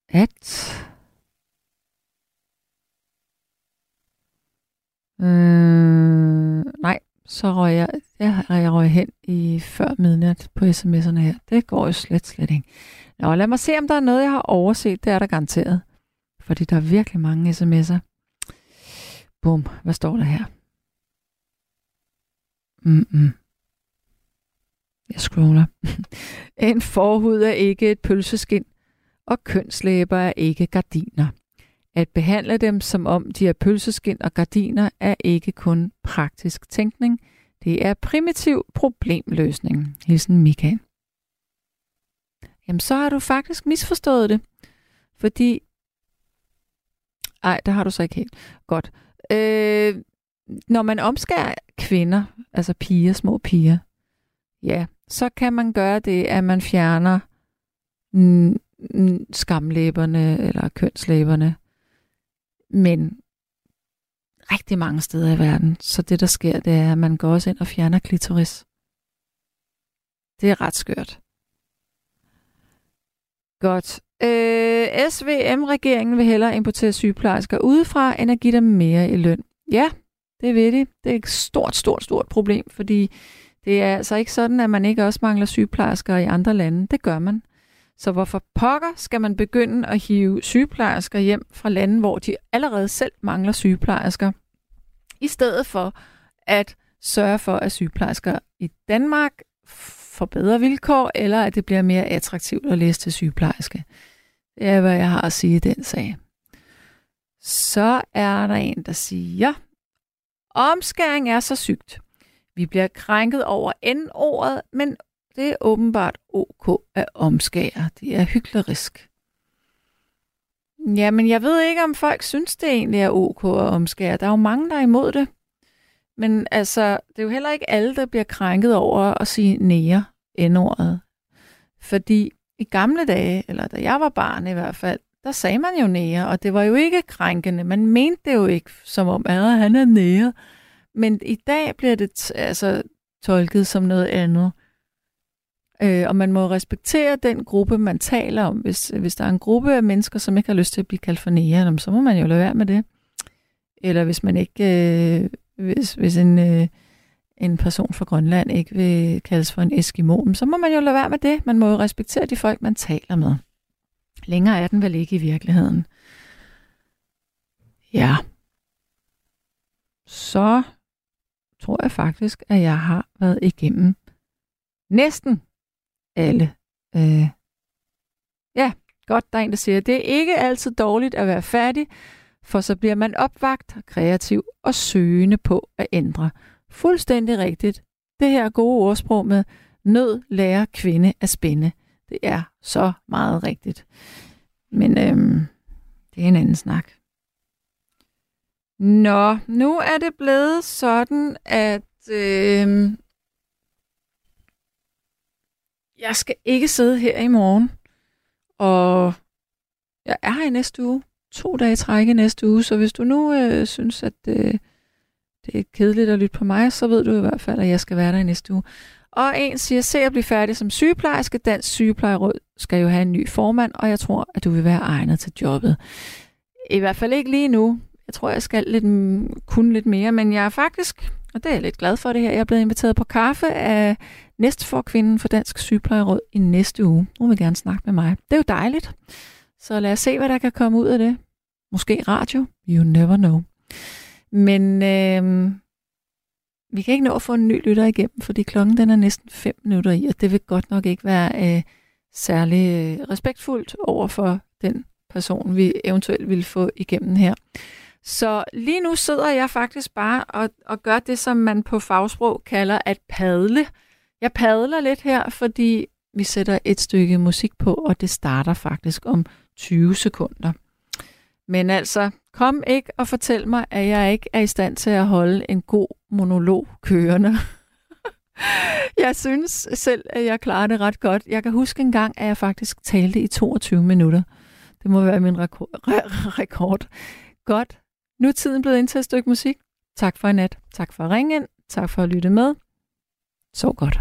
at øh, nej, så røg jeg, jeg, jeg røg hen i før midnat på sms'erne her. Det går jo slet, slet ikke. Nå, lad mig se, om der er noget, jeg har overset. Det er der garanteret, fordi der er virkelig mange sms'er. Bum, hvad står der her? Mm-mm. Jeg scroller. En forhud er ikke et pølseskind, og kønslæber er ikke gardiner. At behandle dem, som om de er pølseskind og gardiner, er ikke kun praktisk tænkning. Det er primitiv problemløsning. Hilsen Michael. Jamen, så har du faktisk misforstået det. Fordi... Ej, det har du så ikke helt. Godt. Øh, når man omskærer kvinder, altså piger, små piger, ja, så kan man gøre det, at man fjerner mm, skamlæberne eller kønslæberne. Men rigtig mange steder i verden, så det der sker, det er, at man går også ind og fjerner klitoris. Det er ret skørt. Godt. Øh, S V M-regeringen vil hellere importere sygeplejersker udefra, end at give dem mere i løn. Ja, det ved de. Det er et stort, stort, stort problem, fordi det er altså ikke sådan, at man ikke også mangler sygeplejersker i andre lande. Det gør man. Så hvorfor pokker skal man begynde at hive sygeplejersker hjem fra lande, hvor de allerede selv mangler sygeplejersker, i stedet for at sørge for, at sygeplejersker i Danmark får bedre vilkår, eller at det bliver mere attraktivt at læse til sygeplejerske. Det er, hvad jeg har at sige i den sag. Så er der en, der siger, omskæring er så sygt. Vi bliver krænket over N-ordet, men det er åbenbart ok at omskære. Det er hyklerisk. Jamen, jeg ved ikke, om folk synes, det egentlig er ok at omskære. Der er jo mange, der er imod det. Men altså, det er jo heller ikke alle, der bliver krænket over at sige nære N-ordet. Fordi i gamle dage, eller da jeg var barn i hvert fald, der sagde man jo nære, og det var jo ikke krænkende. Man mente det jo ikke, som om han er nære. Men i dag bliver det altså tolket som noget andet. Øh, og man må respektere den gruppe, man taler om. Hvis, hvis der er en gruppe af mennesker, som ikke har lyst til at blive kaldt for nære, så må man jo lade være med det. Eller hvis man ikke... Øh, Hvis, hvis en, øh, en person fra Grønland ikke vil kaldes for en eskimo, så må man jo lade være med det. Man må jo respektere de folk, man taler med. Længere er den vel ikke i virkeligheden. Ja. Så tror jeg faktisk, at jeg har været igennem næsten alle. Øh. Ja, godt, der er en, der siger, det er ikke altid dårligt at være fattig, for så bliver man opvagt, kreativ og søgende på at ændre. Fuldstændig rigtigt. Det her gode ordsprog med nød lærer kvinde at spænde. Det er så meget rigtigt. Men øhm, det er en anden snak. Nå, nu er det blevet sådan, at øhm, jeg skal ikke sidde her i morgen. Og jeg er her i næste uge. To dage trække næste uge, så hvis du nu øh, synes, at øh, det er kedeligt at lytte på mig, så ved du i hvert fald, at jeg skal være der i næste uge. Og en siger, se at blive færdig som sygeplejerske. Dansk Sygeplejeråd skal jo have en ny formand, og jeg tror, at du vil være egnet til jobbet. I hvert fald ikke lige nu. Jeg tror, jeg skal lidt, kunne lidt mere, men jeg er faktisk, og det er jeg lidt glad for det her, jeg er blevet inviteret på kaffe af næstforkvinden for Dansk Sygeplejeråd i næste uge. Hun vil gerne snakke med mig. Det er jo dejligt. Så lad os se, hvad der kan komme ud af det. Måske radio. You never know. Men øh, vi kan ikke nå at få en ny lytter igennem, fordi klokken den er næsten fem minutter i, og det vil godt nok ikke være øh, særlig øh, respektfuldt over for den person, vi eventuelt ville få igennem her. Så lige nu sidder jeg faktisk bare og, og gør det, som man på fagsprog kalder at padle. Jeg padler lidt her, fordi vi sætter et stykke musik på, og det starter faktisk om tyve sekunder. Men altså, kom ikke og fortæl mig, at jeg ikke er i stand til at holde en god monolog kørende. Jeg synes selv, at jeg klarer det ret godt. Jeg kan huske en gang, at jeg faktisk talte i toogtyve minutter. Det må være min rekord. Re- rekord. Godt. Nu er tiden blevet ind til et stykke musik. Tak for i nat. Tak for at ringe ind. Tak for at lytte med. Sov godt.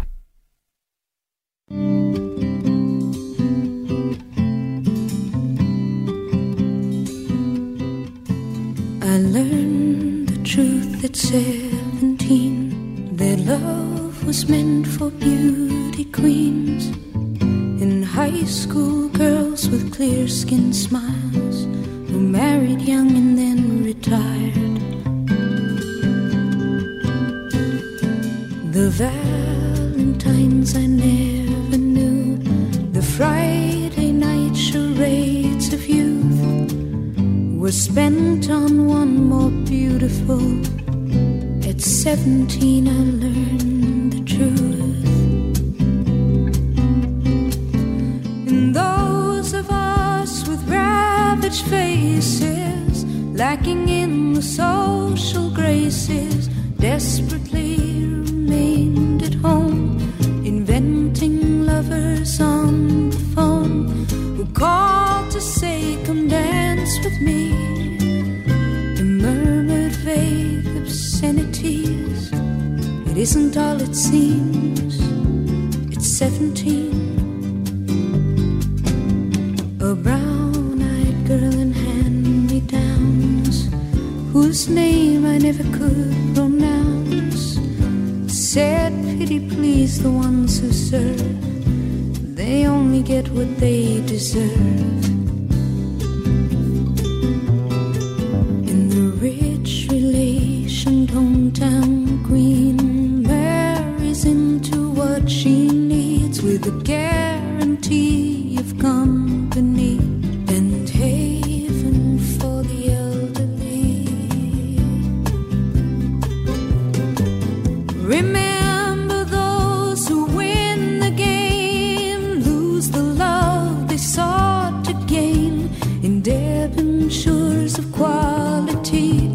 I learned the truth at seventeen, that love was meant for beauty queens, and high school girls with clear skin smiles, who married young and then retired. The Valentines I never knew, the Friday night charades of youth, were spent on one more beautiful. At seventeen I learned the truth. And those of us with ravaged faces, lacking in the social graces, desperately remained at home, inventing lovers on the phone, who called to say, come dance with me, and murmured vague obscenities. It isn't all it seems. It's seventeen. A brown-eyed girl in hand-me-downs, whose name I never could pronounce, said, pity please the ones who serve, they only get what they deserve. And the rich relation hometown queen marries into what she needs, with a guarantee of company and haven for the elderly. Remember those who win the game, sought to gain in debentures of quality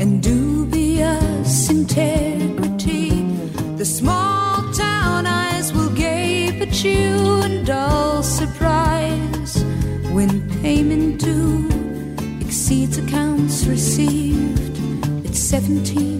and dubious integrity. The small town eyes will gape at you in dull surprise when payment due exceeds accounts received. It's seventeen.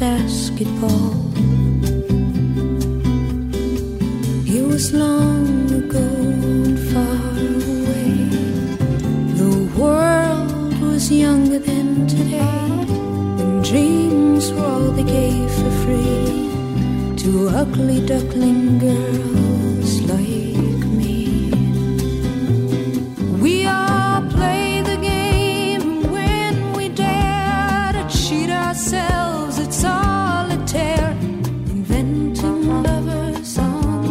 Basketball. It was long ago and far away. The world was younger than today, and dreams were all they gave for free to ugly duckling girls like me. We all play the game when we dare to cheat ourselves. Solitaire, inventing lovers on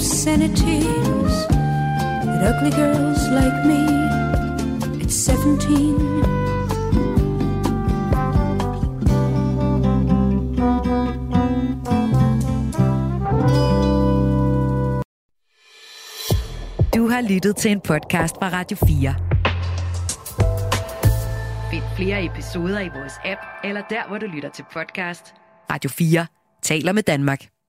obscenities at ugly girls like me at seventeen. Du har lyttet til en podcast fra Radio fire. Find flere episoder i vores app eller der, hvor du lytter til podcast. Radio fire taler med Danmark.